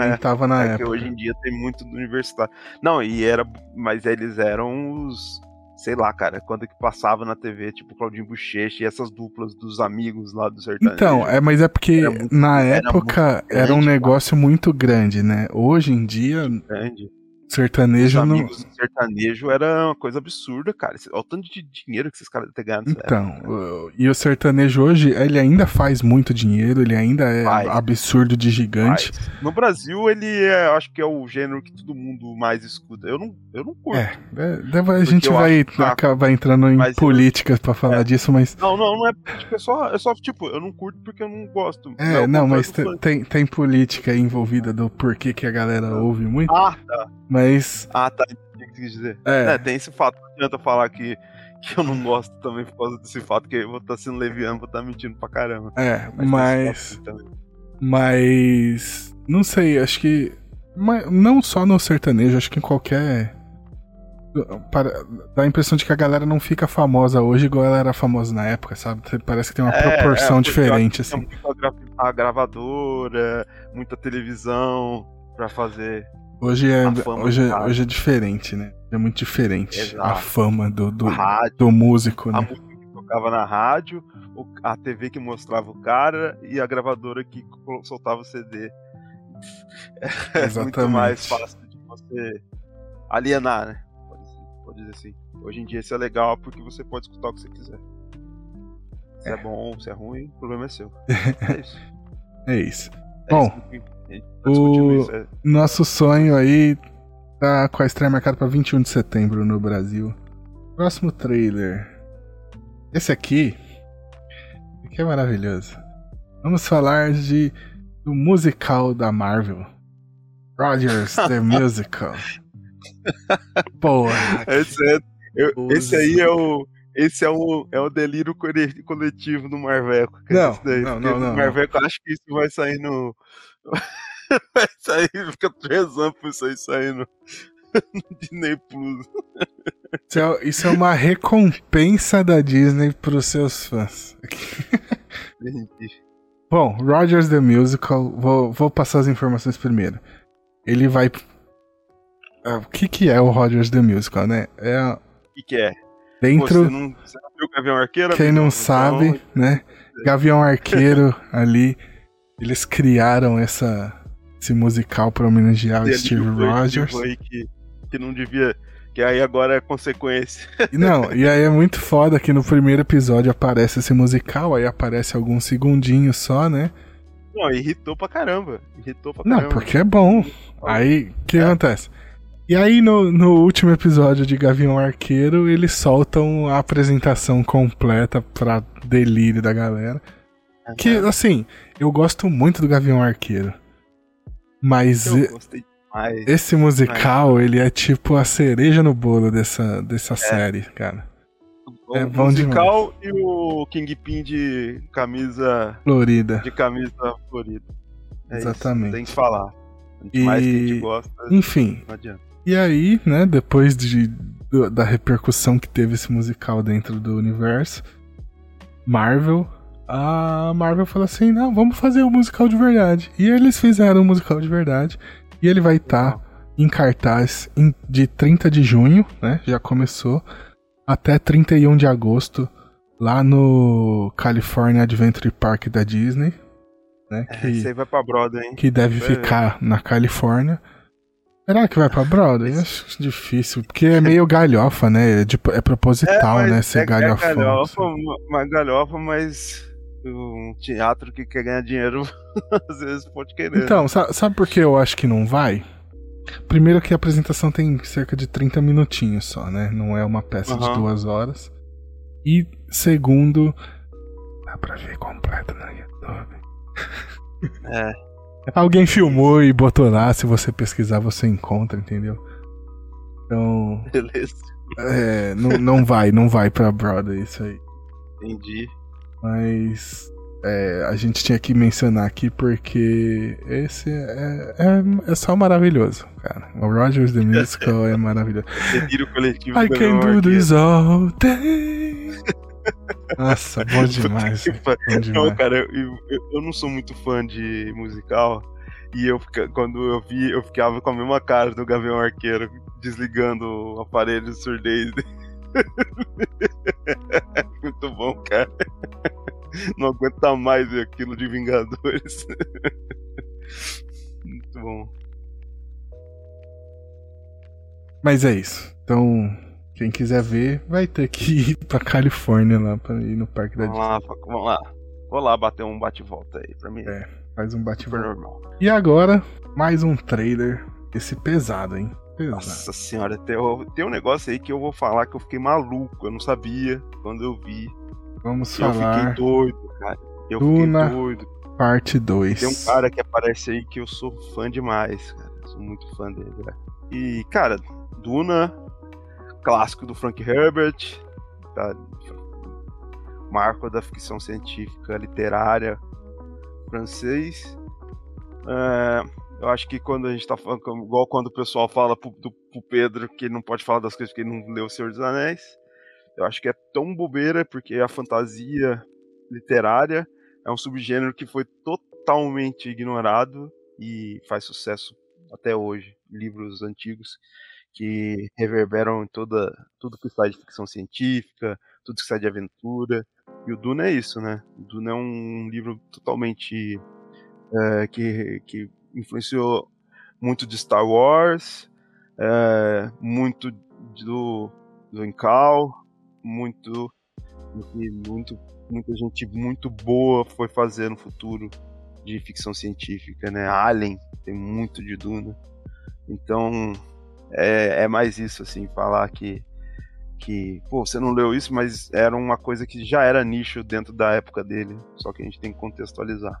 é, não tava na é época. Porque hoje em dia tem muito do universitário. Não, e era. Mas eles eram os. Sei lá, cara, quando que passava na T V, tipo Claudinho Bochecha e essas duplas dos amigos lá do sertanejo. Então, é, mas é porque muito, na época era, era um negócio cara. muito grande, né? Hoje em dia. Grande. Sertanejo os amigos não... do sertanejo era uma coisa absurda, cara. Olha o tanto de dinheiro que esses caras têm ganhado. Então, época. E o sertanejo hoje, ele ainda faz muito dinheiro, ele ainda é faz. absurdo de gigante. Faz. No Brasil, ele é, acho que é o gênero que todo mundo mais escuta. Eu não, eu não curto. É, é, a gente vai acabar entrando em mas políticas eu... pra falar é. disso, mas... Não, não, não é política, é só, é só, tipo, eu não curto porque eu não gosto. É, não, não mas t- tem, tem política envolvida do porquê que a galera ah. ouve muito. Ah, tá. Mas... Ah, tá, o que você quis dizer? É. É, tem esse fato, não adianta falar que, que eu não gosto também por causa desse fato, que eu vou estar sendo leviano, vou estar mentindo pra caramba. É, mas... Mas... Não sei, acho que... Mas não só no sertanejo, acho que em qualquer... Para, dá a impressão de que a galera não fica famosa hoje igual ela era famosa na época, sabe? Parece que tem uma é, proporção é, diferente, assim. A gravadora, muita televisão pra fazer... Hoje é, hoje, é, hoje é diferente, né? É muito diferente. Exato. A fama do, do, a rádio, do músico, né? A música que tocava na rádio, a T V que mostrava o cara e a gravadora que soltava o C D. É muito mais fácil de você alienar, né? Pode dizer assim. Hoje em dia isso é legal porque você pode escutar o que você quiser. Se é, é bom, se é ruim, o problema é seu. É isso. É isso. É bom. Isso. O nosso sonho aí tá com a estreia marcada pra vinte e um de setembro no Brasil. Próximo trailer. Esse aqui. Esse aqui é maravilhoso. Vamos falar de do musical da Marvel. Rogers the Musical. Porra. Esse, é, eu, esse aí é o. Esse é o, é o delírio coletivo do Marveco. Não, é não, não, não. O Marveco acho que isso vai sair no. Vai sair, fica três anos pra isso aí sair no Disney Plus. Isso é, isso é uma recompensa da Disney pros seus fãs. Bom, Rogers the Musical, vou, vou passar as informações primeiro. Ele vai. O que, que é o Rogers the Musical, né? É a... O que, que é? Dentro... Você não, você não viu o Gavião Arqueiro? Quem não, não sabe, não... né? Gavião Arqueiro ali. Eles criaram essa, esse musical para homenagear o Steve Rogers. Que, que não devia. Que aí agora é consequência. E não, e aí é muito foda que no primeiro episódio aparece esse musical, aí aparece alguns segundinhos só, né? Não, irritou pra caramba. Irritou pra caramba. Não, porque é bom. Aí, o que é. acontece? E aí, no, no último episódio de Gavião Arqueiro, eles soltam a apresentação completa pra delírio da galera. Que, assim, eu gosto muito do Gavião Arqueiro. Mas eu gostei demais, esse musical, mas... ele é tipo a cereja no bolo dessa, dessa é. série, cara. O é bom musical demais. E o Kingpin de camisa... Florida. De camisa florida. É. Exatamente. Isso, tem que falar. E... mais que a gente gosta, enfim. Não adianta. E aí, né, depois de, da repercussão que teve esse musical dentro do universo Marvel... a Marvel falou assim, não, vamos fazer um musical de verdade. E eles fizeram um musical de verdade. E ele vai estar tá em cartaz de trinta de junho, né? Já começou. Até trinta e um de agosto, lá no California Adventure Park da Disney. Né, que, é, isso aí vai pra Broadway, hein? Que deve vai ficar ver. Na Califórnia. Será que vai pra Broadway? Acho difícil, porque é meio galhofa, né? É, de, é proposital, é, né? Ser é, galhofão. É galhofa, uma, uma galhofa, mas... um teatro que quer ganhar dinheiro às vezes pode querer. Então, sabe, sabe por que eu acho que não vai? Primeiro que a apresentação tem cerca de trinta minutinhos só, né? Não é uma peça uhum. de duas horas. E segundo, dá pra ver completo no YouTube. É. Alguém filmou e botou lá, se você pesquisar você encontra, entendeu? Então, beleza. É, não, não vai, não vai pra Broadway isso aí. Entendi. Mas é, a gente tinha que mencionar aqui porque esse é, é, é só maravilhoso, cara. O Rogers the Musical é maravilhoso. Retiro coletivo. I can do this all day. Nossa, bom demais. Bom demais. Não, cara, eu, eu, eu não sou muito fã de musical. E eu, quando eu vi, eu ficava com a mesma cara do Gavião Arqueiro desligando o aparelho de surdez dele. Muito bom, cara. Não aguenta mais ver aquilo de Vingadores. Muito bom. Mas é isso. Então, quem quiser ver, vai ter que ir pra Califórnia lá, pra ir no Parque da Disney. Vamos lá, vamos lá. Vou lá bater um bate-volta aí pra mim. É, faz um bate-volta. E agora, mais um trailer. Esse pesado, hein? Nossa senhora, tem, tem um negócio aí que eu vou falar que eu fiquei maluco, eu não sabia quando eu vi. Vamos eu falar. Eu fiquei doido, cara. Eu Duna fiquei doido. Parte dois. Tem um cara que aparece aí que eu sou fã demais, cara. Eu sou muito fã dele, cara. E, cara, Duna, clássico do Frank Herbert, tá? Marco da ficção científica literária francês. Uh... Eu acho que quando a gente tá falando, igual quando o pessoal fala pro, do, pro Pedro que ele não pode falar das coisas porque ele não leu O Senhor dos Anéis, eu acho que é tão bobeira, porque a fantasia literária é um subgênero que foi totalmente ignorado e faz sucesso até hoje. Livros antigos que reverberam em toda, tudo que sai de ficção científica, tudo que sai de aventura. E o Duna é isso, né? O Duna é um livro totalmente é, que... que influenciou muito de Star Wars, é, muito do, do Incal, muito, muito, muita gente muito boa foi fazer no futuro de ficção científica, né? Alien tem muito de Duna. Então é, é mais isso, assim, falar que, que pô, você não leu isso, mas era uma coisa que já era nicho dentro da época dele, só que a gente tem que contextualizar.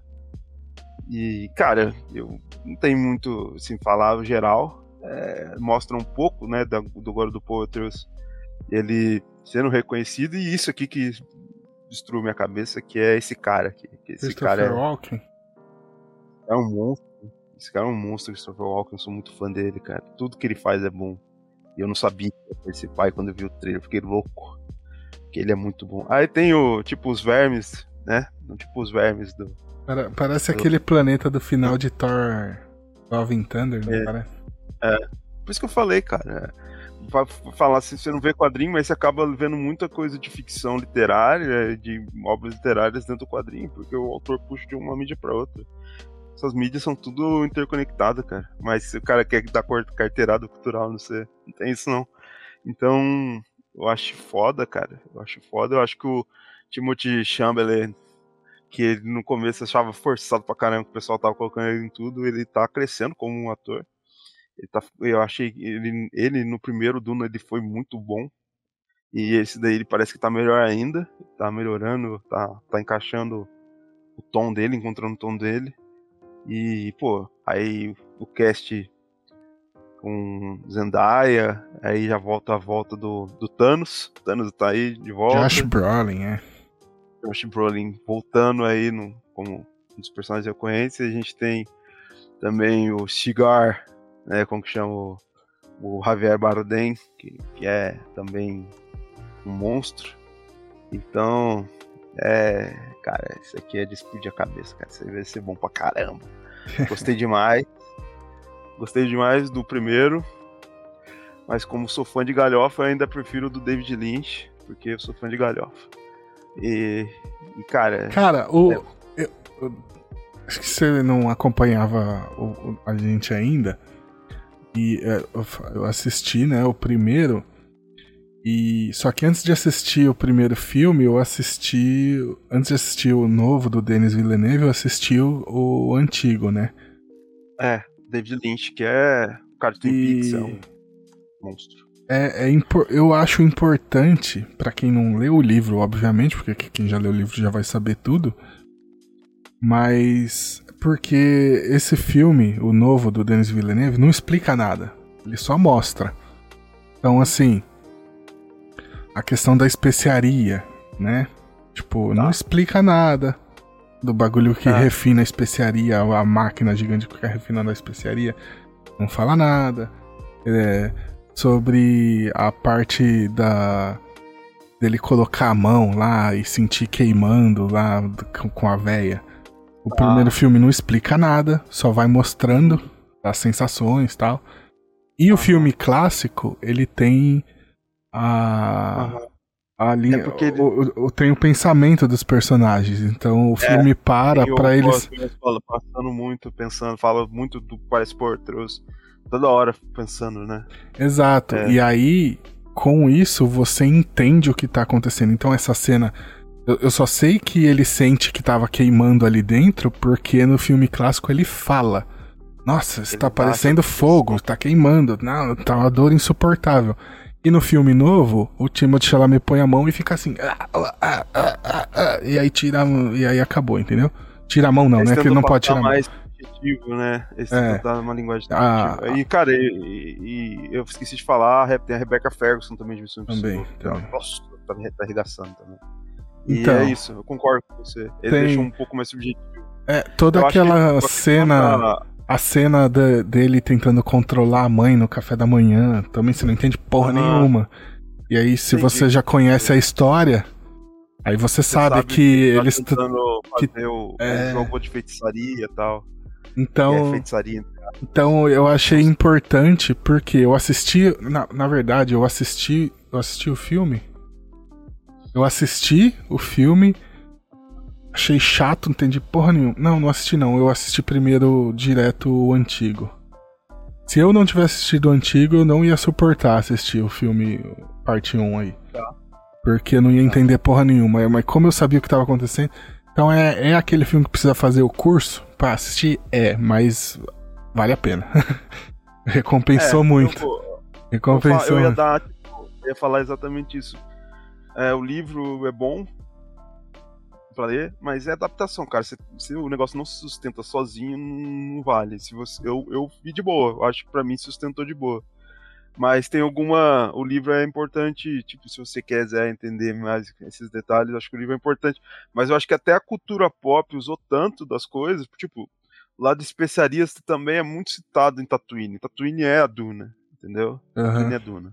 E, cara, eu não tenho muito assim falar no geral. É, mostra um pouco, né, da, do Gore do Potros, ele sendo reconhecido, e isso aqui que destruiu minha cabeça, que é esse cara aqui. Que esse Christopher cara é, Walken. É um monstro. Esse cara é um monstro, Christopher Walken. Eu sou muito fã dele, cara. Tudo que ele faz é bom. E eu não sabia esse pai quando eu vi o trailer. Eu fiquei louco. Porque ele é muito bom. Aí tem o tipo os vermes, né? Tipo os vermes do. Parece aquele planeta do final de Thor Love and Thunder, né? É, parece. É, por isso que eu falei, cara. Pra falar assim, você não vê quadrinho, mas você acaba vendo muita coisa de ficção literária, de obras literárias dentro do quadrinho, porque o autor puxa de uma mídia pra outra. Essas mídias são tudo interconectadas, cara. Mas se o cara quer dar carteirada cultural, não sei, não tem isso não. Então, eu acho foda, cara. Eu acho foda. Eu acho que o Timothy Chalamet, que ele no começo achava forçado pra caramba que o pessoal tava colocando ele em tudo, ele tá crescendo como um ator. Ele tá, eu achei ele, ele no primeiro Duna ele foi muito bom, e esse daí ele parece que tá melhor ainda, tá melhorando, tá, tá encaixando o tom dele, encontrando o tom dele. E, pô, aí o cast com Zendaya, aí já volta a volta do, do Thanos. O Thanos tá aí de volta. Josh Brolin, é. Josh Brolin voltando aí no, como um dos personagens recorrentes. A gente tem também o Cigar, né, como que chama o, o Javier Bardem, que, que é também um monstro. Então, é, cara, isso aqui é de explodir a cabeça, cara. Isso vai ser bom pra caramba. Gostei demais. Gostei demais do primeiro, mas como sou fã de galhofa, eu ainda prefiro o do David Lynch, porque eu sou fã de galhofa. E, e cara... Cara, o, é... eu, eu, acho que você não acompanhava o, a gente ainda, e eu, eu assisti, né, o primeiro, e, só que antes de assistir o primeiro filme, eu assisti, antes de assistir o novo do Denis Villeneuve, eu assisti o, o antigo, né? É. David Lynch, que é o cara do Twin Peaks, é um monstro. É, é impor- eu acho importante, pra quem não leu o livro, obviamente, porque quem já leu o livro já vai saber tudo, mas porque esse filme, o novo do Denis Villeneuve, não explica nada, ele só mostra. Então, assim, a questão da especiaria, né? Tipo, tá. Não explica nada. Do bagulho que ah. refina a especiaria, a máquina gigante que fica refinando a especiaria, não fala nada. É, sobre a parte da dele colocar a mão lá e sentir queimando lá com a véia. O ah. primeiro filme não explica nada, só vai mostrando as sensações e tal. E o filme clássico, ele tem a... Ah. A linha, é porque ele... o, o, o, tem o pensamento dos personagens, então o é, filme para eu, pra eu, eles. Fala, passando muito, pensando, fala muito do Paris Portrait, toda hora pensando, né? Exato, é. E aí com isso você entende o que tá acontecendo. Então essa cena, eu, eu só sei que ele sente que tava queimando ali dentro, porque no filme clássico ele fala: nossa, está parecendo fogo, está queimando, não, tá uma dor insuportável. E no filme novo, o Timothée Chalamet põe a mão e fica assim... Ah, ah, ah, ah, ah, e aí tira a mão, e aí acabou, entendeu? Tira a mão não, eles né? Que ele não pode tirar a mão. Mais objetivo, né? Eles é. Tentam dar uma linguagem ah, objetiva. E, cara, e, e eu esqueci de falar, tem a Rebecca Ferguson também de Missão Impossível. Então. Nossa, tá me arregaçando também. E então, é isso, eu concordo com você. Ele tem... deixa um pouco mais subjetivo. É, toda eu aquela cena... Pra... A cena de, dele tentando controlar a mãe no café da manhã, também você não entende porra ah, nenhuma. E aí, se entendi. Você já conhece a história, aí você, você sabe, sabe que, que eles... Tá tentando fazer que, o, é... um jogo de feitiçaria e tal. Então, é feitiçaria, cara. Então, eu achei importante, porque eu assisti... Na, na verdade, eu assisti, eu assisti o filme. Eu assisti o filme... Achei chato, não entendi porra nenhuma. Não, não assisti não. Eu assisti primeiro direto o antigo. Se eu não tivesse assistido o antigo, eu não ia suportar assistir o filme parte um aí. Tá. Porque eu não ia entender porra nenhuma. Mas como eu sabia o que tava acontecendo... Então é, é aquele filme que precisa fazer o curso pra assistir? É, mas vale a pena. Recompensou é, muito. Eu, Recompensou eu, eu ia dar, eu ia falar exatamente isso. É, o livro é bom... pra ler, mas é adaptação, cara. Se, se o negócio não se sustenta sozinho, não, não vale. Se você, eu, eu vi de boa, eu acho que pra mim sustentou de boa. Mas tem alguma... O livro é importante, tipo, se você quiser entender mais esses detalhes, acho que o livro é importante. Mas eu acho que até a cultura pop usou tanto das coisas, tipo, lá de especiarias também é muito citado em Tatooine. Tatooine é a Duna, entendeu? Uhum. Tatooine é a Duna.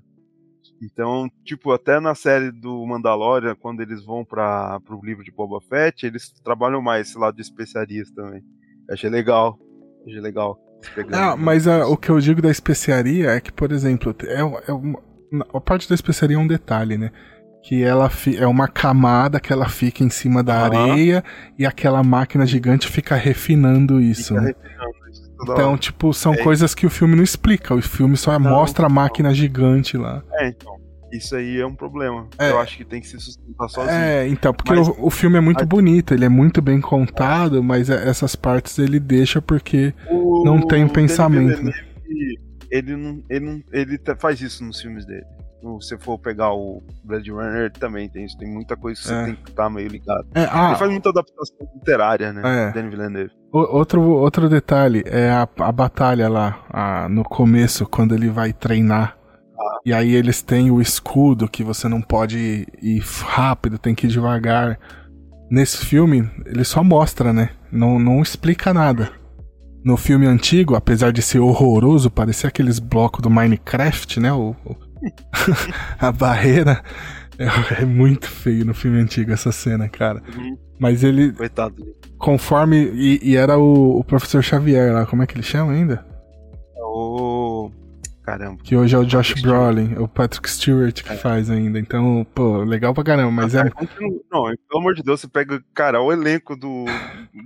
Então, tipo, até na série do Mandalorian, quando eles vão para pro livro de Boba Fett, eles trabalham mais esse lado de especiarias também. Eu achei legal. Eu achei legal. Ah, mas a, o que eu digo da especiaria é que, por exemplo, é, é uma, a parte da especiaria é um detalhe, né? Que ela fi, é uma camada que ela fica em cima da uhum. areia e aquela máquina gigante fica refinando isso, fica né? Refinando isso toda então, hora. Tipo, são é. Coisas que o filme não explica. O filme só não, mostra não. a máquina gigante lá. É, então. Isso aí é um problema. É. Eu acho que tem que se sustentar sozinho. É, então, porque mas... o, o filme é muito bonito, ele é muito bem contado, é. Mas essas partes ele deixa porque o... não tem o pensamento. Ele, né? ele, ele, não, ele, não, ele faz isso nos filmes dele. você for pegar o Blade Runner, também tem isso. Tem muita coisa que você é. tem que estar tá meio ligado. É, ah, ele faz muita adaptação literária, né? É. Denis Villeneuve. O, outro, outro detalhe é a, a batalha lá, a, no começo, quando ele vai treinar. Ah. E aí eles têm o escudo que você não pode ir, ir rápido, tem que ir devagar. Nesse filme, ele só mostra, né? Não, não explica nada. No filme antigo, apesar de ser horroroso, parecia aqueles blocos do Minecraft, né? O, o... a barreira. É, é muito feio no filme antigo essa cena, cara. Uhum. Mas ele... Coitado. Conforme... E, e era o, o professor Xavier lá. Como é que ele chama ainda? O... Caramba. Que hoje é o Josh Brolin. É o Patrick Stewart que é. faz ainda. Então, pô, legal pra caramba. Mas ah, é... Não, pelo amor de Deus, você pega, cara, o elenco do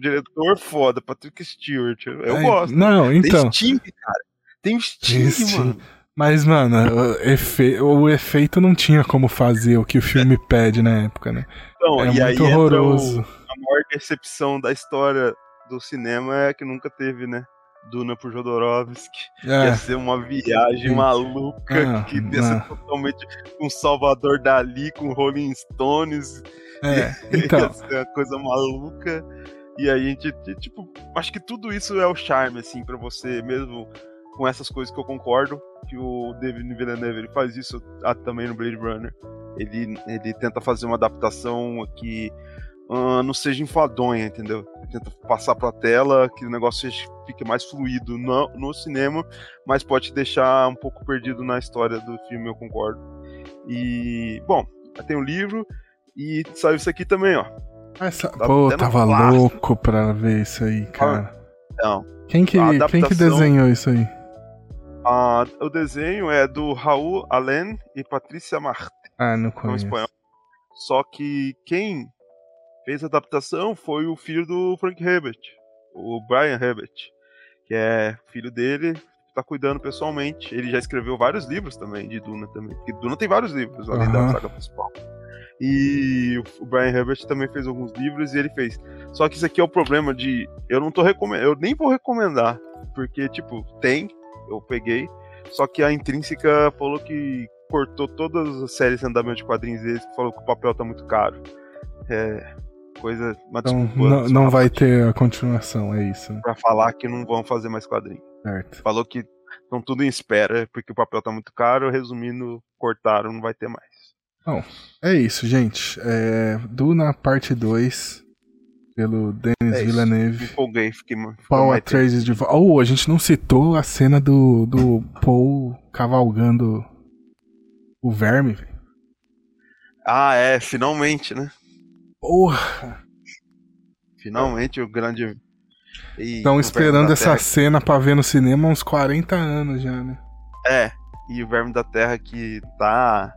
diretor foda, Patrick Stewart. Eu é, gosto. Não, então... Tem Steam, cara. Tem Steam, Steam. mano. Mas, mano, o, efe... o efeito não tinha como fazer o que o filme pede na época, né? Então, é e muito aí horroroso. O... A maior decepção da história do cinema é que nunca teve, né? Duna pro Jodorowsky. É. Ia ser uma viagem Sim. maluca, ah, que ia ser ah. totalmente com Salvador Dali, com Rolling Stones. É, então. Ia ser uma coisa maluca. E aí a gente, tipo, acho que tudo isso é o charme, assim, pra você mesmo... com essas coisas que eu concordo, que o Denis Villeneuve ele faz isso também no Blade Runner. Ele, ele tenta fazer uma adaptação que uh, não seja enfadonha, entendeu? Ele tenta passar pra tela, que o negócio fique mais fluido no, no cinema, mas pode deixar um pouco perdido na história do filme, eu concordo. E, bom, tem o livro, e saiu isso aqui também, ó. Essa... Tá, pô, tava plástica. louco pra ver isso aí, cara. Não. Quem que, adaptação... quem que desenhou isso aí? Ah, o desenho é do Raul Allen e Patrícia Marte. Ah, não conheço. Espanhol. Só que quem fez a adaptação foi o filho do Frank Herbert, o Brian Herbert, que é filho dele, tá cuidando pessoalmente. Ele já escreveu vários livros também, de Duna também. Porque Duna tem vários livros, além uhum. da saga principal. E o Brian Herbert também fez alguns livros e ele fez. Só que isso aqui é o problema de... Eu não tô recomendando, eu nem vou recomendar, porque, tipo, tem... eu peguei, só que a Intrínseca falou que cortou todas as séries em andamento de quadrinhos deles, falou que o papel tá muito caro. É, coisa... Uma então, não, não vai ter a continuação, é isso. Né? Pra falar que não vão fazer mais quadrinho. Certo. Falou que estão tudo em espera, porque o papel tá muito caro, resumindo, cortaram, não vai ter mais. Bom, é isso, gente. É, Duna Parte dois... Pelo Denis é Villeneuve. Empolguei, fiquei mal. Paul Atreides de volta. Oh, a gente não citou a cena do, do Paul cavalgando o verme, velho. Ah, é, finalmente, né? Porra! Finalmente é. o grande. Estão esperando essa terra. cena pra ver no cinema há uns quarenta anos já, né? É, e o Verme da Terra que tá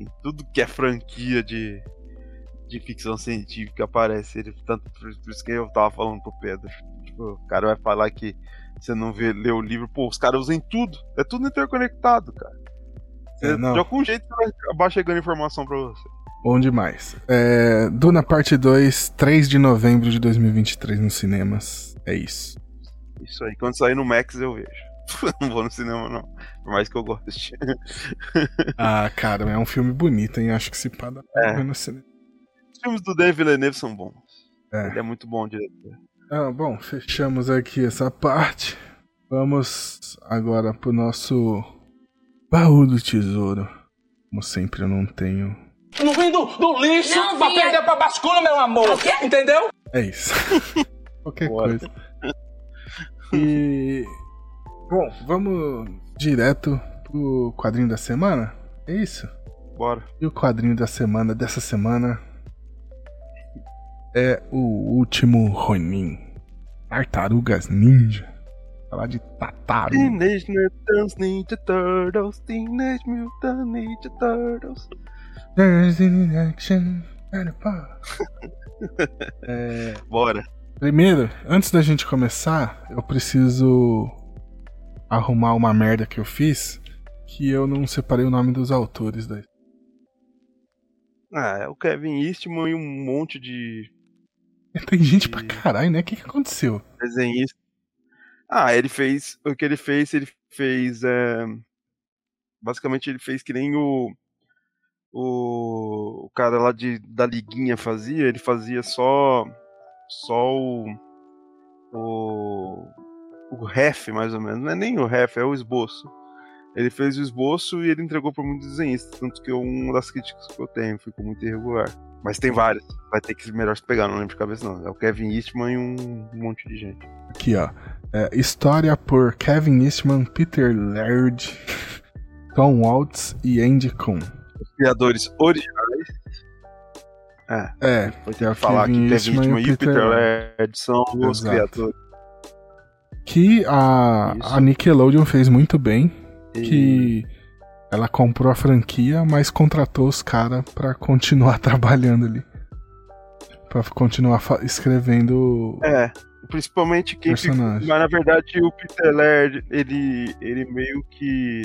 em tudo que é franquia de. de ficção científica aparece ele, tanto por, por isso que eu tava falando pro Pedro, tipo, o cara vai falar que você não vê, lê o livro, pô, os caras usam em tudo, é tudo interconectado, cara. Você, é, de algum jeito você vai acabar chegando informação pra você. Bom demais. É, Duna Parte dois, três de novembro de dois mil e vinte e três nos cinemas, é isso. Isso aí, quando sair no Max eu vejo. Não vou no cinema não, por mais que eu goste. Ah, cara, é um filme bonito, hein, acho que se pá dá pra ver no cinema. Os filmes do Denis Villeneuve são bons. É. Ele é muito bom diretor. Ah, bom, fechamos aqui essa parte. Vamos agora pro nosso baú do tesouro. Como sempre, eu não tenho... Não vim do, do lixo não, pra via. perder pra bascula, meu amor. Entendeu? É isso. Qualquer Bora. coisa. E... Bom, vamos direto pro quadrinho da semana? É isso? Bora. E o quadrinho da semana, dessa semana... É o último Ronin. Tartarugas Ninja. Falar de Tataru. Teenage Mutant Ninja Turtles. Teenage Mutant Ninja Turtles. There's in action. é... Bora. Primeiro, antes da gente começar, eu preciso arrumar uma merda que eu fiz. Que eu não separei o nome dos autores daí. Ah, é o Kevin Eastman e um monte de... Tem gente de... pra caralho, né? O que, que aconteceu? Desenhista. Ah, ele fez... O que ele fez, ele fez... É... basicamente ele fez que nem o o, o cara lá de, da liguinha fazia, ele fazia só só o o, o ref, mais ou menos, não é nem o ref, é o esboço. Ele fez o esboço e ele entregou para muitos desenhistas, tanto que eu, uma das críticas que eu tenho ficou muito irregular. Mas tem várias, vai ter que melhor se pegar, não lembro de cabeça não. É o Kevin Eastman e um monte de gente. Aqui ó, é, história por Kevin Eastman, Peter Laird, Tom Waltz e Andy Kuhn. Os criadores originais. É, é pode é falar Kevin que Kevin Eastman e o Peter Laird são exato. Os criadores. Que a, a Nickelodeon fez muito bem, e... que... Ela comprou a franquia, mas contratou os caras pra continuar trabalhando ali. Pra continuar fa- escrevendo. É, principalmente quem personagem. Fica, mas na verdade o Peter Laird, ele, ele meio que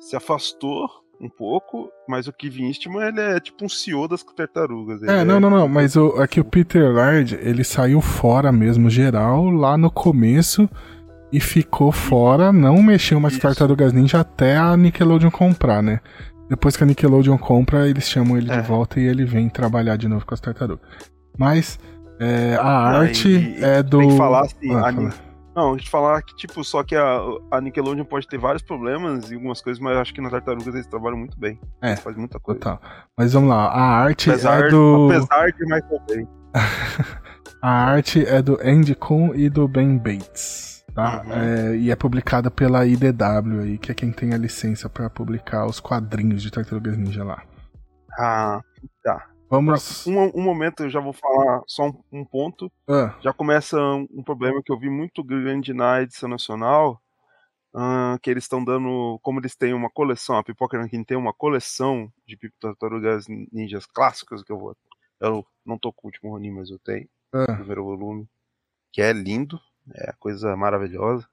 se afastou um pouco, mas o Kevin Eastman, ele é tipo um C E O das tartarugas. É, não, é... não, não, mas o, é que o Peter Laird, ele saiu fora mesmo, geral, lá no começo. E ficou fora, não mexeu mais com Tartarugas Ninja até a Nickelodeon comprar, né? Depois que a Nickelodeon compra, eles chamam ele é. de volta e ele vem trabalhar de novo com as tartarugas. Mas é, a ah, arte e, é e do... Tem que falar assim... Ah, a fala. Ni... Não, a gente falar que, tipo, só que a, a Nickelodeon pode ter vários problemas e algumas coisas, mas eu acho que nas tartarugas eles trabalham muito bem. É, eles fazem muita coisa. Total. Mas vamos lá, a arte apesar, é do... Apesar de mais também. A arte é do Andy Kuhn e do Ben Bates. Tá? Uhum. É, e é publicada pela I D W aí, que é quem tem a licença pra publicar os quadrinhos de Tartarugas Ninja lá. Ah, tá. Vamos. Um, um momento, eu já vou falar só um, um ponto. Ah. Já começa um, um problema que eu vi muito grande na edição nacional, uh, que eles estão dando, como eles têm uma coleção, a Pipoca Nankin tem uma coleção de Tartarugas Ninjas clássicas, que eu vou, eu não tô com o último Ronin, mas eu tenho, ah. o primeiro volume, que é lindo. É coisa maravilhosa.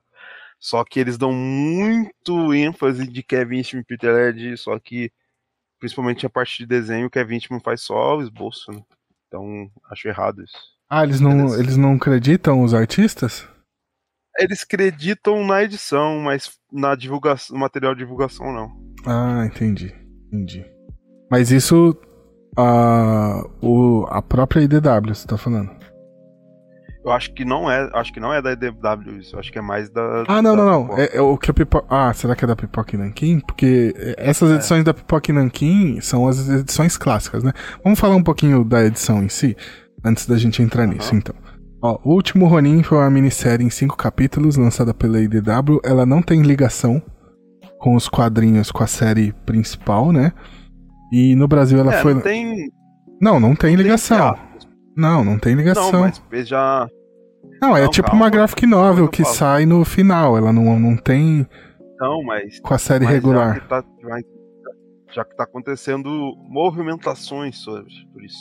Só que eles dão muito ênfase de Kevin Eastman e Peter Laird. Só que, principalmente a parte de desenho, Kevin Eastman faz só o esboço, né? Então, acho errado isso. Ah, eles não, é eles não acreditam os artistas? Eles acreditam na edição, mas na divulgação, no material de divulgação, não. Ah, entendi. Entendi. Mas isso... Uh, o, a própria I D W, você tá falando? Eu acho que não é, acho que não é da I D W isso, acho que é mais da... Ah, não, da não, não, é, é o que a Pipoca... Ah, será que é da Pipoca Nankin? Porque essas é. edições da Pipoca Nankin são as edições clássicas, né? Vamos falar um pouquinho da edição em si, antes da gente entrar uhum. nisso, então. Ó, o último Ronin foi uma minissérie em cinco capítulos, lançada pela I D W, ela não tem ligação com os quadrinhos, com a série principal, né? E no Brasil ela é, foi... Não, tem... não, não tem não ligação. Tem... Não, não tem ligação. Não, mas já... Não, é não, tipo calma, uma graphic novel que sai no final, ela não, não tem não, mas, com a série mas regular. Já que, tá, já que tá acontecendo movimentações sobre por isso.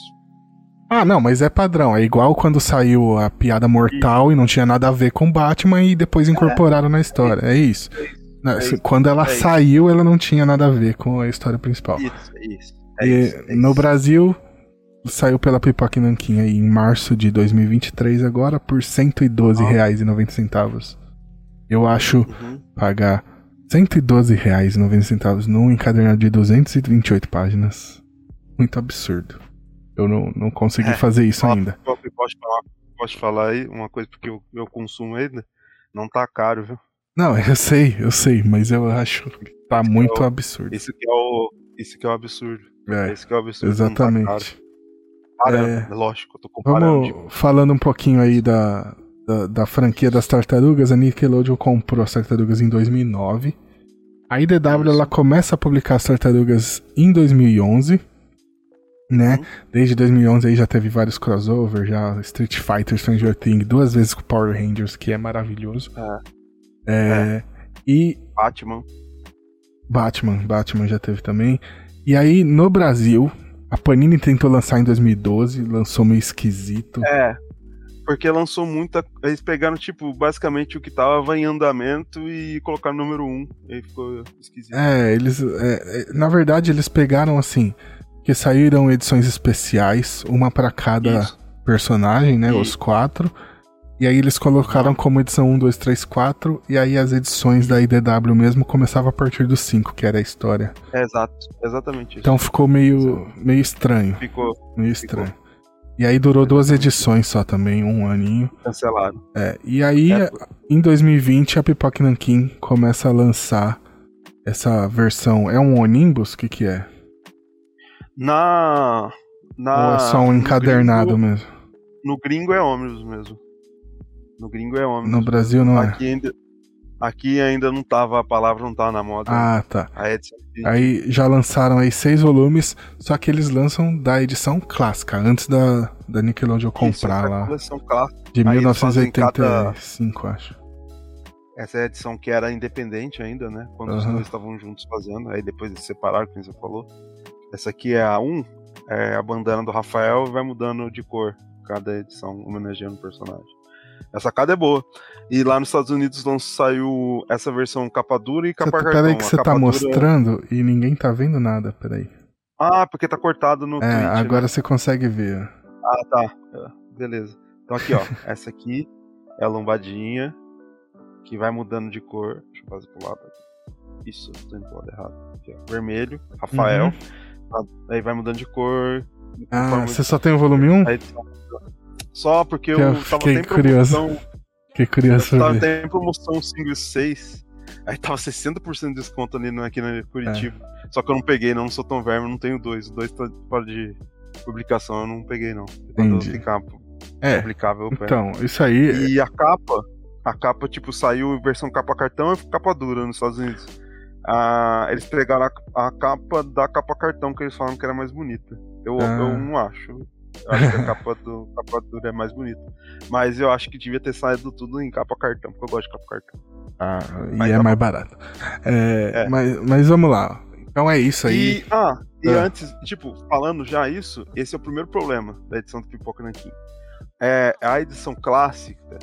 Ah, não, mas é padrão, é igual quando saiu a Piada Mortal e, e não tinha nada a ver com Batman e depois incorporaram é, na história, é isso. É isso. É isso. Quando ela é saiu, ela não tinha nada a ver com a história principal. Isso, é isso. É isso, é e no isso. Brasil... Saiu pela Pipoca Nankin aí em março de dois mil e vinte e três, agora por cento e doze reais e noventa centavos. Eu acho uhum. pagar cento e doze reais e noventa centavos num encadernado de duzentas e vinte e oito páginas muito absurdo. Eu não, não consegui é, fazer isso fala, ainda. Posso falar, posso falar aí uma coisa, porque eu, eu consumo ainda, não tá caro, viu? Não, eu sei, eu sei, mas eu acho que tá esse muito é o, absurdo. Isso que é o, isso que é o absurdo. É, esse que é o absurdo. Exatamente. É, lógico, eu tô comparando. Vamos tipo... falando um pouquinho aí da, da, da franquia das tartarugas. A Nickelodeon comprou as tartarugas em dois mil e nove. A I D W ela começa a publicar as tartarugas em dois mil e onze, né? Uhum. Desde dois mil e onze aí já teve vários crossovers, já Street Fighter, Stranger Things, duas vezes com Power Rangers, que é maravilhoso. É. É, é. E Batman. Batman, Batman já teve também. E aí no Brasil a Panini tentou lançar em dois mil e doze, lançou meio esquisito. É, porque lançou muita... Eles pegaram, tipo, basicamente o que tava em andamento e colocaram número um. E ficou esquisito. É, eles... É, na verdade, eles pegaram, assim, que saíram edições especiais, uma pra cada Isso. personagem, né, Isso. os quatro. E aí eles colocaram como edição um, dois, três, quatro, e aí as edições da I D W mesmo começavam a partir do cinco, que era a história. É, exato, exatamente isso. Então ficou meio, meio estranho. Ficou. Meio estranho. Ficou. E aí durou duas edições só também, um aninho. Cancelaram. É, e aí é. em dois mil e vinte a Pipoca Nanquim começa a lançar essa versão. É um onimbus? O que que é? Na... na Ou é só um encadernado gringo, mesmo? No gringo é ônibus mesmo. No gringo é ônibus. No Brasil não aqui é. Ainda, aqui ainda não tava, a palavra não tava na moda. Ah, tá. A edição. Aí já lançaram aí seis volumes, só que eles lançam da edição clássica, antes da, da Nickelodeon comprar. Isso, lá. A coleção clássica. De aí mil novecentos e oitenta e cinco, cada... acho. Essa é a edição que era independente ainda, né? Quando uhum. os dois estavam juntos fazendo, aí depois eles separaram, como você falou. Essa aqui é a um, é a bandana do Rafael, vai mudando de cor cada edição, homenageando o personagem. Essa cada é boa. E lá nos Estados Unidos não saiu essa versão capa dura e capa cartão. Peraí que você tá mostrando é... e ninguém tá vendo nada, peraí. Ah, porque tá cortado no é, Twitch. É, agora né? Você consegue ver. Ah, tá. Beleza. Então aqui, ó. Essa aqui é a lombadinha, que vai mudando de cor. Deixa eu fazer pro lado aqui. Isso, tô indo pro lado errado. Aqui, ó. Vermelho, Rafael. Uhum. Aí vai mudando de cor. Ah, você de... só tem o volume um? Aí... Só porque eu, eu tava fiquei curioso. Promoção... Fiquei curioso. Eu tava até em promoção cinco e seis. Aí tava sessenta por cento de desconto ali aqui na Curitiba. É. Só que eu não peguei, não, não sou tão verme, não tenho dois. O dois tá fora de publicação, eu não peguei, não. Quando ficar é. publicável, eu pego. Então, isso aí. E a capa. A capa, tipo, saiu versão capa cartão e capa dura nos Estados Unidos. Ah, eles pegaram a, a capa da capa cartão, que eles falaram que era mais bonita. Eu, ah. eu não acho. Eu acho que a capa, do, capa dura é mais bonita. Mas eu acho que devia ter saído tudo em capa cartão, porque eu gosto de capa cartão. Ah, mas e é mais barato. É, é. Mas, mas vamos lá. Então é isso aí. E, ah, e ah. antes, tipo, falando já isso, esse é o primeiro problema da edição do Pipoca Nanquim. É a edição clássica.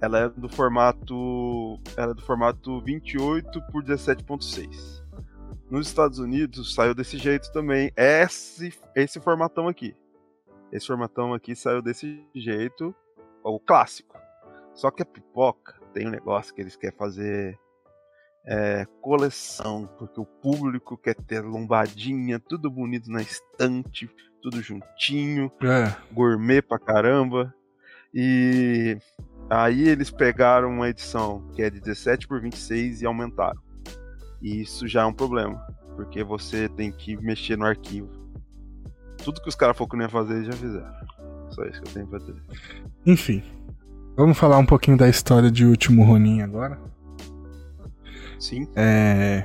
Ela é do formato, ela é do formato vinte e oito por dezessete vírgula seis. Nos Estados Unidos saiu desse jeito também. Esse, esse formatão aqui. Esse formatão aqui saiu desse jeito. O clássico. Só que a Pipoca tem um negócio que eles querem fazer é, coleção. Porque o público quer ter lombadinha, tudo bonito na estante, tudo juntinho. É. Gourmet pra caramba. E... aí eles pegaram uma edição que é de dezessete por vinte e seis e aumentaram. E isso já é um problema, porque você tem que mexer no arquivo. Tudo que os caras falaram que não ia fazer, eles já fizeram. Só isso que eu tenho pra dizer. Enfim, vamos falar um pouquinho da história de Último Ronin agora? Sim. É...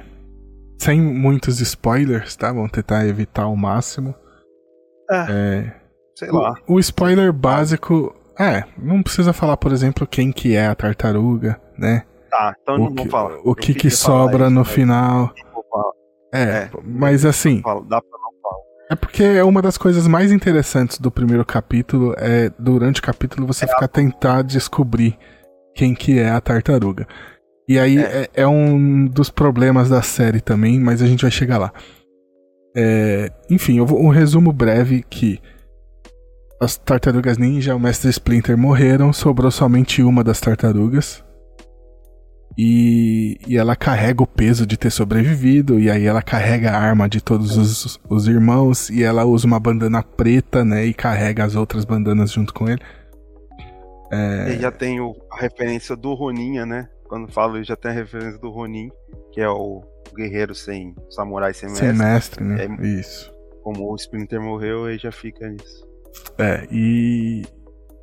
Sem muitos spoilers, tá? Vamos tentar evitar ao máximo. É, é... sei lá. O, o spoiler básico... É, não precisa falar, por exemplo, quem que é a tartaruga, né? Tá, então o não que, vou falar. O que que sobra isso, no final. É, é, mas assim... Falo, dá pra não falar. É porque uma das coisas mais interessantes do primeiro capítulo é, durante o capítulo, você é ficar a... tentar descobrir quem que é a tartaruga. E aí é. É, é um dos problemas da série também, mas a gente vai chegar lá. É, enfim, eu vou, um resumo breve que... As tartarugas ninja, o mestre Splinter morreram, sobrou somente uma das tartarugas. E, e ela carrega o peso de ter sobrevivido, e aí ela carrega a arma de todos os, os irmãos, e ela usa uma bandana preta, né, e carrega as outras bandanas junto com ele. É... E já tem o, a referência do Ronin, né? Quando falo, já tem a referência do Ronin, que é o guerreiro sem samurai, sem mestre. Sem mestre, né? É, isso. Como o Splinter morreu, aí já fica nisso. É, e...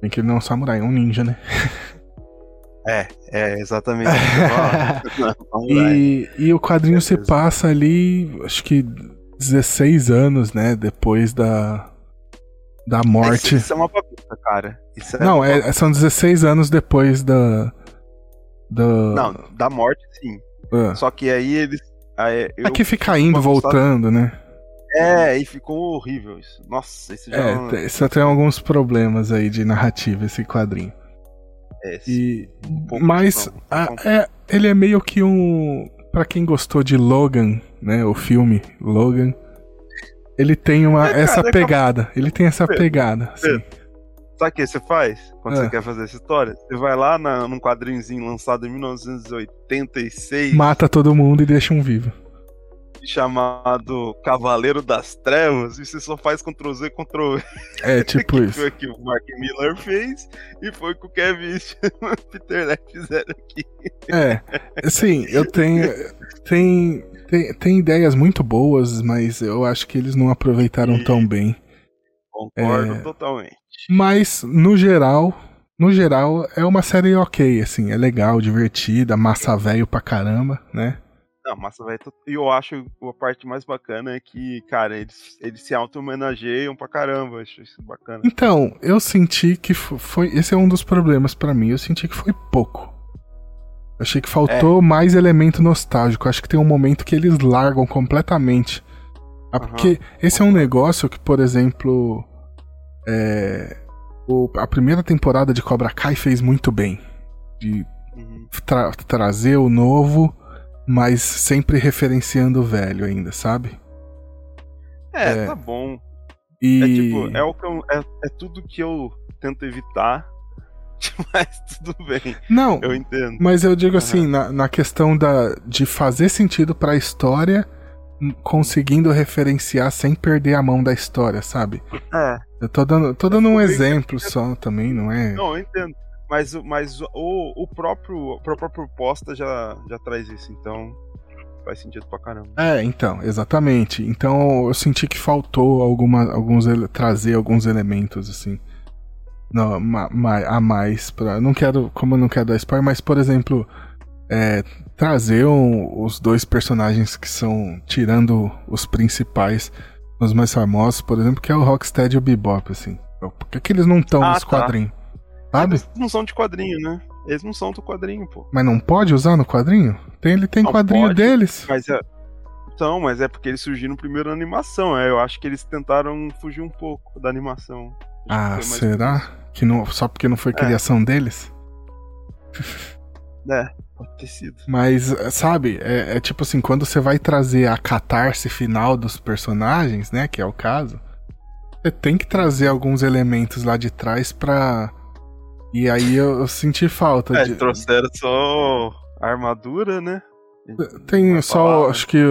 Bem que ele não é um samurai, é um ninja, né? É, é, exatamente. e, e o quadrinho se passa ali, acho que dezesseis anos, né? Depois da, da morte. Isso, isso é uma bagunça, cara. Isso é não, uma bagunça. É, são dezesseis anos depois da... da... Não, da morte, sim. Ah. Só que aí eles... Aí eu... Aqui fica indo, voltando, né? É, e ficou horrível isso. Nossa, esse já... É, só tem alguns problemas aí de narrativa, esse quadrinho. É, esse e, um mas a, é, ele é meio que um... Pra quem gostou de Logan, né, o filme Logan, ele tem uma, é, cara, essa pegada. É cap... Ele tem essa pegada, assim. Sabe o que você faz quando é. você quer fazer essa história? Você vai lá na, num quadrinhozinho lançado em mil novecentos e oitenta e seis... Mata todo mundo e deixa um vivo. Chamado Cavaleiro das Trevas, e você só faz Ctrl-Z, Ctrl-V. É, tipo isso. Foi o que o Mark Miller fez, e foi o que o Kevin e o Peter Laird fizeram aqui. É, assim, eu tenho... Tem, tem, tem ideias muito boas, mas eu acho que eles não aproveitaram e... tão bem. Concordo é, totalmente. Mas, no geral, no geral, é uma série ok, assim, é legal, divertida, massa velho pra caramba, né? Não, massa velho. E eu acho a parte mais bacana é que, cara, eles, eles se auto-homenageiam pra caramba, acho isso bacana. Então, eu senti que foi, esse é um dos problemas pra mim, eu senti que foi pouco. Eu achei que faltou é. mais elemento nostálgico, acho que tem um momento que eles largam completamente. Ah, porque uhum. esse é um negócio que, por exemplo, é, o, a primeira temporada de Cobra Kai fez muito bem. De tra- trazer o novo, mas sempre referenciando o velho ainda, sabe? É, é. tá bom. E... É, tipo, é, o que eu, é, é tudo que eu tento evitar, mas tudo bem. Não, eu entendo. Mas eu digo uhum. assim, na, na questão da, de fazer sentido pra história... Conseguindo referenciar sem perder a mão da história, sabe? É. Eu tô dando, tô dando um exemplo só também, não é? Não, eu entendo. Mas, mas o, o próprio, a própria proposta já, já traz isso, então faz sentido pra caramba. É, então, exatamente. Então eu senti que faltou alguma, alguns, trazer alguns elementos, assim, não, ma, ma, a mais pra. Não quero, como eu não quero dar spoiler, mas por exemplo. É, trazer um, os dois personagens que são, tirando os principais, os mais famosos, por exemplo, que é o Rocksteady e o Bebop, assim. Por que, que eles não estão ah, nos tá. quadrinhos? Sabe? Eles não são de quadrinho, né? Eles não são do quadrinho, pô. Mas não pode usar no quadrinho? Tem, ele tem não quadrinho pode, deles. Mas é... Então, mas é porque eles surgiram primeiro na animação, é, eu acho que eles tentaram fugir um pouco da animação. Ah, será? Que não, só porque não foi é. criação deles? É. Mas, sabe, é, é tipo assim, quando você vai trazer a catarse final dos personagens, né, que é o caso, você tem que trazer alguns elementos lá de trás pra... E aí eu, eu senti falta é, de... trouxeram só a armadura, né? Tem Uma só, palavra. acho que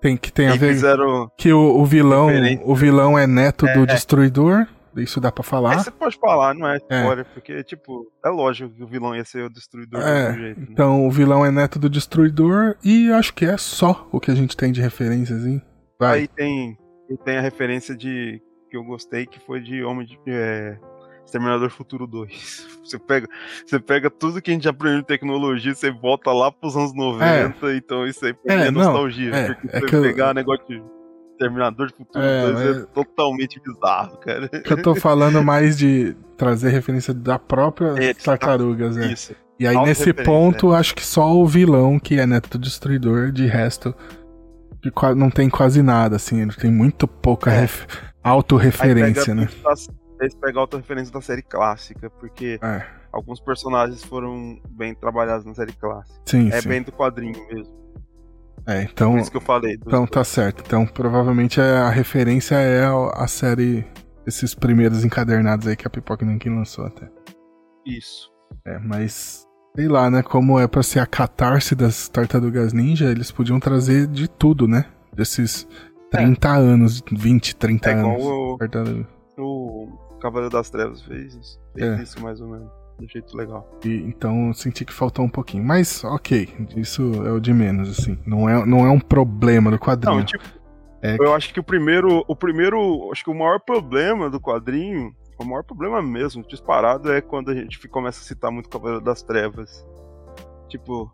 tem, que tem a ver fizeram... que o, o vilão diferente. o vilão é neto é, do Destruidor. Isso dá pra falar. Aí você pode falar, não é história, é. porque, tipo, é lógico que o vilão ia ser o Destruidor é, do jeito. Então, né? O vilão é neto do Destruidor e acho que é só o que a gente tem de referências, hein? Vai. Aí tem, tem a referência de que eu gostei, que foi de Homem de... É, Exterminador Futuro dois. Você pega, você pega tudo que a gente já aprendeu de tecnologia, você volta lá pros anos noventa, é. então isso aí pra é, mim é nostalgia. É, porque é você que pegar eu... negócio de... Terminador de Futuro é, dois é, é totalmente bizarro, cara. Eu tô falando mais de trazer referência da própria é, Tartarugas, né? Isso. E aí, nesse ponto, é. acho que só o vilão, que é neto do Destruidor, de resto, de, não tem quase nada, assim. Ele tem muito pouca é. ref, autorreferência, né? Da, eles pegam a autorreferência da série clássica, porque é. alguns personagens foram bem trabalhados na série clássica. Sim, é sim. bem do quadrinho mesmo. É, então, é isso que eu falei. Então dois. tá certo. Então provavelmente a referência é a série, esses primeiros encadernados aí que a Pipoca Nankin lançou até. Isso. É, mas sei lá, né, como é pra ser a catarse das Tartarugas Ninja, eles podiam trazer de tudo, né? Desses trinta é. anos, vinte, trinta é anos. Igual o, o Cavaleiro das Trevas fez isso, fez é. isso mais ou menos. De um jeito legal. E, então eu senti que faltou um pouquinho. Mas, ok, isso é o de menos, assim. Não é, não é um problema do quadrinho. Não, tipo, é... eu acho que o primeiro. O primeiro. Acho que o maior problema do quadrinho. O maior problema mesmo, disparado, é quando a gente começa a citar muito o Cavaleiro das Trevas. Tipo.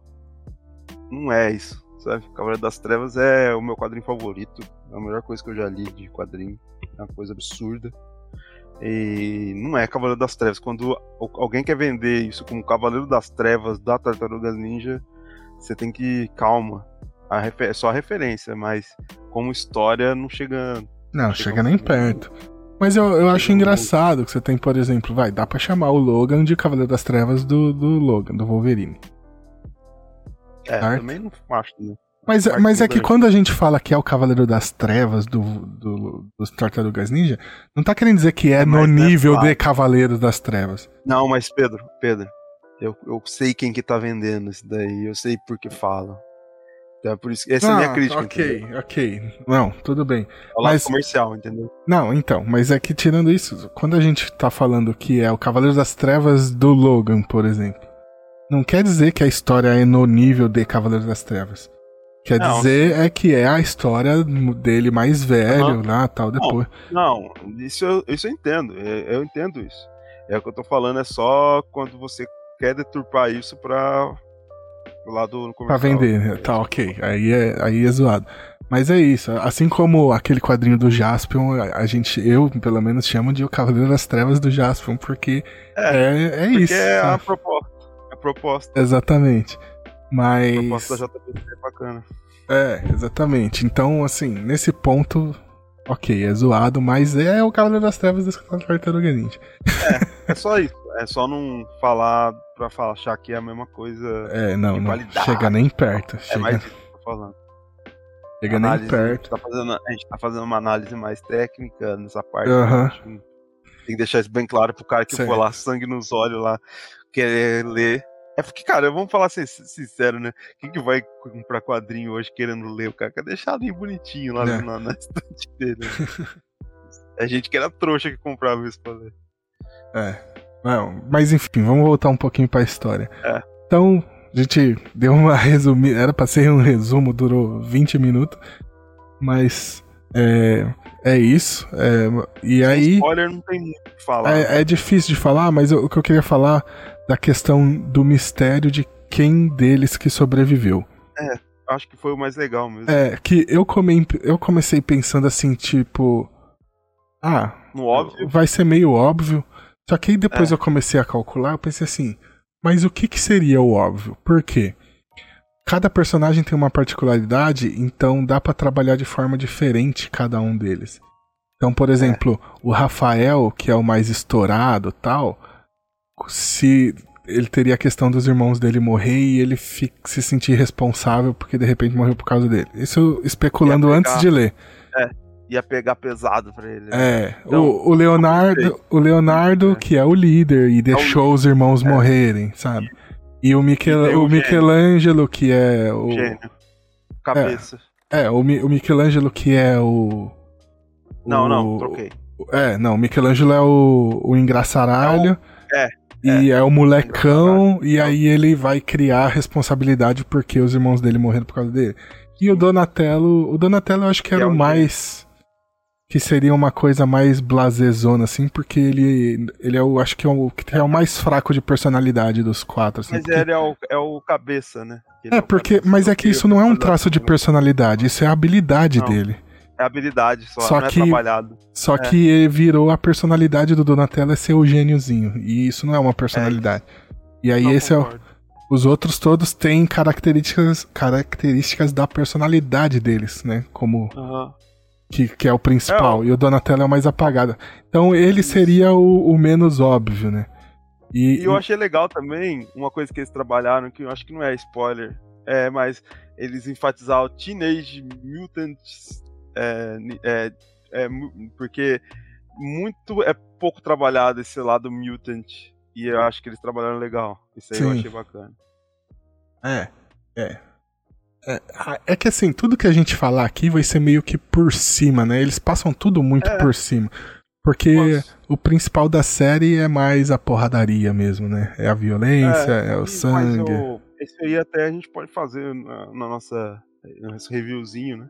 Não é isso. Sabe? Cavaleiro das Trevas é o meu quadrinho favorito. É a melhor coisa que eu já li de quadrinho. É uma coisa absurda. E não é Cavaleiro das Trevas. Quando alguém quer vender isso como Cavaleiro das Trevas da Tartarugas Ninja, você tem que... Calma. A refer... É só a referência, mas como história não chega... Não, não chega, chega nem perto. Mas eu, eu acho engraçado muito. Que você tem, por exemplo, vai, dá pra chamar o Logan de Cavaleiro das Trevas do, do Logan, do Wolverine. É, certo? Também não acho, né? Mas, mas é que quando a gente fala que é o Cavaleiro das Trevas do, do, dos Tartarugas Ninja, não tá querendo dizer que é mas, no nível né, claro. de Cavaleiro das Trevas. Não, mas Pedro, Pedro, eu, eu sei quem que tá vendendo isso daí, eu sei por que fala. Então, por isso, essa ah, é a minha crítica. Ok, entendeu? ok. Não, tudo bem. É o lado mas, comercial, entendeu? Não, então, mas é que tirando isso, quando a gente tá falando que é o Cavaleiro das Trevas do Logan, por exemplo, não quer dizer que a história é no nível de Cavaleiro das Trevas. Quer não. dizer é que é a história dele mais velho uhum. lá, tal, depois. Não, não isso, eu, isso eu entendo, eu, eu entendo isso. É o que eu tô falando, é só quando você quer deturpar isso pra pro lado comercial. Pra vender, né? Tá, ok, aí é, aí é zoado. Mas é isso, assim como aquele quadrinho do Jaspion, a gente, eu pelo menos chamo de O Cavaleiro das Trevas do Jaspion, porque é, é, é porque isso. é a proposta, a proposta. Exatamente. Mas... A proposta da J B C é bacana. É, exatamente. Então, assim, nesse ponto, ok, é zoado, mas é o Cavaleiro das Trevas das Tartaruga Ninja. É, é só isso. É só não falar pra falar, achar que é a mesma coisa. É, não, não. Chega nem perto. É chega... mais isso que eu tô falando. Chega análise, nem perto. A gente, tá fazendo, a gente tá fazendo uma análise mais técnica nessa parte. Uh-huh. Né? Tem que deixar isso bem claro pro cara que certo. for lá, sangue nos olhos lá, querer ler. É porque, cara, vamos falar assim, sincero, né? Quem que vai comprar quadrinho hoje querendo ler? O cara quer deixar bem bonitinho lá é. na, na estante dele. Né? A gente que era trouxa que comprava isso pra ler. É. Não, mas enfim, vamos voltar um pouquinho pra história. É. Então, a gente deu uma resumida. Era pra ser um resumo, durou vinte minutos. Mas é, é isso. É, e aí. Spoiler não tem muito o que falar. É, é difícil de falar, mas o que eu queria falar. Da questão do mistério de quem deles que sobreviveu. É, acho que foi o mais legal mesmo. É, que eu, come, eu comecei pensando assim, tipo... Ah, no óbvio. Vai ser meio óbvio. Só que aí depois é. eu comecei a calcular, eu pensei assim... Mas o que, que seria o óbvio? Por quê? Cada personagem tem uma particularidade, então dá pra trabalhar de forma diferente cada um deles. Então, por exemplo, é. o Rafael, que é o mais estourado e tal... Se ele teria a questão dos irmãos dele morrer e ele fi- se sentir responsável porque de repente morreu por causa dele. Isso especulando pegar, antes de ler. É, ia pegar pesado pra ele. É, então, o, o Leonardo, o Leonardo é. que é o líder e deixou é o... os irmãos é. morrerem, sabe? E o, Michel, e o, o Michelangelo, que é o... Gênio. Cabeça. É, é o, Mi- o Michelangelo que é o... o... Não, não, troquei. É, não, o Michelangelo é o, o engraçaralho. É, o... é. E é, é o molecão, e aí ele vai criar a responsabilidade porque os irmãos dele morreram por causa dele. E o Donatello, o Donatello eu acho que era é o mais... Que seria uma coisa mais blasezona, assim, porque ele, ele é o, acho que é o, que é o mais fraco de personalidade dos quatro. Assim, mas porque... ele é o, é o cabeça, né? Ele é, porque, é cabeça, mas é que isso não é um traço de personalidade, isso é a habilidade não. dele. É habilidade, só, só não é que, trabalhado. Só é. que ele virou a personalidade do Donatello é ser o gêniozinho. E isso não é uma personalidade. É. E aí não esse concordo. é o... Os outros todos têm características, características da personalidade deles, né? Como... Uh-huh. Que, que é o principal. É. E o Donatello é o mais apagado. Então ele seria o, o menos óbvio, né? E, e eu achei legal também uma coisa que eles trabalharam, que eu acho que não é spoiler, é, mas eles enfatizaram o Teenage Mutants... É, é, é, porque muito é pouco trabalhado esse lado mutant. E eu acho que eles trabalharam legal. Isso aí Sim. eu achei bacana. É, é. É, é que assim, tudo que a gente falar aqui vai ser meio que por cima, né? Eles passam tudo muito é. por cima. Porque Nossa. o principal da série é mais a porradaria mesmo, né? É a violência, é, é o sangue. Eu, esse aí até a gente pode fazer na, na nossa, no nosso reviewzinho, né?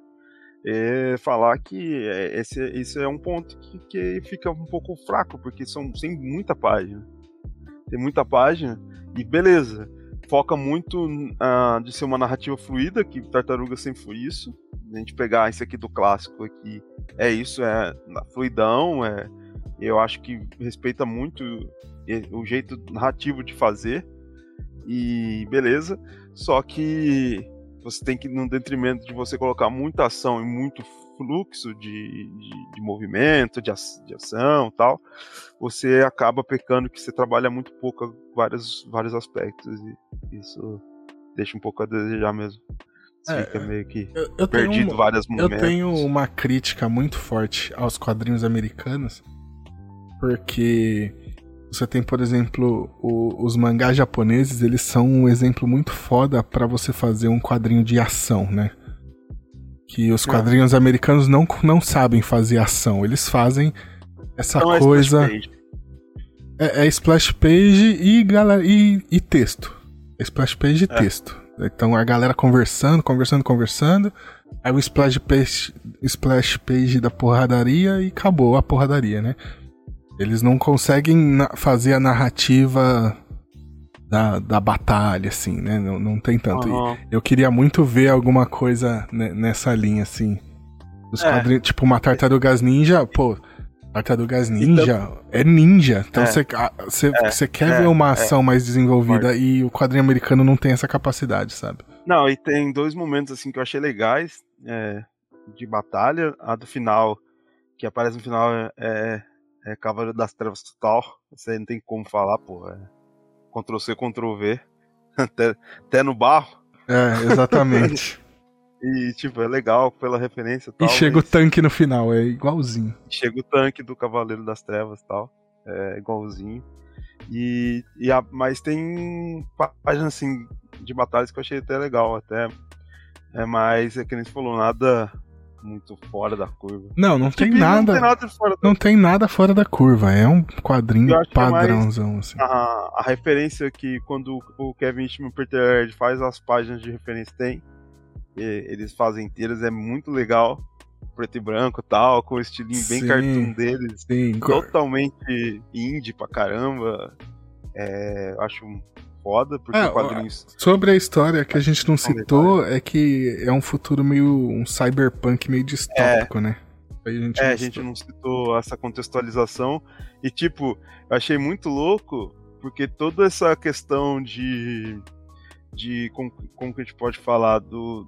É falar que esse, esse é um ponto que, que fica um pouco fraco, porque são, tem muita página. Tem muita página e beleza, foca muito uh, de ser uma narrativa fluida, que Tartaruga sempre foi isso. A gente pegar isso aqui do clássico aqui, é isso, é fluidão, é, eu acho que respeita muito o jeito narrativo de fazer e beleza, só que você tem que, no detrimento de você colocar muita ação e muito fluxo de, de, de movimento, de, de ação e tal, você acaba pecando que você trabalha muito pouco vários, vários aspectos e isso deixa um pouco a desejar mesmo. É, fica meio que eu, eu perdido tenho, vários momentos. Eu tenho uma crítica muito forte aos quadrinhos americanos, porque você tem, por exemplo, o, os mangás japoneses, eles são um exemplo muito foda pra você fazer um quadrinho de ação, né? Que os quadrinhos é. americanos não, não sabem fazer ação, eles fazem essa então coisa... É splash page. É, é splash page e, galera, e, e texto. É splash page e é. texto. Então a galera conversando, conversando, conversando, aí o splash page, splash page da porradaria e acabou a porradaria, né? Eles não conseguem fazer a narrativa da, da batalha, assim, né? Não, não tem tanto. Uhum. Eu queria muito ver alguma coisa nessa linha, assim. Os é. quadrinhos, tipo, uma Tartarugas Ninja, pô, Tartarugas Ninja então, é ninja. Então você é, é, quer é, ver uma ação é, mais desenvolvida forte. E o quadrinho americano não tem essa capacidade, sabe? Não, e tem dois momentos, assim, que eu achei legais é, de batalha. A do final, que aparece no final, é... É Cavaleiro das Trevas total. Isso aí não tem como falar, pô. É Ctrl-C, Ctrl-V. Até, até no barro. É, exatamente. E, tipo, é legal pela referência e tal. E chega mas... o tanque no final, é igualzinho. Chega o tanque do Cavaleiro das Trevas e tal. É igualzinho. E, e a, mas tem páginas, assim, de batalhas que eu achei até legal. Até, é, mas é que nem você falou, nada... muito fora da curva. Não, não tem, tem nada, não tem nada fora da curva. Não tem nada fora da curva, é um quadrinho padrãozão, é assim. A, a referência que quando o Kevin Schmidt e o Peter Laird faz as páginas de referência tem, e, eles fazem inteiras, é muito legal, preto e branco e tal, com o estilinho sim, bem cartoon deles, sim. Totalmente indie pra caramba, é, acho foda, porque é, quadrinhos... Sobre a história que a gente não citou, é que é um futuro meio... um cyberpunk meio distópico, é, né? Aí a gente é, não a gente não citou essa contextualização. E, tipo, eu achei muito louco, porque toda essa questão de... de como, como que a gente pode falar? Do,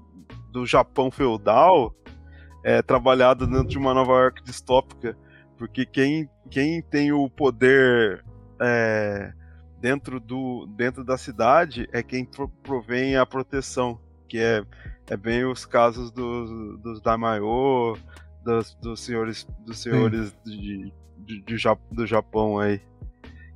do Japão feudal é trabalhado dentro de uma Nova York distópica. Porque quem, quem tem o poder... É, Dentro, do, dentro da cidade é quem pro, provém a proteção, que é, é bem os casos dos, dos Daimyo, dos, dos senhores, dos senhores de, de, de, do Japão aí.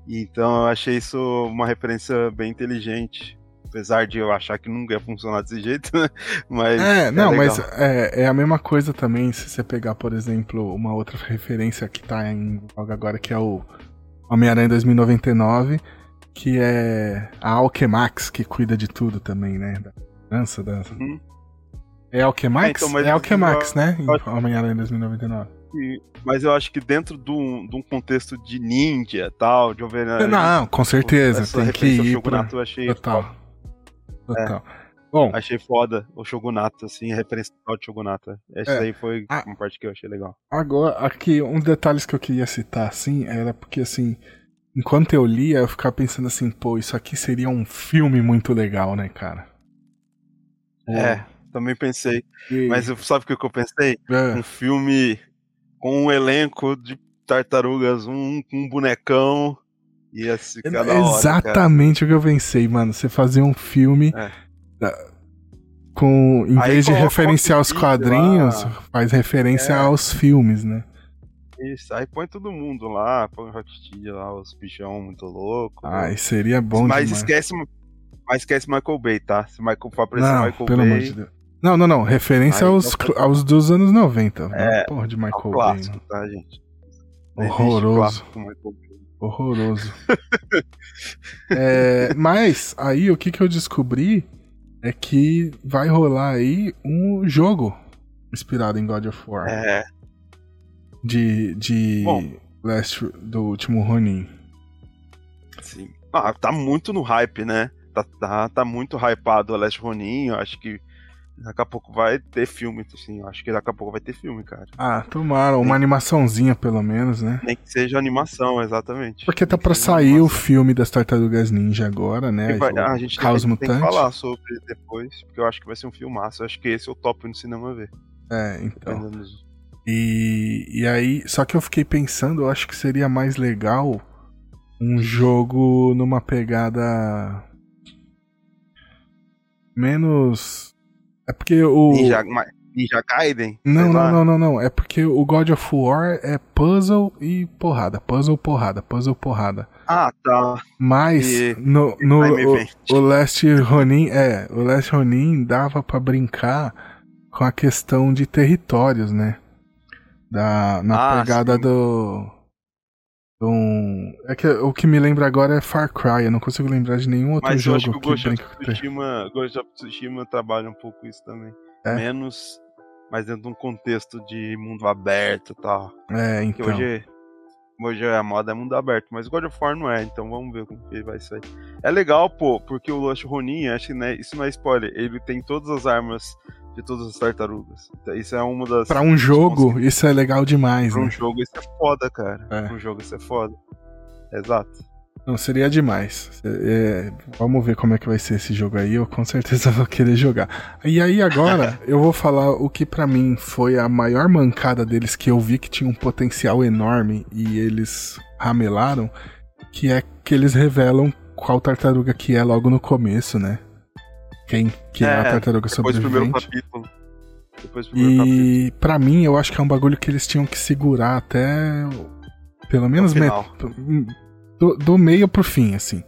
Então eu achei isso uma referência bem inteligente, apesar de eu achar que nunca ia funcionar desse jeito, né? Mas é, é não, legal. Mas é, é a mesma coisa também se você pegar, por exemplo, uma outra referência que tá em voga agora, que é o Homem-Aranha dois mil e noventa e nove, que é a Alchemax, que cuida de tudo também, né? Da dança, dança. Uhum. É Alchemax? É, então, mas é Alchemax, eu... né? Em Homem-Aranha dois mil e noventa e nove. E... Mas eu acho que dentro de um, de um contexto de ninja e tal, de Overland... Não, com certeza. Tem que ir pra... Shogunato, achei total. Foda. Total. É. Bom, achei foda o Shogunato, assim, a referência total de Shogunato. Essa é. aí foi a... uma parte que eu achei legal. Agora, aqui, um detalhe que eu queria citar, assim, era porque, assim... Enquanto eu lia, eu ficava pensando assim, pô, isso aqui seria um filme muito legal, né, cara? É, também pensei. E... Mas sabe o que eu pensei? É. Um filme com um elenco de tartarugas, um, um bonecão, e assim, cada é hora. Exatamente, cara, o que eu pensei, mano. Você fazer um filme é. da, com, em Aí, vez de referenciar os quadrinhos, lá, faz referência é. aos filmes, né? Isso, aí põe todo mundo lá, põe o Rocksteady lá, os bichão muito louco. Ai, meu. Seria bom mas demais. Esquece, mas esquece Michael Bay, tá? Se Michael for aparecer não, Michael pelo Bay... Amor de Deus. Não, não, não, referência aí, aos, então... aos dos anos noventa. É, né? Porra de Michael é um clássico, Bay. Clássico, tá, gente? Horroroso. Horroroso. é, mas, aí, o que que eu descobri é que vai rolar aí um jogo inspirado em God of War. É... De, de Last, do último Ronin. Sim. Ah, tá muito no hype, né? Tá, tá, tá muito hypado o Last Ronin. Eu acho que daqui a pouco vai ter filme, sim. Eu acho que daqui a pouco vai ter filme, cara. Ah, tomara. Uma Nem... animaçãozinha, pelo menos, né? Nem que seja animação, exatamente. Porque tá pra sair animação. O filme das Tartarugas Ninja agora, né? Vai... Ah, a gente tem, tem que falar sobre depois, porque eu acho que vai ser um filmaço. Eu acho que esse é o top no cinema ver. É, então... E, e aí, só que eu fiquei pensando, eu acho que seria mais legal um jogo numa pegada menos É porque o... Ninja, Ninja Gaiden? Não, não, não, não, não. É porque o God of War é puzzle e porrada. Puzzle, porrada. Puzzle, porrada. Ah, tá. Mas e... no, no, o, o Last Ronin... É, o Last Ronin dava pra brincar com a questão de territórios, né? Da, na ah, pegada sim. do... Um... É que o que me lembra agora é Far Cry, eu não consigo lembrar de nenhum outro Mas jogo. Mas eu acho que o Ghost of Tsushima, Ghost of Tsushima trabalha um pouco isso também. É? Menos, mas dentro de um contexto de mundo aberto e tal. É, então. Porque hoje, hoje a moda é mundo aberto, mas God of War não é, então vamos ver como que vai sair. É legal, pô, porque o Last Ronin, acho que né, isso não é spoiler, ele tem todas as armas de todas as tartarugas. Isso é uma das... Pra um jogo, isso é legal demais, pra né? Pra um jogo, isso é foda, cara. É. Pra um jogo, isso é foda. Exato. Não, seria demais. É, vamos ver como é que vai ser esse jogo aí. Eu com certeza vou querer jogar. E aí agora, eu vou falar o que pra mim foi a maior mancada deles, que eu vi que tinha um potencial enorme e eles ramelaram, que é que eles revelam qual tartaruga que é logo no começo, né? Quem que é, é a tartaruga sobrevivente. Depois do primeiro capítulo. Depois do primeiro e capítulo. Pra mim, eu acho que é um bagulho que eles tinham que segurar até pelo menos met... do, do meio pro fim, assim.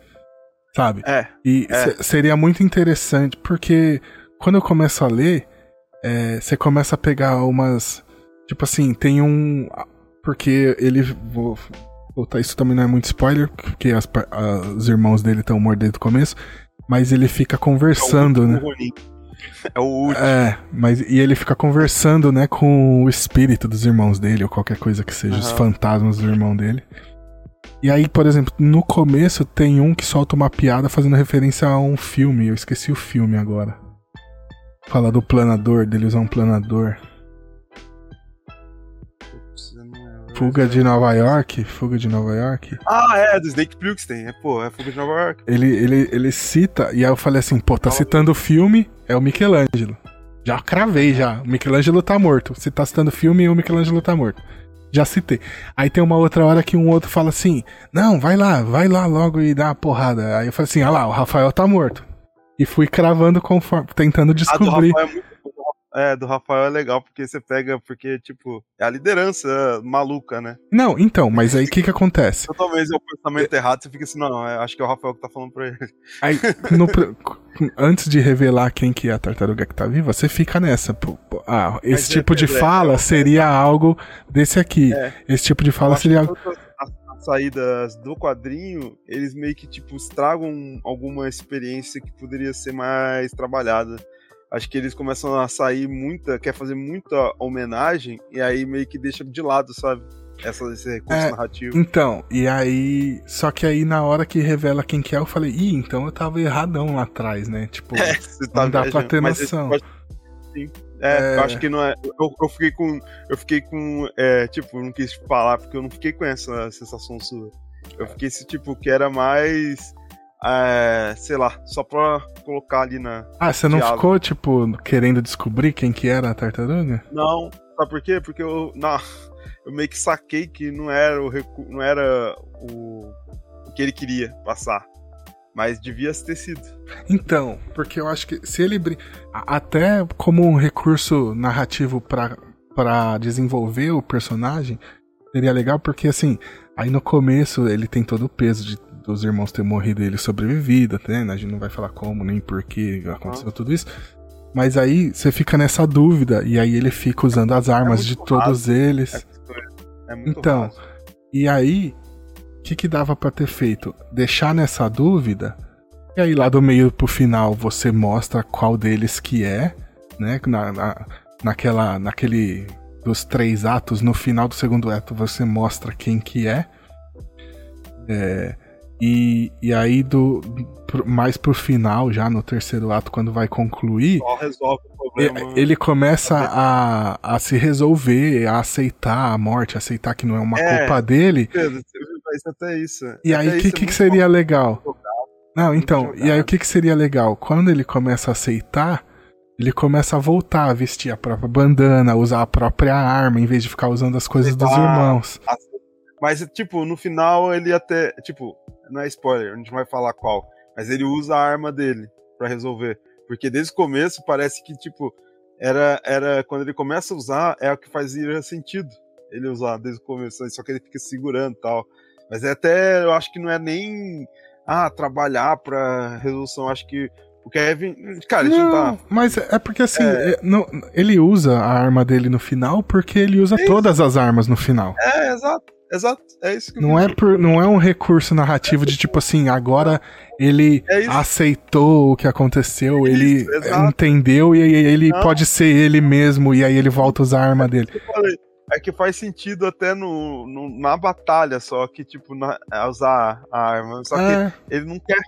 Sabe? É. E é. Seria muito interessante, porque quando eu começo a ler, é, você começa a pegar umas... Tipo assim, tem um... Porque ele... Vou botar isso também, não é muito spoiler, porque as, as, os irmãos dele estão mortos desde o começo... Mas ele fica conversando, é o né? Ronin. É o último. É, mas, e ele fica conversando, né, com o espírito dos irmãos dele, ou qualquer coisa que seja, uhum. Os fantasmas do irmão dele. E aí, por exemplo, no começo tem um que solta uma piada fazendo referência a um filme, eu esqueci o filme agora. Fala do planador, dele usar um planador. Fuga de Nova York? Fuga de Nova York? Ah, é, do Snake Plissken, é, pô, é Fuga de Nova York. Ele, ele, ele cita, e aí eu falei assim, pô, tá citando o filme, é o Michelangelo. Já cravei, já, o Michelangelo tá morto. Se tá citando o filme, o Michelangelo tá morto. Já citei. Aí tem uma outra hora que um outro fala assim, não, vai lá, vai lá logo e dá uma porrada. Aí eu falei assim, ah lá, o Rafael tá morto. E fui cravando conforme, tentando descobrir... Ah, do Rafael é muito... É, do Rafael é legal, porque você pega, porque, tipo, é a liderança maluca, né? Não, então, mas aí o que que acontece? Talvez é o pensamento é... errado, você fica assim, não, acho que é o Rafael que tá falando pra ele. Aí, no, antes de revelar quem que é a tartaruga que tá viva, você fica nessa. Pô, pô, ah, esse mas tipo é, de é, fala é, seria é, algo desse aqui. É. Esse tipo de fala seria algo... Saídas do quadrinho, eles meio que, tipo, estragam alguma experiência que poderia ser mais trabalhada. Acho que eles começam a sair muita, quer fazer muita homenagem, e aí meio que deixa de lado, sabe? Essa, esse recurso é, narrativo. Então, e aí... Só que aí na hora que revela quem que é, eu falei, ih, então eu tava erradão lá atrás, né? Tipo, é, você não tá dá viajando, pra ter noção. Pode... Sim. É, é, eu acho que não é... Eu, eu fiquei com... Eu fiquei com... É, tipo, eu não quis falar, porque eu não fiquei com essa sensação sua. Eu fiquei esse tipo, que era mais... É, sei lá, só pra colocar ali na... Ah, você não diálogo. Ficou, tipo, querendo descobrir quem que era a tartaruga? Não, sabe por quê? Porque eu, não, eu meio que saquei que não era o recu... não era o... o que ele queria passar, mas devia ter sido. Então, porque eu acho que se ele... Brin... Até como um recurso narrativo pra, pra desenvolver o personagem, seria legal, porque assim, aí no começo ele tem todo o peso de dos irmãos ter morrido e ele sobrevivido, né? A gente não vai falar como, nem porquê aconteceu ah. tudo isso. Mas aí você fica nessa dúvida, e aí ele fica usando as armas é de todos raso. Eles. É, é muito então, raso. E aí, o que, que dava pra ter feito? Deixar nessa dúvida, e aí lá do meio pro final você mostra qual deles que é, né? Na, na, naquela, naquele dos três atos, no final do segundo ato você mostra quem que é. É... E, e aí, do, mais pro final, já no terceiro ato, quando vai concluir, só resolve o problema. Ele começa a, a se resolver, a aceitar a morte, a aceitar que não é uma é, culpa dele. Pedro, até isso. E até aí, o que, que, é que seria bom. Legal? Não, então, e aí o que, que seria legal? Quando ele começa a aceitar, ele começa a voltar a vestir a própria bandana, usar a própria arma, em vez de ficar usando as coisas aceitar, dos irmãos. Mas, tipo, no final ele até, tipo... Não é spoiler, a gente não vai falar qual. Mas ele usa a arma dele pra resolver. Porque desde o começo parece que, tipo, era, era quando ele começa a usar, é o que fazia sentido ele usar desde o começo, só que ele fica segurando e tal. Mas é até, eu acho que não é nem, ah, trabalhar pra resolução, acho que o Kevin, cara, ele não tá... Mas é porque, assim, é... Não, ele usa a arma dele no final porque ele usa é todas as armas no final. É, exato, exato, é isso que não eu é por, não é um recurso narrativo é de, tipo assim, agora ele é aceitou o que aconteceu, é ele exato. entendeu e aí ele não. pode ser ele mesmo e aí ele volta a usar a arma é dele. Que eu falei. É que faz sentido até no, no, na batalha, só que, tipo, na, usar a arma. Só é. que ele não quer.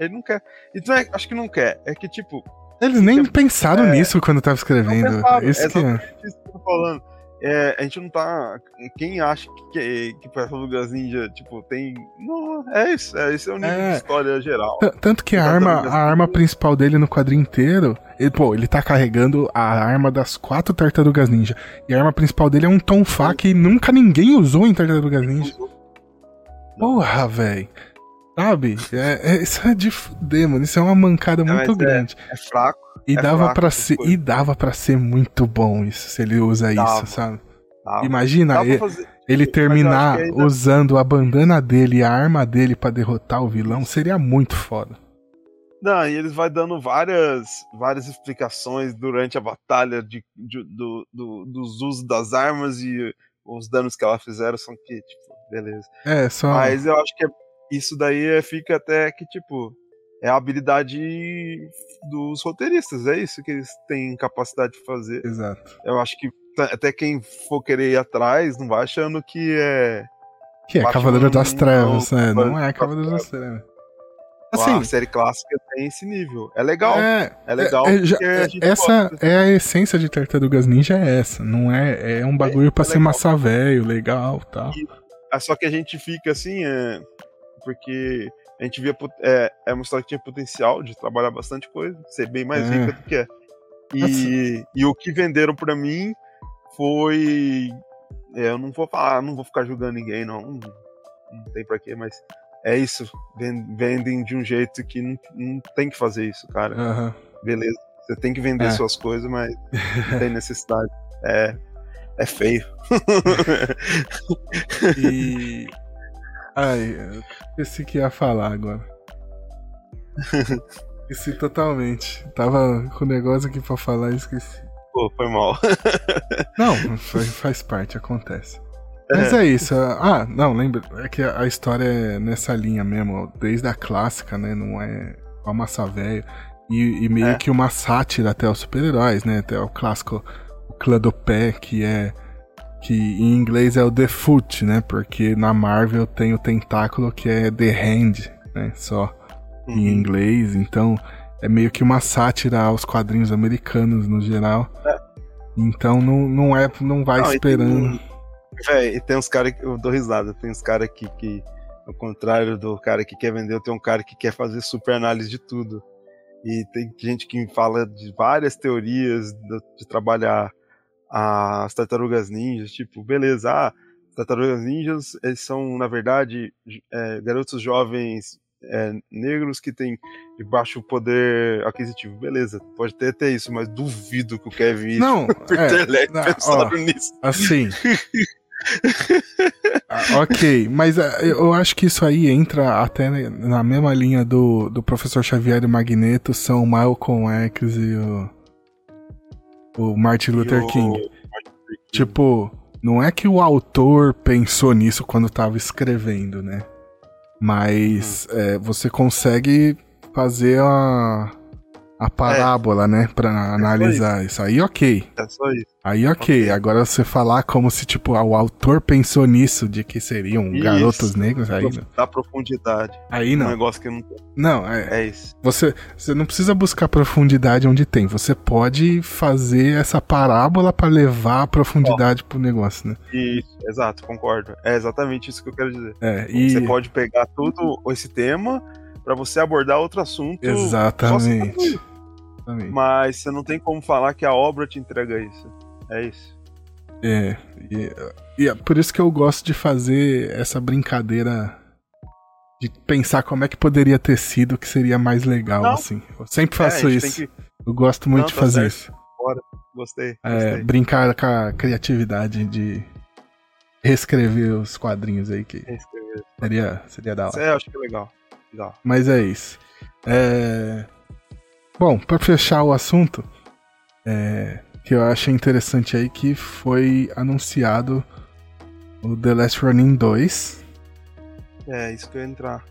Ele não quer. Então, é, acho que não quer. É que, tipo... Eles nem tempo, pensaram é, nisso quando tava escrevendo. Pensaram, isso é que... isso que eu tô falando. É, a gente não tá... Quem acha que, que, que para as ninjas, tipo, tem... Não, é isso. É, esse é o nível é. de história geral. T- tanto que a arma, a arma principal dele no quadrinho inteiro... Ele, pô, ele tá carregando a arma das quatro Tartarugas Ninja. E a arma principal dele é um tonfá que nunca ninguém usou em Tartarugas Ninja. Porra, velho. Sabe? É, é, isso é de fuder, mano. Isso é uma mancada é, muito grande. É, é fraco. E, é dava fraco pra ser, e dava pra ser muito bom isso, se ele usa dava, isso, sabe? Dava. Imagina dava ele, fazer... ele terminar ainda... usando a bandana dele e a arma dele pra derrotar o vilão, seria muito foda. Não, e eles vão dando várias, várias explicações durante a batalha de, de, do, do, dos usos das armas e os danos que elas fizeram, são que, tipo, beleza. É, só... Mas eu acho que é, isso daí fica até que, tipo, é a habilidade dos roteiristas, é isso que eles têm capacidade de fazer. Exato. Eu acho que t- até quem for querer ir atrás não vai achando que é... Que é Batman, Cavaleiro das Trevas, não, né? Não é Cavaleiro das Trevas. Assim, a série clássica tem esse nível. É legal. É, é legal. É, já, essa gosta. É a essência de Tartarugas Ninja, é essa. Não é, é um bagulho é, pra é ser massa velho, legal tal. E tal. É só que a gente fica assim, é, porque a gente via. É, é uma história que tinha potencial de trabalhar bastante coisa, ser bem mais é. rica do que é. E, assim. e o que venderam pra mim foi. É, eu não vou falar, não vou ficar julgando ninguém, não. Não, não tem pra quê, mas. É isso, vendem de um jeito que não, não tem que fazer isso, cara. Uhum. Beleza, você tem que vender é. suas coisas, mas não tem necessidade. É, é feio. E... Ai, eu esqueci que ia falar agora. Esqueci totalmente. Tava com o negócio aqui pra falar e esqueci. Pô, foi mal. Não, foi, faz parte, acontece. Mas é isso, ah, não, lembra, é que a história é nessa linha mesmo, desde a clássica, né, não é a massa velha, e, e meio é. que uma sátira até aos super-heróis, né, até o clássico o clã do pé, que é, que em inglês é o The Foot, né, porque na Marvel tem o tentáculo que é The Hand, né, só uhum. em inglês, então é meio que uma sátira aos quadrinhos americanos no geral, é. então não, não, é, não vai não, esperando... Véi, e tem uns caras que eu dou risada, tem uns caras que, que, ao contrário do cara que quer vender, tem um cara que quer fazer super análise de tudo. E tem gente que fala de várias teorias de, de trabalhar as tartarugas ninjas, tipo, beleza, ah, tartarugas ninjas, eles são, na verdade, é, garotos jovens é, negros que têm de baixo poder aquisitivo. Beleza, pode ter até isso, mas duvido que o Kevin não, por é, telé, não, ó, nisso. Assim... ah, ok, mas uh, eu acho que isso aí entra até na mesma linha do, do Professor Xavier e o Magneto, são o Malcolm X e o, o Martin Luther King. King. Tipo, não é que o autor pensou nisso quando tava escrevendo, né? Mas hum. é, você consegue fazer a, a parábola, é. né? Pra é analisar isso. isso aí, ok. É só isso. Aí okay. ok, agora você falar como se tipo o autor pensou nisso, de que seriam isso. garotos negros, aí não. Dá profundidade. Aí não. Um negócio que não tem. Não, é. É isso. Você, você não precisa buscar profundidade onde tem, você pode fazer essa parábola pra levar a profundidade oh. pro negócio, né? Isso, exato, concordo. É exatamente isso que eu quero dizer. É, e... Você pode pegar todo esse tema pra você abordar outro assunto. Exatamente. exatamente. Mas você não tem como falar que a obra te entrega isso. É isso. É, e, e é por isso que eu gosto de fazer essa brincadeira de pensar como é que poderia ter sido, que seria mais legal, não. assim. Eu sempre faço é, isso. Tem que, Eu gosto muito Não, de tá fazer certo. isso. Bora. Gostei. gostei. É, brincar com a criatividade de reescrever os quadrinhos aí, que seria, seria da hora. É, eu acho que é legal. legal. Mas é isso. É... Bom, pra fechar o assunto, é... que eu achei interessante aí, que foi anunciado o The Last Ronin dois. É, isso que eu ia entrar.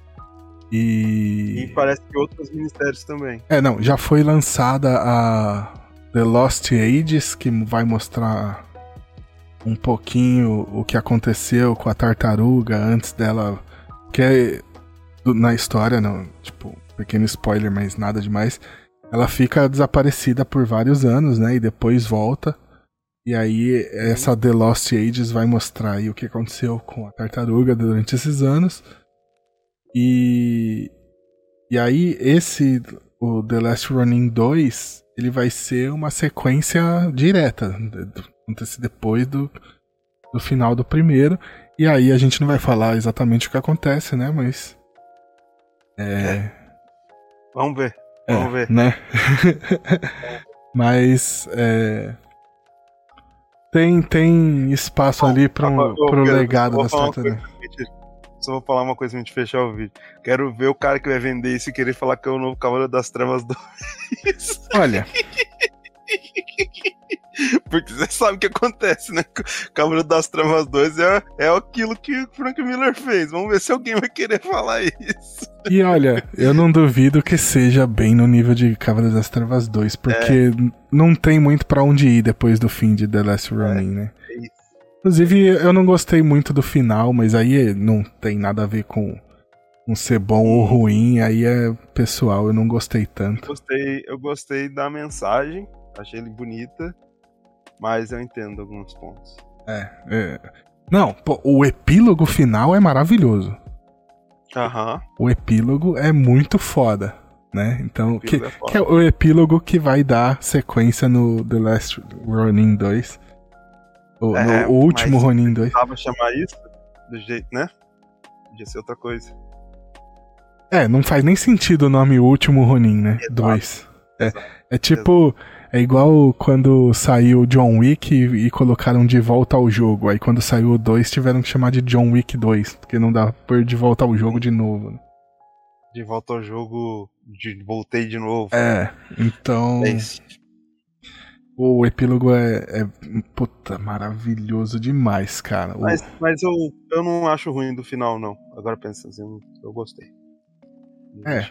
E... e parece que outros ministérios também. É, não, já foi lançada a The Lost Ages, que vai mostrar um pouquinho o que aconteceu com a tartaruga antes dela, que é na história, não, tipo, pequeno spoiler, mas nada demais. Ela fica desaparecida por vários anos, né, e depois volta. E aí essa The Lost Ages vai mostrar aí o que aconteceu com a tartaruga durante esses anos. E, e aí esse, o The Last Ronin dois, ele vai ser uma sequência direta, acontece depois do, do final do primeiro. E aí a gente não vai falar exatamente o que acontece, né, mas... É... é. Vamos ver, é, vamos ver. Né? Mas... É... Tem, tem espaço Bom, ali para um, o legado da tartaruga. Só vou falar uma coisa pra gente fechar o vídeo. Quero ver o cara que vai vender isso e querer falar que é o novo Cavaleiro das Trevas dois. Olha. Porque você sabe o que acontece, né? Cavaleiro das Trevas dois é, é aquilo que o Frank Miller fez. Vamos ver se alguém vai querer falar isso. E olha, eu não duvido que seja bem no nível de Cavaleiro das Trevas dois, porque é. não tem muito pra onde ir depois do fim de The Last Ronin, é. né? É isso. Inclusive, eu não gostei muito do final, mas aí não tem nada a ver com, com ser bom ou ruim, aí é pessoal, eu não gostei tanto. Eu gostei, eu gostei da mensagem, achei ele bonita, mas eu entendo alguns pontos. É, é. Não, pô, o epílogo final é maravilhoso. Aham. O epílogo é muito foda, né? Então, que é, que é o epílogo que vai dar sequência no The Last Ronin dois. O, é, no, o último Ronin dois. Tava chamar isso do jeito, né? Podia ser outra coisa. É, não faz nem sentido o nome último Ronin, né? Exato. dois. É, é tipo, Exato. é igual quando saiu John Wick e, e colocaram De Volta ao Jogo. Aí quando saiu o dois tiveram que chamar de John Wick dois, porque não dá por De Volta ao Jogo de novo, né? De Volta ao Jogo, de, voltei de novo. É, então... É isso. O epílogo é, é, puta, maravilhoso demais, cara. Mas, mas eu, eu não acho ruim do final, não. Agora pensa assim, eu, eu gostei. Eu é.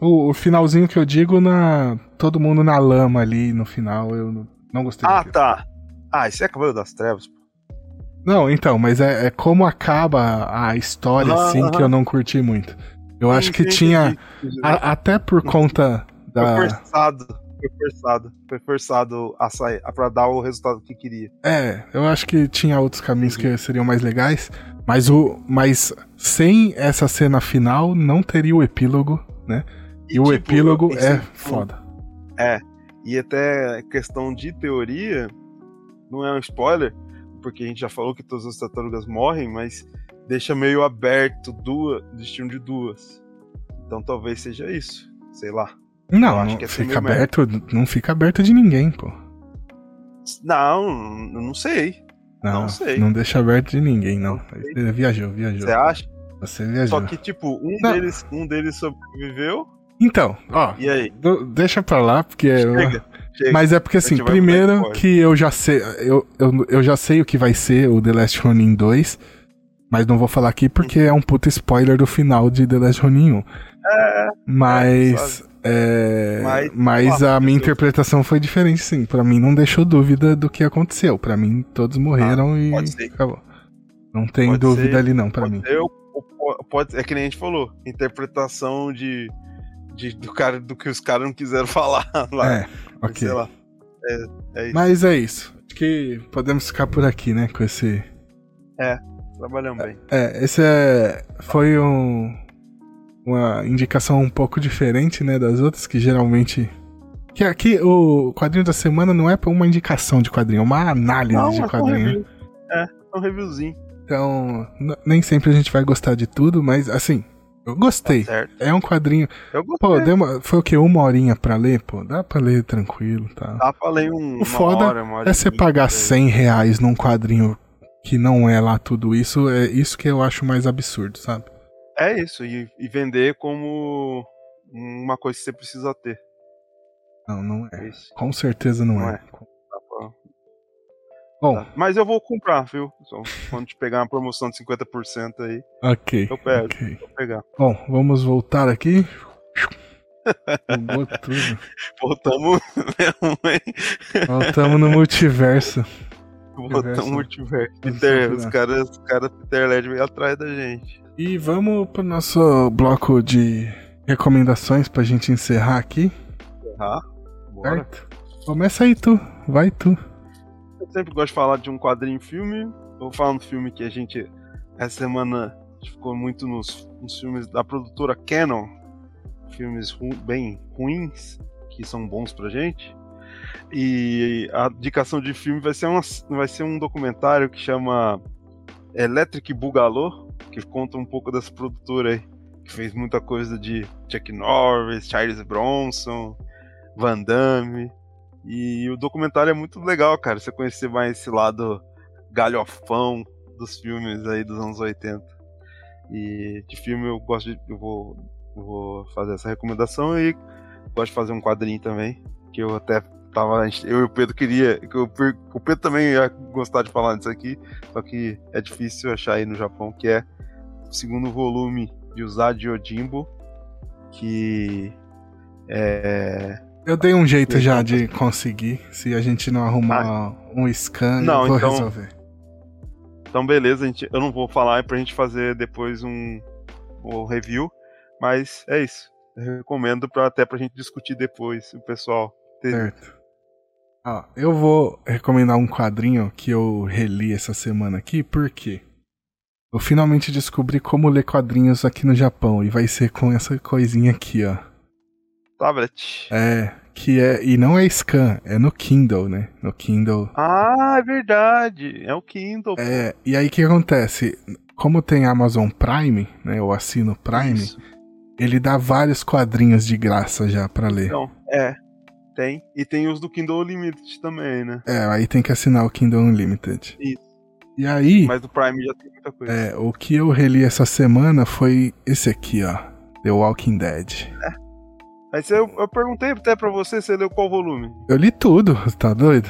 O, o finalzinho que eu digo, na todo mundo na lama ali no final, eu não, não gostei. Ah, tá. Ah, isso é Cavaleiro das Trevas, pô. Não, então, mas é, é como acaba a história, ah, assim, ah, que eu não curti muito. Eu sim, acho que sim, tinha, sim, sim. A, até por conta da... Foi forçado. Foi forçado, foi forçado a sair, a, pra dar o resultado que queria. É, eu acho que tinha outros caminhos, uhum, que seriam mais legais, mas, o, mas sem essa cena final não teria o epílogo, né? E, e o tipo, epílogo esse, é foda. É, e até questão de teoria, não é um spoiler, porque a gente já falou que todas as tartarugas morrem, mas deixa meio aberto duas, destino de duas. Então talvez seja isso, sei lá. Não, acho que é fica aberto, não fica aberto de ninguém, pô. Não, eu não sei. Não, não sei. Não deixa aberto de ninguém, não. Você viajou, viajou. Você acha? Você viajou. Só que, tipo, um, deles, um deles sobreviveu. Então, ó. E aí? Deixa pra lá, porque... Chega, eu... chega. Mas é porque, assim, primeiro que eu já sei... Eu, eu, eu já sei o que vai ser o The Last Ronin dois, mas não vou falar aqui porque é um puta spoiler do final de The Last Ronin um. É. Mas... É, mas, mas a minha interpretação foi diferente, sim. Pra mim não deixou dúvida do que aconteceu. Pra mim todos morreram ah, e acabou. Não tem pode dúvida ser. ali não, pra pode mim. Ser, pode, é que nem a gente falou. Interpretação de, de do, cara, do que os caras não quiseram falar lá. É, ok. Sei lá. É, é isso. Mas é isso. Acho que podemos ficar por aqui, né? Com esse... É, trabalhamos bem. É, esse é, foi um... uma indicação um pouco diferente, né, das outras, que geralmente... Que aqui o quadrinho da semana não é uma indicação de quadrinho, é uma análise não, de quadrinho. É um, é, um reviewzinho. Então, n- nem sempre a gente vai gostar de tudo, mas, assim, Eu gostei. Tá, é um quadrinho. Eu gostei. Pô, deu uma, foi o quê? Uma horinha pra ler? Pô, dá pra ler tranquilo, tá? Dá pra ler um. O foda hora, uma hora é você pagar cem reais num quadrinho que não é lá tudo isso. É isso que eu acho mais absurdo, sabe? É isso. E, e vender como uma coisa que você precisa ter. Não, não é. Isso. Com certeza não, não é. é. Bom. Tá. Mas eu vou comprar, viu? Só quando te pegar uma promoção de cinquenta por cento aí. Ok. Eu pego. Okay. Vou pegar. Bom, vamos voltar aqui. Tudo. Voltamos mesmo, hein? Voltamos no multiverso. Voltamos no multiverso. Peter, os caras, os caras Peter Led meio atrás da gente. E vamos pro nosso bloco de recomendações pra gente encerrar aqui. Encerrar? Bora. Certo? Começa aí tu, vai tu. Eu sempre gosto de falar de um quadrinho filme. Eu vou falar um filme que a gente, essa semana, ficou muito nos, nos filmes da produtora Canon. Filmes ru, bem ruins, que são bons pra gente. E a indicação de filme vai ser, uma, vai ser um documentário que chama Electric Boogaloo, que conta um pouco dessa produtora aí, que fez muita coisa de Chuck Norris, Charles Bronson, Van Damme. E o documentário é muito legal, cara, você conhecer mais esse lado galhofão dos filmes aí dos anos oitenta. E de filme eu gosto de... Eu vou, eu vou fazer essa recomendação e gosto de fazer um quadrinho também, que eu até tava... Eu e o Pedro queria... Que eu, o Pedro também ia gostar de falar disso aqui, só que é difícil achar aí no Japão, que é o segundo volume de Usagi Yojimbo, que é... Eu dei um jeito já de conseguir. Se a gente não arrumar ah, um scan, não, eu vou então, resolver. Então beleza, a gente, eu não vou falar, é pra gente fazer depois um, um review. Mas é isso. Eu recomendo pra, até pra gente discutir depois, o pessoal. Ter... Certo. Ah, eu vou recomendar um quadrinho que eu reli essa semana aqui, porque eu finalmente descobri como ler quadrinhos aqui no Japão. E vai ser com essa coisinha aqui, ó. Tablet. É, que é. E não é scan, é no Kindle, né? No Kindle. Ah, é verdade. É o Kindle. É, e aí o que acontece? Como tem Amazon Prime, né? Eu assino Prime, isso. Ele dá vários quadrinhos de graça já pra ler. Então, é. Tem. E tem os do Kindle Unlimited também, né? É, aí tem que assinar o Kindle Unlimited. Isso. E aí. Mas do Prime já tem muita coisa. É, o que eu reli essa semana foi esse aqui, ó. The Walking Dead. É. Aí você, eu, eu perguntei até pra você, você leu qual volume? Eu li tudo, tá doido?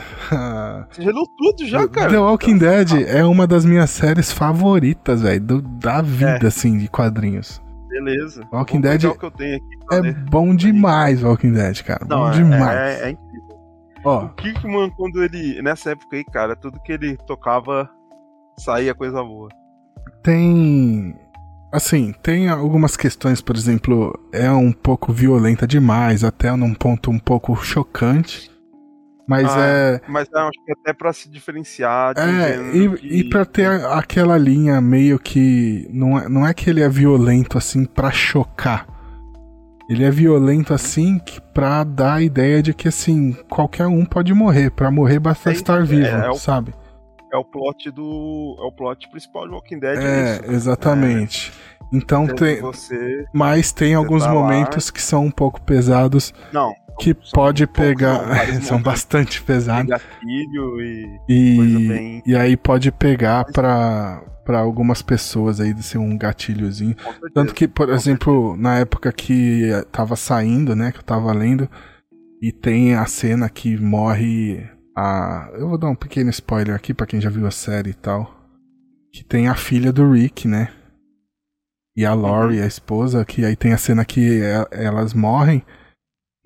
Você já leu tudo já, cara? The Walking Dead ah. é uma das minhas séries favoritas, velho, da vida, é. assim, de quadrinhos. Beleza. Walking Dead que eu tenho aqui é ler. Bom demais, Walking Dead, cara. Não, bom é, demais. É, é incrível. Ó. O Kirk, mano, quando ele... Nessa época aí, cara, tudo que ele tocava saía coisa boa. Tem... Assim, tem algumas questões, por exemplo, é um pouco violenta demais, até num ponto um pouco chocante, mas ah, é... Mas não, acho que até pra se diferenciar... É, e, que... e pra ter aquela linha meio que... Não é, não é que ele é violento, assim, pra chocar. Ele é violento, assim, que pra dar a ideia de que, assim, qualquer um pode morrer. Pra morrer basta Sim, estar vivo, é, é o... sabe? É o plot do. É o plot principal de Walking Dead. É, é isso, exatamente. É. Então tem. Você, mas tem alguns tá momentos lá. Que são um pouco pesados. Não. Que pode pegar. Poucos, não, são bastante pesados. Gatilho e. E, coisa bem... e aí pode pegar pra, pra algumas pessoas aí de ser um gatilhozinho. Tanto que, por Com exemplo, certeza. Na época que tava saindo, né? Que eu tava lendo. E tem a cena que morre. Ah, eu vou dar um pequeno spoiler aqui pra quem já viu a série e tal. Que tem a filha do Rick, né? E a Lori, a esposa, que aí tem a cena que elas morrem.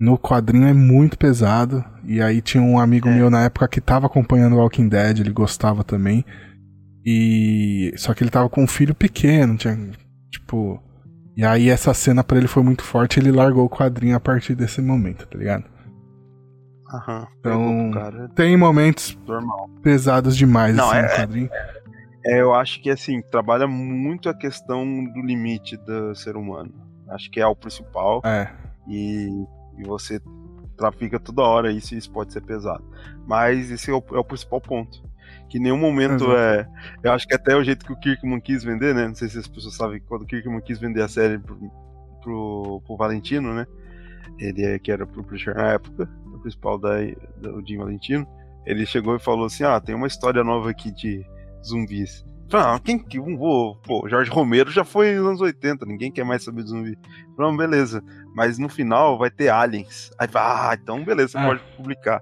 No quadrinho é muito pesado. E aí tinha um amigo é. meu na época que tava acompanhando o Walking Dead, ele gostava também. E só que ele tava com um filho pequeno, tinha tipo... E aí essa cena pra ele foi muito forte, ele largou o quadrinho a partir desse momento, tá ligado? Aham, então, cara. Tem momentos normal. Pesados demais não, assim, é, no quadrinho. É, é, eu acho que assim, trabalha muito a questão do limite do ser humano. Acho que é o principal. É. E, e você trafica toda hora, isso, isso pode ser pesado. Mas esse é o, é o principal ponto. que em nenhum momento uhum. é... Eu acho que até é o jeito que o Kirkman quis vender, né? Não sei se as pessoas sabem que quando o Kirkman quis vender a série pro, pro, pro Valentino, né? Ele que era pro Preacher na época, o principal da, da, do Jim Valentino, ele chegou e falou assim, ah, tem uma história nova aqui de zumbis. Ah, quem que um vou? Pô, Jorge Romero já foi nos anos oitenta, ninguém quer mais saber de zumbi. Não, beleza. Mas no final vai ter aliens. Aí vai, ah, então beleza, você ah. pode publicar.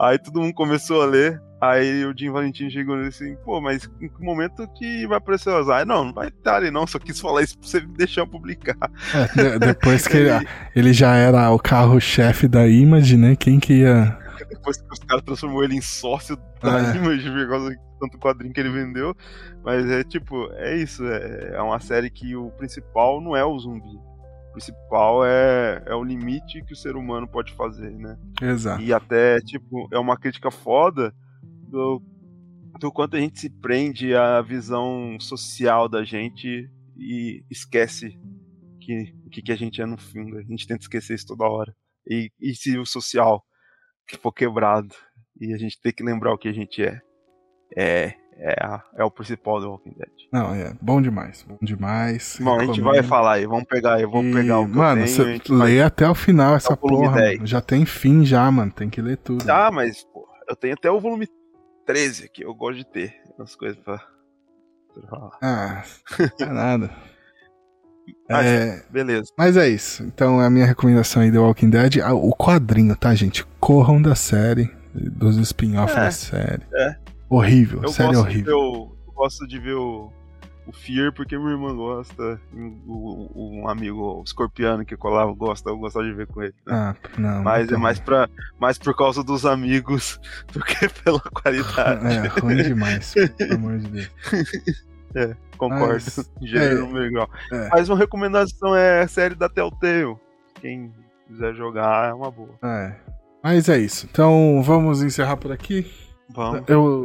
Aí todo mundo começou a ler, aí o Jim Valentino chegou e disse assim, pô, mas em que momento que vai aparecer o Azar? Não, não vai ter alien não, só quis falar isso pra você me deixar publicar. É, de, depois que ele, ele já era o carro-chefe da Image, né? Quem que ia... Depois que os caras transformou ele em sócio da é. Image, por causa de tanto quadrinho que ele vendeu. Mas é tipo, é isso. É, é uma série que o principal não é o zumbi. O principal é, é o limite que o ser humano pode fazer, né? Exato. E até, tipo, é uma crítica foda do, do quanto a gente se prende à visão social da gente e esquece o que, que, que a gente é no fim. A gente tenta esquecer isso toda hora. E, e se o social que for quebrado e a gente tem que lembrar o que a gente é é, é, a, é o principal do Walking Dead. Não, é bom demais, bom demais. Bom, a gente vai falar aí, vamos pegar aí, vamos e, pegar o que mano, você lê até o final essa porra, mano, já tem fim já, mano, tem que ler tudo. Ah, mano. Mas pô, eu tenho até o volume treze aqui, eu gosto de ter umas coisas pra, pra falar. Ah, não é nada. Mas, é, beleza. Mas é isso. Então a minha recomendação aí do Walking Dead, o quadrinho, tá, gente? Corram da série, dos spin-offs é, da série. É. Horrível, eu série horrível. Eu, eu gosto de ver o, o Fear porque minha irmã gosta, o, o, um amigo escorpiano que colava gosta, eu gostava de ver com ele. Né? Ah, não. Mas não é mais, pra, mais por causa dos amigos do que pela qualidade. É, ruim demais, pelo amor de Deus. É, concordo. Mas, gênero é, legal. É. Mas uma recomendação é a série da Telltale. Quem quiser jogar é uma boa. É. Mas é isso. Então vamos encerrar por aqui. Vamos. Eu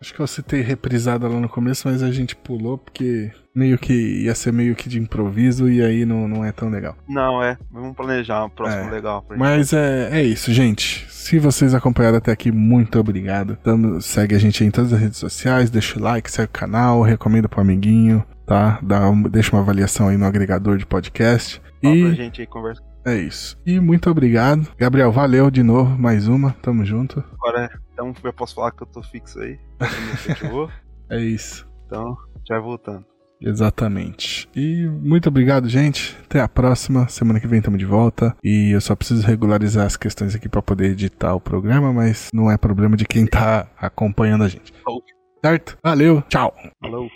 acho que eu citei reprisada lá no começo, mas a gente pulou porque meio que ia ser meio que de improviso e aí não, não é tão legal. Não, é. Vamos planejar um próximo é. legal. Pra gente. Mas é, é isso, gente. Se vocês acompanharam até aqui, muito obrigado. Então, segue a gente em todas as redes sociais, deixa o like, segue o canal, recomenda pro amiguinho, tá? Dá, deixa uma avaliação aí no agregador de podcast. Fala e pra gente aí conversa. É isso. E muito obrigado. Gabriel, valeu de novo, mais uma. Tamo junto. Agora, então eu posso falar que eu tô fixo aí. É isso. Então, já voltando. Exatamente. E muito obrigado, gente. Até a próxima. Semana que vem estamos de volta. E eu só preciso regularizar as questões aqui para poder editar o programa, mas não é problema de quem tá acompanhando a gente. Certo? Valeu. Tchau. Falou.